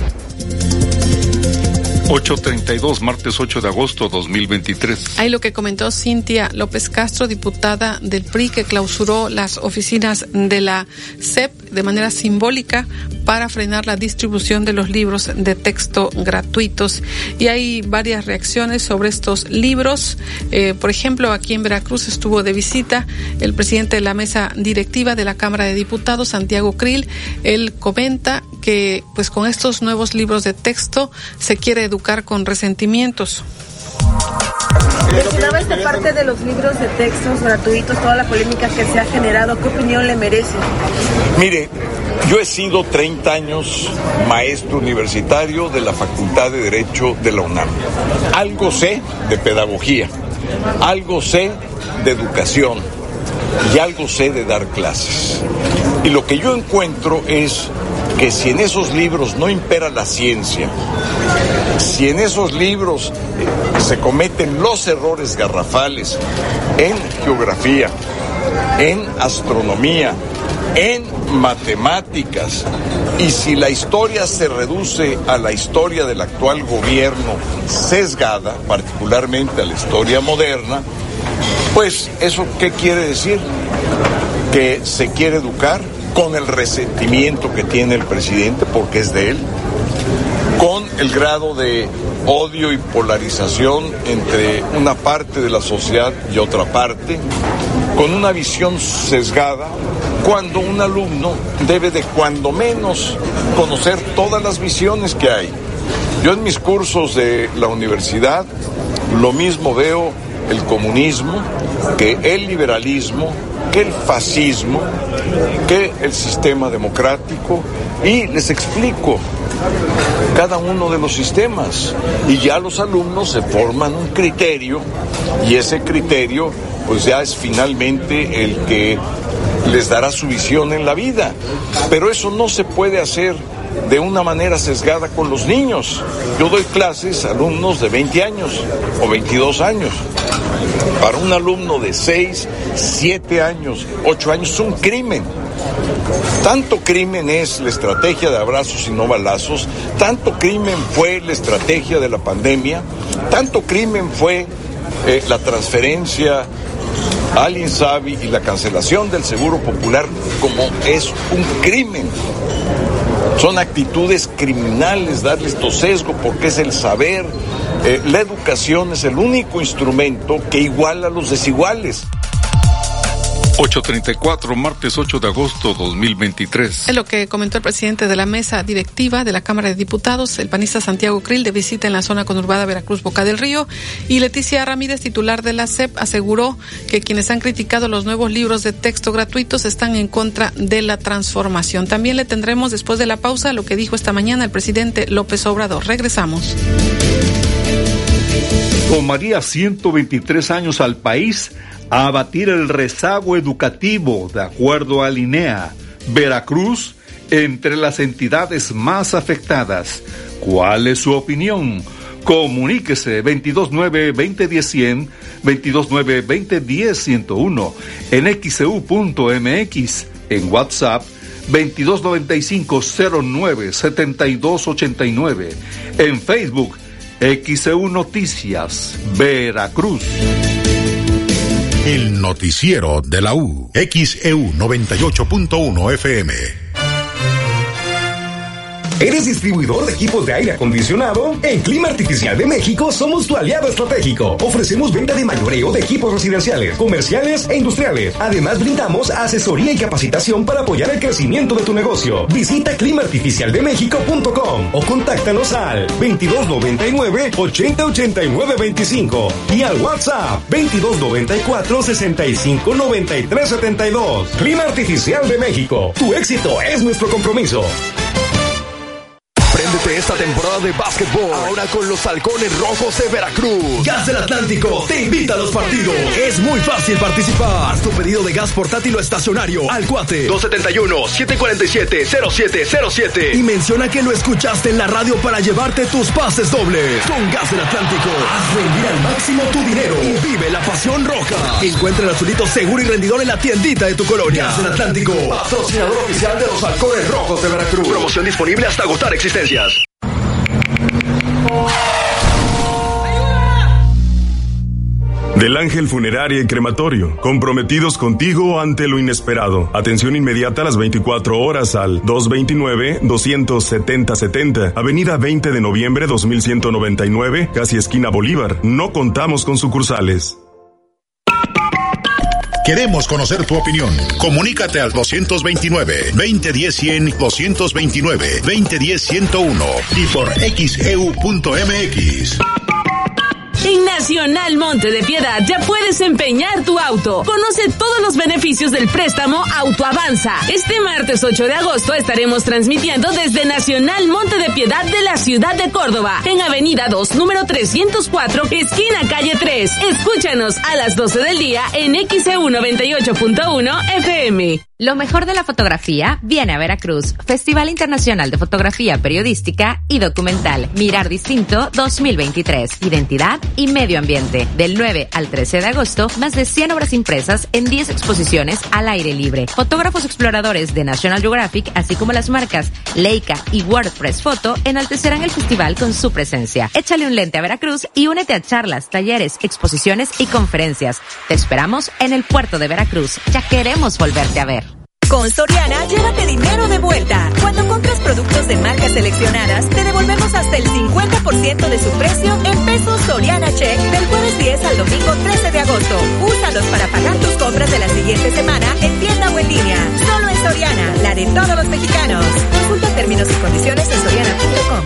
8:32, martes 8 de agosto 2023. Ahí lo que comentó Cintia López Castro, diputada del PRI, que clausuró las oficinas de la SEP de manera simbólica para frenar la distribución de los libros de texto gratuitos. Y hay varias reacciones sobre estos libros. Por ejemplo, aquí en Veracruz estuvo de visita el presidente de la mesa directiva de la Cámara de Diputados, Santiago Krill. Él comenta que pues con estos nuevos libros de texto se quiere educar con resentimientos. Mencionaba esta parte de los libros de textos gratuitos, toda la polémica que se ha generado, ¿qué opinión le merece? Mire, yo he sido 30 años maestro universitario de la Facultad de Derecho de la UNAM. Algo sé de pedagogía, algo sé de educación y algo sé de dar clases. Y lo que yo encuentro es que si en esos libros no impera la ciencia, si en esos libros se cometen los errores garrafales en geografía, en astronomía, en matemáticas, y si la historia se reduce a la historia del actual gobierno sesgada, particularmente a la historia moderna, pues ¿eso qué quiere decir? Que se quiere educar con el resentimiento que tiene el presidente, porque es de él, con el grado de odio y polarización entre una parte de la sociedad y otra parte, con una visión sesgada, cuando un alumno debe de cuando menos conocer todas las visiones que hay. Yo en mis cursos de la universidad lo mismo veo el comunismo, que el liberalismo, que el fascismo, que el sistema democrático, y les explico cada uno de los sistemas, y ya los alumnos se forman un criterio, y ese criterio pues ya es finalmente el que les dará su visión en la vida. Pero eso no se puede hacer de una manera sesgada con los niños. Yo doy clases a alumnos de 20 años o 22 años. Para un alumno de 6, 7 años, 8 años es un crimen. Tanto crimen es la estrategia de abrazos y no balazos, tanto crimen fue la estrategia de la pandemia, tanto crimen fue la transferencia al Insabi y la cancelación del Seguro Popular, como es un crimen. Son actitudes criminales darle estos sesgos, porque es el saber. La educación es el único instrumento que iguala a los desiguales. 8:34, martes 8 de agosto 2023. Es lo que comentó el presidente de la mesa directiva de la Cámara de Diputados, el panista Santiago Krill, de visita en la zona conurbada Veracruz-Boca del Río. Y Leticia Ramírez, titular de la SEP, aseguró que quienes han criticado los nuevos libros de texto gratuitos están en contra de la transformación. También le tendremos después de la pausa lo que dijo esta mañana el presidente López Obrador. Regresamos. Tomaría 123 años al país a abatir el rezago educativo, de acuerdo al INEA. Veracruz, entre las entidades más afectadas. ¿Cuál es su opinión? Comuníquese 229-2010-100, 229-2010-101, en xeu.mx, en WhatsApp 2295-09-7289, en Facebook XEU Noticias Veracruz. El noticiero de la U, XEU 98.1 FM. ¿Eres distribuidor de equipos de aire acondicionado? En Clima Artificial de México somos tu aliado estratégico. Ofrecemos venta de mayoreo de equipos residenciales, comerciales e industriales. Además, brindamos asesoría y capacitación para apoyar el crecimiento de tu negocio. Visita climaartificialdemexico.com o contáctanos al 2299-808925 y al WhatsApp 2294-659372. Clima Artificial de México. Tu éxito es nuestro compromiso. Préndete esta temporada de básquetbol, ahora con los Halcones Rojos de Veracruz. Gas del Atlántico te invita a los partidos. Es muy fácil participar. Haz tu pedido de gas portátil o estacionario al cuate 271-747-0707 y menciona que lo escuchaste en la radio para llevarte tus pases dobles. Con Gas del Atlántico, haz rendir al máximo tu dinero y vive la pasión roja. Encuentra el azulito seguro y rendidor en la tiendita de tu colonia. Gas del Atlántico, patrocinador oficial de los Halcones Rojos de Veracruz. Promoción disponible hasta agotar existencia. Del Ángel Funeraria y Crematorio, comprometidos contigo ante lo inesperado. Atención inmediata a las 24 horas al 229-270-70, Avenida 20 de Noviembre 2199, casi esquina Bolívar. No contamos con sucursales. Queremos conocer tu opinión. Comunícate al 229-2010-100, 229-2010-101 y por xeu.mx. En Nacional Monte de Piedad ya puedes empeñar tu auto. Conoce todos los beneficios del préstamo Autoavanza. Este martes 8 de agosto estaremos transmitiendo desde Nacional Monte de Piedad de la ciudad de Córdoba, en Avenida 2, número 304, esquina calle 3. Escúchanos a las 12 del día en XEU 98.1 FM. Lo mejor de la fotografía viene a Veracruz. Festival Internacional de Fotografía Periodística y Documental Mirar Distinto 2023. Identidad y medio ambiente. Del 9 al 13 de agosto, más de 100 obras impresas en 10 exposiciones al aire libre. Fotógrafos exploradores de National Geographic, así como las marcas Leica y WordPress Photo, enaltecerán el festival con su presencia. Échale un lente a Veracruz y únete a charlas, talleres, exposiciones y conferencias. Te esperamos en el puerto de Veracruz. Ya queremos volverte a ver. Con Soriana, llévate dinero de vuelta. Cuando compras productos de marcas seleccionadas, te devolvemos hasta el 50% de su precio en pesos Soriana Check del jueves 10 al domingo 13 de agosto. Úsalos para pagar tus compras de la siguiente semana en tienda o en línea. Solo en Soriana, la de todos los mexicanos. Consulta términos y condiciones en soriana.com.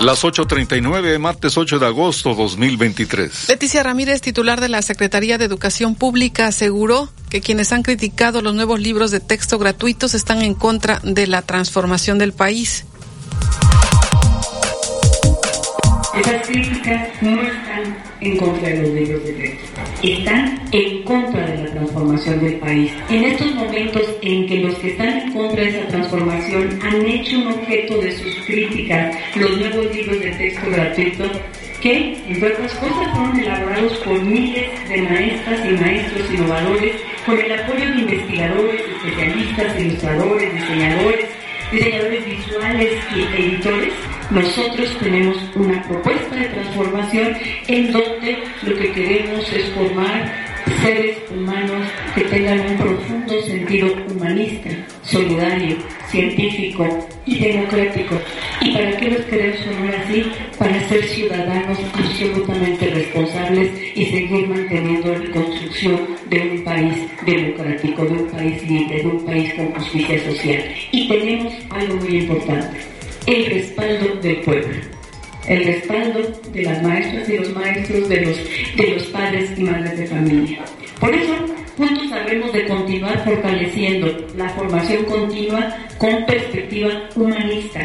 Las 8:39, martes 8 de agosto 2023. Leticia Ramírez, titular de la Secretaría de Educación Pública, aseguró que quienes han criticado los nuevos libros de texto gratuitos están en contra de la transformación del país. Esas críticas no están en contra de los libros de texto, están en contra de la transformación del país. En estos momentos en que los que están en contra de esa transformación han hecho un objeto de sus críticas los nuevos libros de texto gratuito, que, entre otras cosas, fueron elaborados por miles de maestras y maestros innovadores, con el apoyo de investigadores, especialistas, ilustradores, diseñadores visuales y editores. Nosotros tenemos una propuesta de transformación en donde lo que queremos es formar seres humanos que tengan un profundo sentido humanista, solidario, científico y democrático. ¿Y para qué los queremos llamar así? Para ser ciudadanos absolutamente responsables y seguir manteniendo la construcción de un país democrático, de un país libre, de un país con justicia social. Y tenemos algo muy importante, el respaldo del pueblo. El respaldo de las maestras y los maestros, de los padres y madres de familia. Por eso, juntos sabemos de continuar fortaleciendo la formación continua con perspectiva humanista,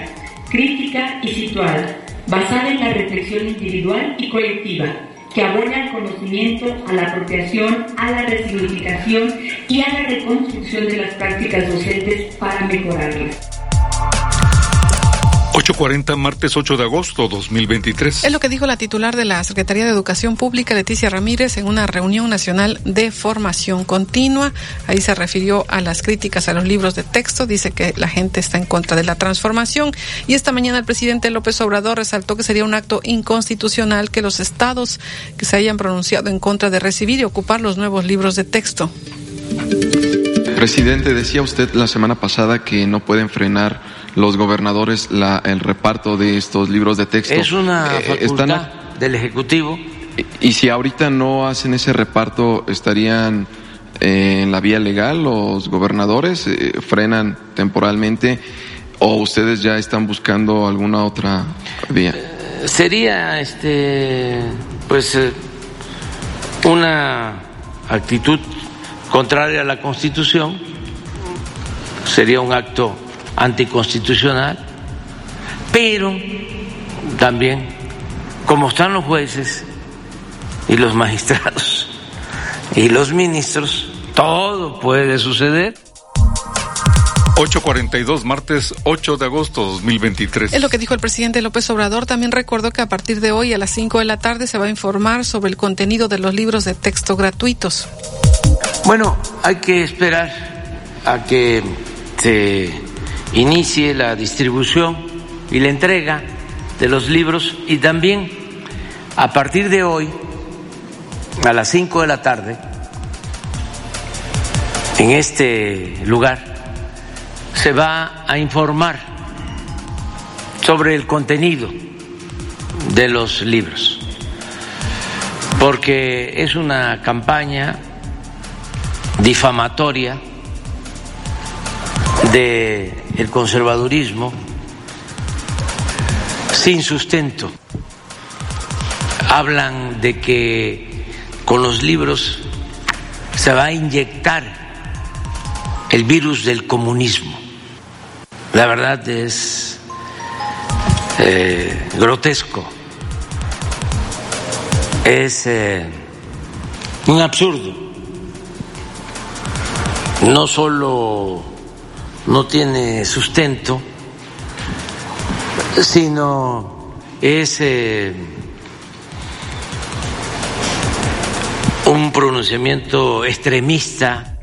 crítica y situada, basada en la reflexión individual y colectiva, que abona el conocimiento a la apropiación, a la resignificación y a la reconstrucción de las prácticas docentes para mejorarlas. 8:40, martes 8 de agosto 2023. Es lo que dijo la titular de la Secretaría de Educación Pública, Leticia Ramírez, en una reunión nacional de formación continua. Ahí se refirió a las críticas a los libros de texto. Dice que la gente está en contra de la transformación. Y esta mañana el presidente López Obrador resaltó que sería un acto inconstitucional que los estados que se hayan pronunciado en contra de recibir y ocupar los nuevos libros de texto. Presidente, decía usted la semana pasada que no pueden frenar los gobernadores el reparto de estos libros de texto. Es una facultad del Ejecutivo. ¿Y si ahorita no hacen ese reparto, estarían en la vía legal los gobernadores? ¿Frenan temporalmente o ustedes ya están buscando alguna otra vía? Sería una actitud contraria a la Constitución, sería un acto anticonstitucional, pero también, como están los jueces y los magistrados y los ministros, todo puede suceder. 8:42, martes 8 de agosto 2023. Es lo que dijo el presidente López Obrador. También recordó que a partir de hoy a las 5 de la tarde se va a informar sobre el contenido de los libros de texto gratuitos. Bueno, hay que esperar a que se inicie la distribución y la entrega de los libros, y también a partir de hoy a las 5 de la tarde en este lugar se va a informar sobre el contenido de los libros, porque es una campaña difamatoria del conservadurismo sin sustento. Hablan de que con los libros se va a inyectar el virus del comunismo. La verdad es grotesco, es un absurdo. No solo no tiene sustento, sino es un pronunciamiento extremista.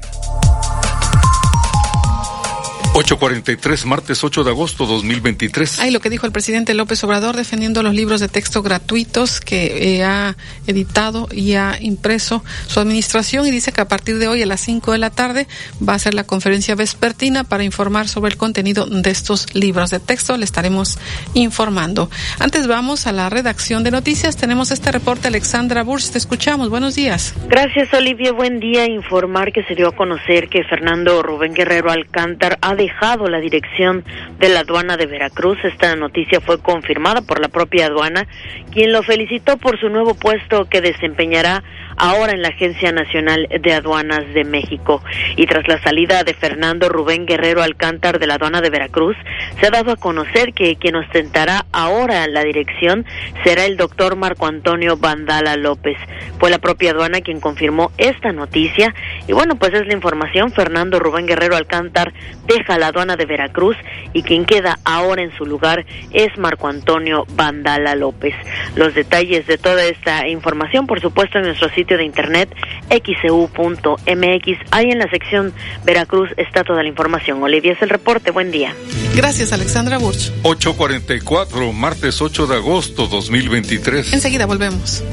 8:43, martes 8 de agosto 2023. Ahí lo que dijo el presidente López Obrador defendiendo los libros de texto gratuitos que ha editado y ha impreso su administración, y dice que a partir de hoy a las 5 de la tarde va a ser la conferencia vespertina para informar sobre el contenido de estos libros de texto. Le estaremos informando. Antes vamos a la redacción de noticias. Tenemos este reporte, Alexandra Burch, te escuchamos. Buenos días. Gracias, Olivia. Buen día. Informar que se dio a conocer que Fernando Rubén Guerrero Alcántara ha dejado la dirección de la aduana de Veracruz. Esta noticia fue confirmada por la propia aduana, quien lo felicitó por su nuevo puesto que desempeñará ahora en la Agencia Nacional de Aduanas de México. Y tras la salida de Fernando Rubén Guerrero Alcántar de la aduana de Veracruz, se ha dado a conocer que quien ostentará ahora la dirección será el doctor Marco Antonio Vandala López. Fue la propia aduana quien confirmó esta noticia. Y bueno, pues es la información. Fernando Rubén Guerrero Alcántar deja la aduana de Veracruz, y quien queda ahora en su lugar es Marco Antonio Vandala López. Los detalles de toda esta información, por supuesto, en nuestro sitio de internet xeu.mx. Ahí en la sección Veracruz está toda la información. Olivia, es el reporte. Buen día. Gracias, Alexandra Burch. 8:44, martes 8 de agosto 2023. Enseguida volvemos.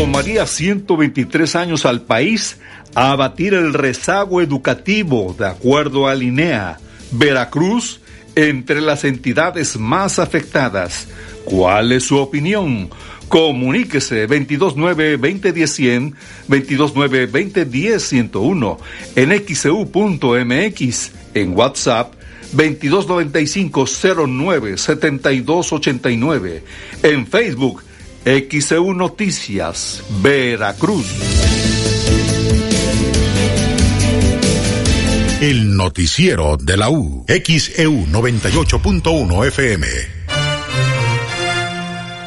Tomaría 123 años al país a abatir el rezago educativo, de acuerdo al INEA. Veracruz, entre las entidades más afectadas. ¿Cuál es su opinión? Comuníquese 229-2010-100, 229-2010-101, en xeu.mx, en WhatsApp 2295-09-7289, en Facebook XEU Noticias Veracruz. El noticiero de la U, XEU 98.1 FM.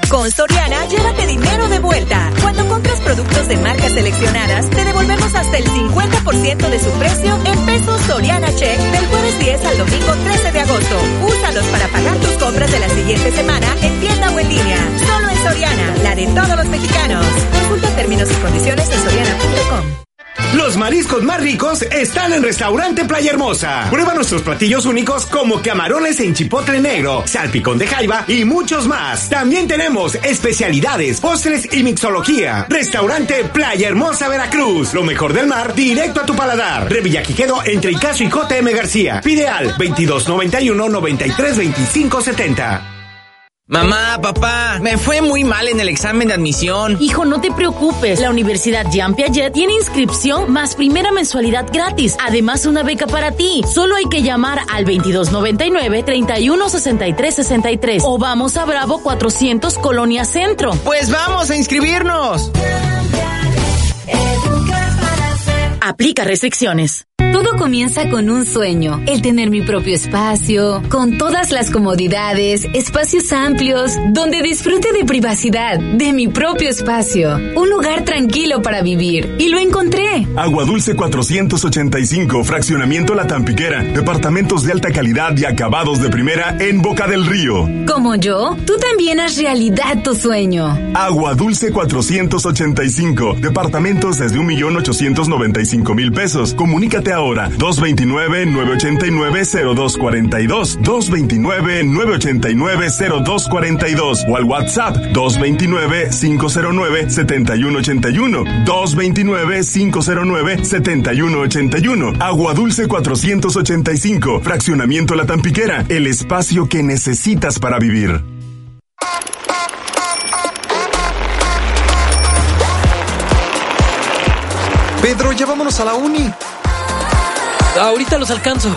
Con Soriana, llévate dinero de vuelta. Cuando compras productos de marcas seleccionadas, te devolvemos hasta el 50% de su precio en pesos Soriana Check del jueves 10 al domingo 13 de agosto. Úsalos para pagar tus compras de la siguiente semana en tienda o en línea. Solo en Soriana, la de todos los mexicanos. Consulta términos y condiciones en soriana.com. Los mariscos más ricos están en Restaurante Playa Hermosa. Prueba nuestros platillos únicos como camarones en chipotle negro, salpicón de jaiba y muchos más. También tenemos especialidades, postres y mixología. Restaurante Playa Hermosa Veracruz. Lo mejor del mar directo a tu paladar. Revillaquijedo entre Icazo y J. M. García. Pide al 2291-932570. Mamá, papá, me fue muy mal en el examen de admisión. Hijo, no te preocupes. La Universidad Jean Piaget tiene inscripción más primera mensualidad gratis. Además, una beca para ti. Solo hay que llamar al 2299-316363 o vamos a Bravo 400 Colonia Centro. Pues vamos a inscribirnos. Aplica restricciones. Todo comienza con un sueño, el tener mi propio espacio, con todas las comodidades, espacios amplios, donde disfrute de privacidad, de mi propio espacio, un lugar tranquilo para vivir, y lo encontré. Agua Dulce 485, fraccionamiento La Tampiquera, departamentos de alta calidad y acabados de primera en Boca del Río. Como yo, tú también haz realidad tu sueño. Agua Dulce 485, departamentos desde 1,895,000 pesos. Comunícate a ahora, 229-989-0242, 229-989-0242 o al WhatsApp 229-509-7181, 229-509-7181. Agua Dulce 485, fraccionamiento La Tampiquera, el espacio que necesitas para vivir. Pedro, ya vámonos a la uni. Ahorita los alcanzo.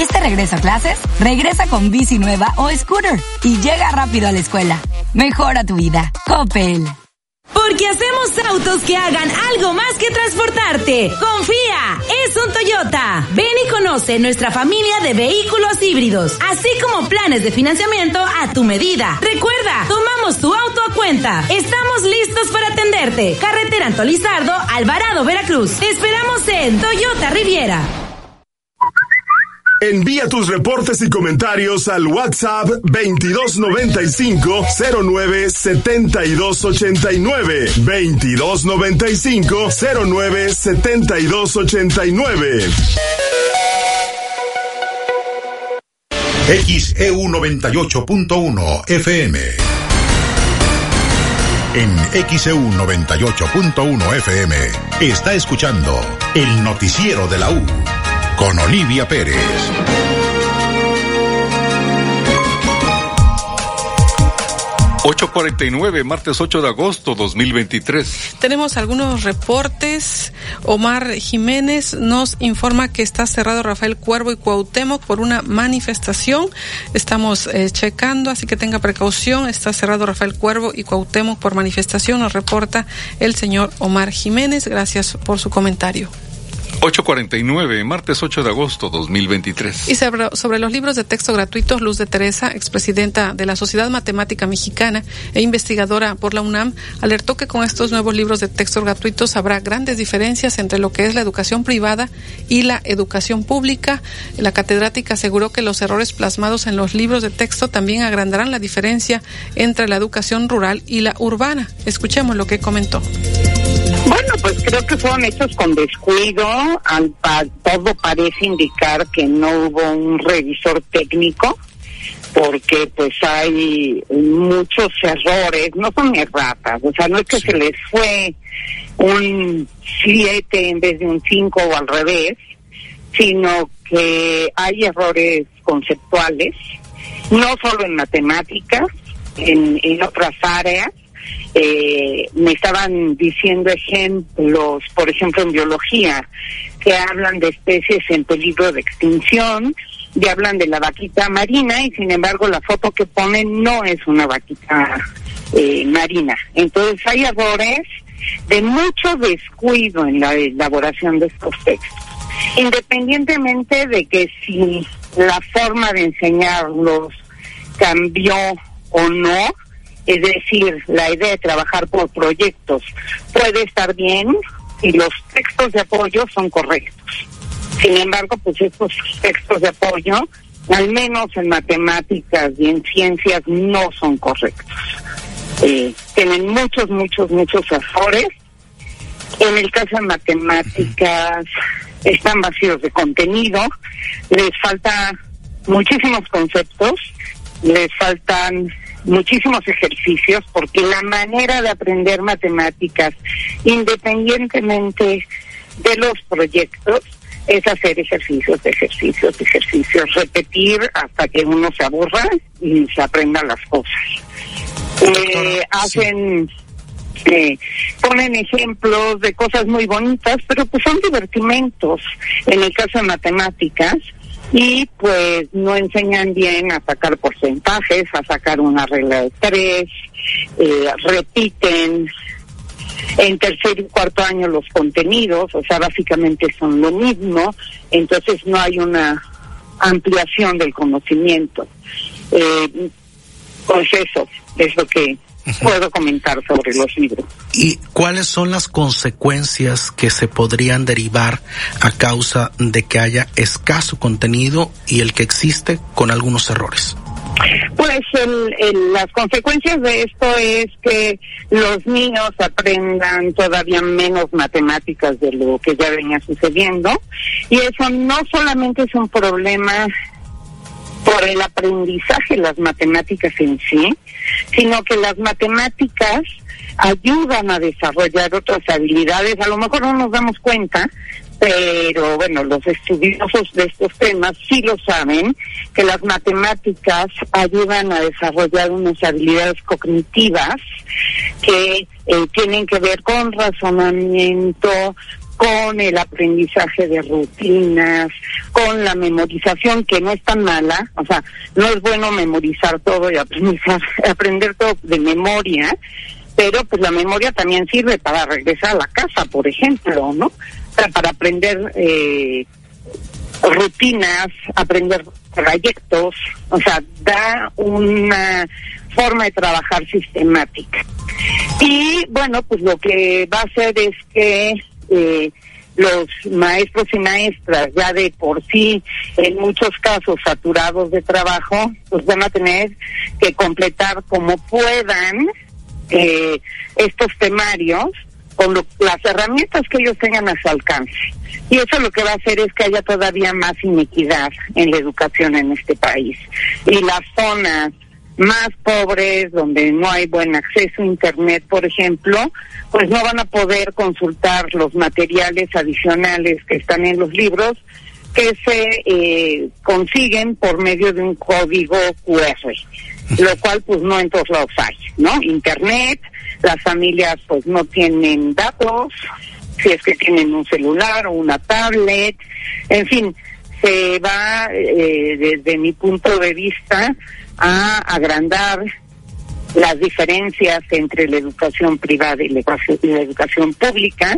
Este regreso a clases, regresa con bici nueva o scooter y llega rápido a la escuela. Mejora tu vida. Coppel. Porque hacemos autos que hagan algo más que transportarte. Confía, es un Toyota. Ven y conoce nuestra familia de vehículos híbridos, así como planes de financiamiento a tu medida. Recuerda, tomamos tu auto a cuenta. Estamos listos para atenderte. Carretera Antolizardo, Alvarado, Veracruz. Te esperamos en Toyota Riviera. Envía tus reportes y comentarios al WhatsApp 2295-09-7289, 2295-09-7289. XEU 98.1 FM. En XEU 98.1 FM está escuchando el noticiero de la U, con Olivia Pérez. Martes 8 de agosto 2023. Tenemos algunos reportes. Omar Jiménez nos informa que está cerrado Rafael Cuervo y Cuauhtémoc por una manifestación. Estamos checando, así que tenga precaución. Está cerrado Rafael Cuervo y Cuauhtémoc por manifestación, nos reporta el señor Omar Jiménez. Gracias por su comentario. 8:49, martes 8 de agosto 2023. Y sobre los libros de texto gratuitos, Luz de Teresa, expresidenta de la Sociedad Matemática Mexicana e investigadora por la UNAM, alertó que con estos nuevos libros de texto gratuitos habrá grandes diferencias entre lo que es la educación privada y la educación pública. La catedrática aseguró que los errores plasmados en los libros de texto también agrandarán la diferencia entre la educación rural y la urbana. Escuchemos lo que comentó. Bueno, pues creo que fueron hechos con descuido, todo parece indicar que no hubo un revisor técnico, porque pues hay muchos errores, no son erratas, o sea, no es que se les fue un 7 en vez de un 5 o al revés, sino que hay errores conceptuales, no solo en matemáticas, en otras áreas. Me estaban diciendo ejemplos, por ejemplo en biología, que hablan de especies en peligro de extinción, y hablan de la vaquita marina, y sin embargo la foto que ponen no es una vaquita marina. Entonces hay errores de mucho descuido en la elaboración de estos textos, independientemente de que si la forma de enseñarlos cambió o no. Es decir, la idea de trabajar por proyectos puede estar bien y los textos de apoyo son correctos. Sin embargo, pues estos textos de apoyo, al menos en matemáticas y en ciencias, no son correctos. Tienen muchos errores. En el caso de matemáticas, están vacíos de contenido, les faltan muchísimos conceptos, les faltan muchísimos ejercicios, porque la manera de aprender matemáticas, independientemente de los proyectos, es hacer ejercicios, repetir hasta que uno se aburra y se aprenda las cosas. Ponen ejemplos de cosas muy bonitas, pero pues son divertimentos en el caso de matemáticas, y pues no enseñan bien a sacar porcentajes, a sacar una regla de tres, repiten en tercer y cuarto año los contenidos, o sea, básicamente son lo mismo, entonces no hay una ampliación del conocimiento. Pues eso es lo que puedo comentar sobre los libros. ¿Y cuáles son las consecuencias que se podrían derivar a causa de que haya escaso contenido y el que existe con algunos errores? Pues las consecuencias de esto es que los niños aprendan todavía menos matemáticas de lo que ya venía sucediendo, y eso no solamente es un problema por el aprendizaje de las matemáticas en sí, sino que las matemáticas ayudan a desarrollar otras habilidades. A lo mejor no nos damos cuenta, pero bueno, los estudiosos de estos temas sí lo saben, que las matemáticas ayudan a desarrollar unas habilidades cognitivas que tienen que ver con razonamiento, con el aprendizaje de rutinas, con la memorización, que no es tan mala, o sea, no es bueno memorizar todo y aprender todo de memoria, pero pues la memoria también sirve para regresar a la casa, por ejemplo, ¿no? O sea, para aprender rutinas, aprender trayectos, o sea, da una forma de trabajar sistemática. Y bueno, pues lo que va a hacer es que los maestros y maestras, ya de por sí en muchos casos saturados de trabajo, pues van a tener que completar como puedan estos temarios con las herramientas que ellos tengan a su alcance. Y eso lo que va a hacer es que haya todavía más inequidad en la educación en este país. Y las zonas más pobres, donde no hay buen acceso a internet, por ejemplo, pues no van a poder consultar los materiales adicionales que están en los libros, que se consiguen por medio de un código QR, lo cual pues no en todos lados hay, ¿no? Internet, las familias pues no tienen datos, si es que tienen un celular o una tablet, en fin, se va desde mi punto de vista a agrandar las diferencias entre la educación privada y la educación pública,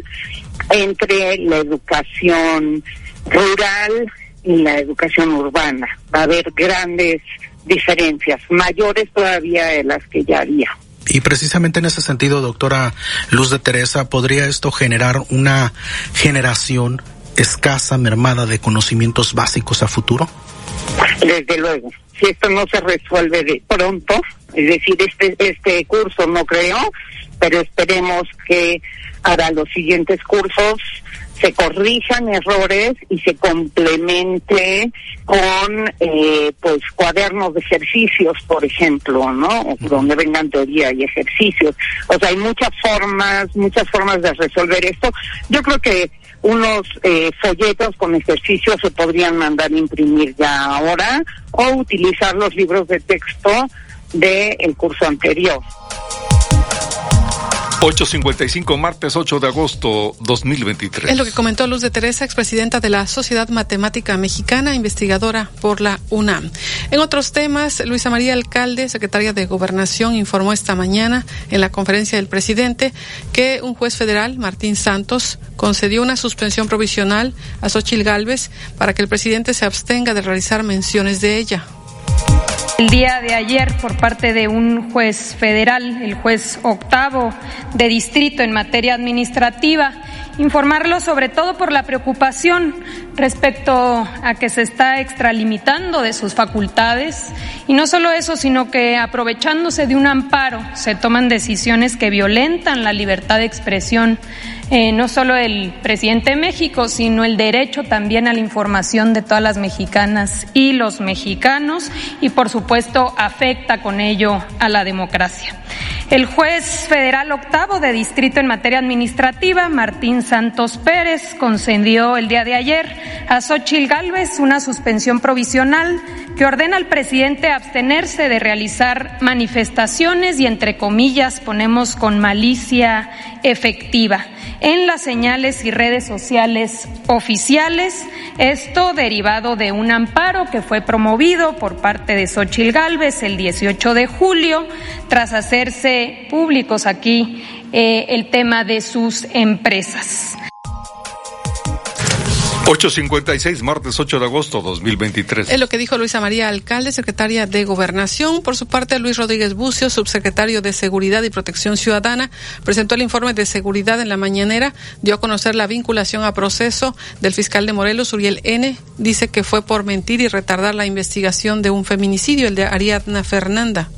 entre la educación rural y la educación urbana. Va a haber grandes diferencias, mayores todavía de las que ya había. Y precisamente en ese sentido, doctora Luz de Teresa, ¿podría esto generar una generación escasa, mermada de conocimientos básicos a futuro? Desde luego, si esto no se resuelve de pronto, es decir, este curso no creo, pero esperemos que para los siguientes cursos se corrijan errores y se complemente con pues cuadernos de ejercicios, por ejemplo, ¿no? Donde vengan teoría y ejercicios. O sea, hay muchas formas de resolver esto. Yo creo que unos folletos con ejercicios se podrían mandar imprimir ya ahora, o utilizar los libros de texto del curso anterior. 8:55, martes 8 de agosto 2023. Es lo que comentó Luz de Teresa, expresidenta de la Sociedad Matemática Mexicana, investigadora por la UNAM. En otros temas, Luisa María Alcalde, secretaria de Gobernación, informó esta mañana en la conferencia del presidente que un juez federal, Martín Santos, concedió una suspensión provisional a Xóchitl Gálvez para que el presidente se abstenga de realizar menciones de ella. El día de ayer, por parte de un juez federal, el juez octavo de distrito en materia administrativa, informarlo sobre todo por la preocupación respecto a que se está extralimitando de sus facultades, y no solo eso, sino que aprovechándose de un amparo se toman decisiones que violentan la libertad de expresión, no solo el presidente de México, sino el derecho también a la información de todas las mexicanas y los mexicanos, y por supuesto afecta con ello a la democracia. El juez federal octavo de distrito en materia administrativa, Martín Santos Pérez, concedió el día de ayer a Xóchitl Gálvez una suspensión provisional que ordena al presidente abstenerse de realizar manifestaciones y, entre comillas, ponemos con malicia efectiva en las señales y redes sociales oficiales, esto derivado de un amparo que fue promovido por parte de Xóchitl Gálvez el 18 de julio, tras hacerse públicos aquí el tema de sus empresas. 8:56, martes 8 de agosto 2023. Es lo que dijo Luisa María Alcalde, secretaria de Gobernación. Por su parte, Luis Rodríguez Bucio, subsecretario de Seguridad y Protección Ciudadana, presentó el informe de seguridad en la mañanera, dio a conocer la vinculación a proceso del fiscal de Morelos, Uriel N. Dice que fue por mentir y retardar la investigación de un feminicidio, el de Ariadna Fernanda.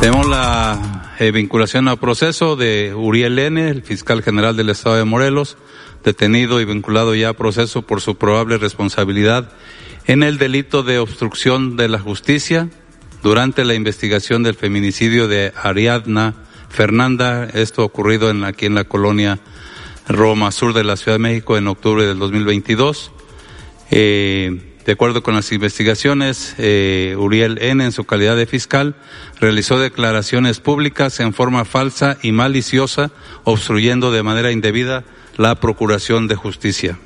Tenemos la vinculación a proceso de Uriel N., el fiscal general del estado de Morelos, detenido y vinculado ya a proceso por su probable responsabilidad en el delito de obstrucción de la justicia durante la investigación del feminicidio de Ariadna Fernanda, esto ocurrido aquí en la colonia Roma Sur de la Ciudad de México en octubre del 2022. De acuerdo con las investigaciones, Uriel N., en su calidad de fiscal, realizó declaraciones públicas en forma falsa y maliciosa, obstruyendo de manera indebida la Procuración de Justicia.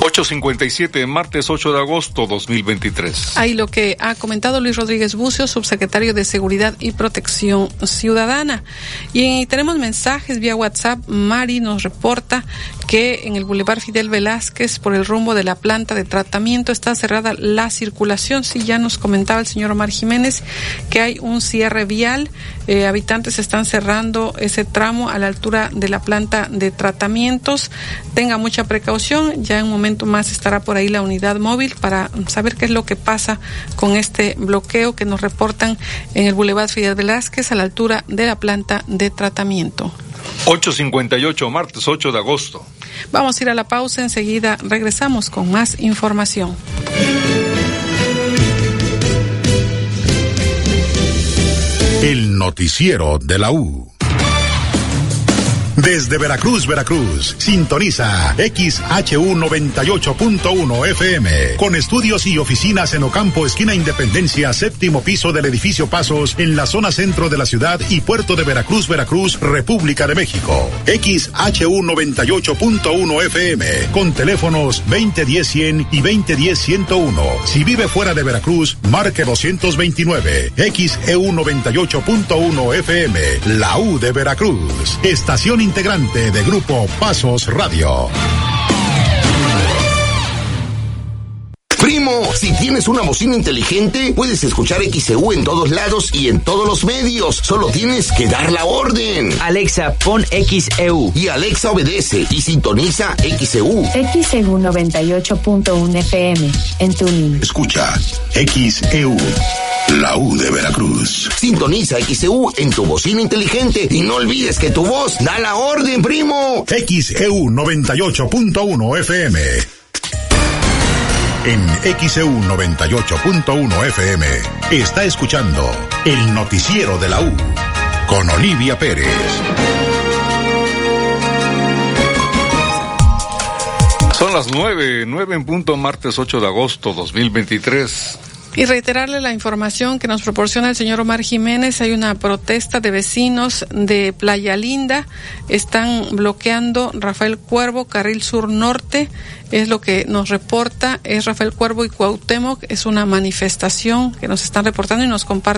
8:57, martes 8 de agosto 2023. Ahí lo que ha comentado Luis Rodríguez Bucio, subsecretario de Seguridad y Protección Ciudadana. Y tenemos mensajes vía WhatsApp. Mari nos reporta que en el Boulevard Fidel Velázquez, por el rumbo de la planta de tratamiento, está cerrada la circulación. Sí, ya nos comentaba el señor Omar Jiménez que hay un cierre vial. Habitantes están cerrando ese tramo a la altura de la planta de tratamientos. Tenga mucha precaución. Ya en un momento más estará por ahí la unidad móvil para saber qué es lo que pasa con este bloqueo que nos reportan en el Boulevard Fidel Velázquez a la altura de la planta de tratamiento. 8:58, martes 8 de agosto. Vamos a ir a la pausa, enseguida regresamos con más información. El noticiero de la U. Desde Veracruz, Veracruz, sintoniza XHU 98.1 FM, con estudios y oficinas en Ocampo, esquina Independencia, séptimo piso del edificio Pasos, en la zona centro de la ciudad y puerto de Veracruz, Veracruz, República de México. XHU 98.1 FM, con teléfonos 2010-100 y 2010-101. Si vive fuera de Veracruz, marque 229. XEU 98.1 FM, la U de Veracruz. Estación integrante de Grupo Pasos Radio. ¿Cómo? Si tienes una bocina inteligente, puedes escuchar XEU en todos lados y en todos los medios. Solo tienes que dar la orden. Alexa, pon XEU. Y Alexa obedece y sintoniza XEU. XEU 98.1 FM en Tuning. Escucha XEU, la U de Veracruz. Sintoniza XEU en tu bocina inteligente y no olvides que tu voz da la orden, primo. XEU 98.1 FM. En XEU 98.1 FM está escuchando El Noticiero de la U con Olivia Pérez. Son las 9 en punto, martes 8 de agosto 2023. Y reiterarle la información que nos proporciona el señor Omar Jiménez. Hay una protesta de vecinos de Playa Linda. Están bloqueando Rafael Cuervo, carril sur norte. Es lo que nos reporta, es Rafael Cuervo y Cuauhtémoc. Es una manifestación que nos están reportando y nos comparten.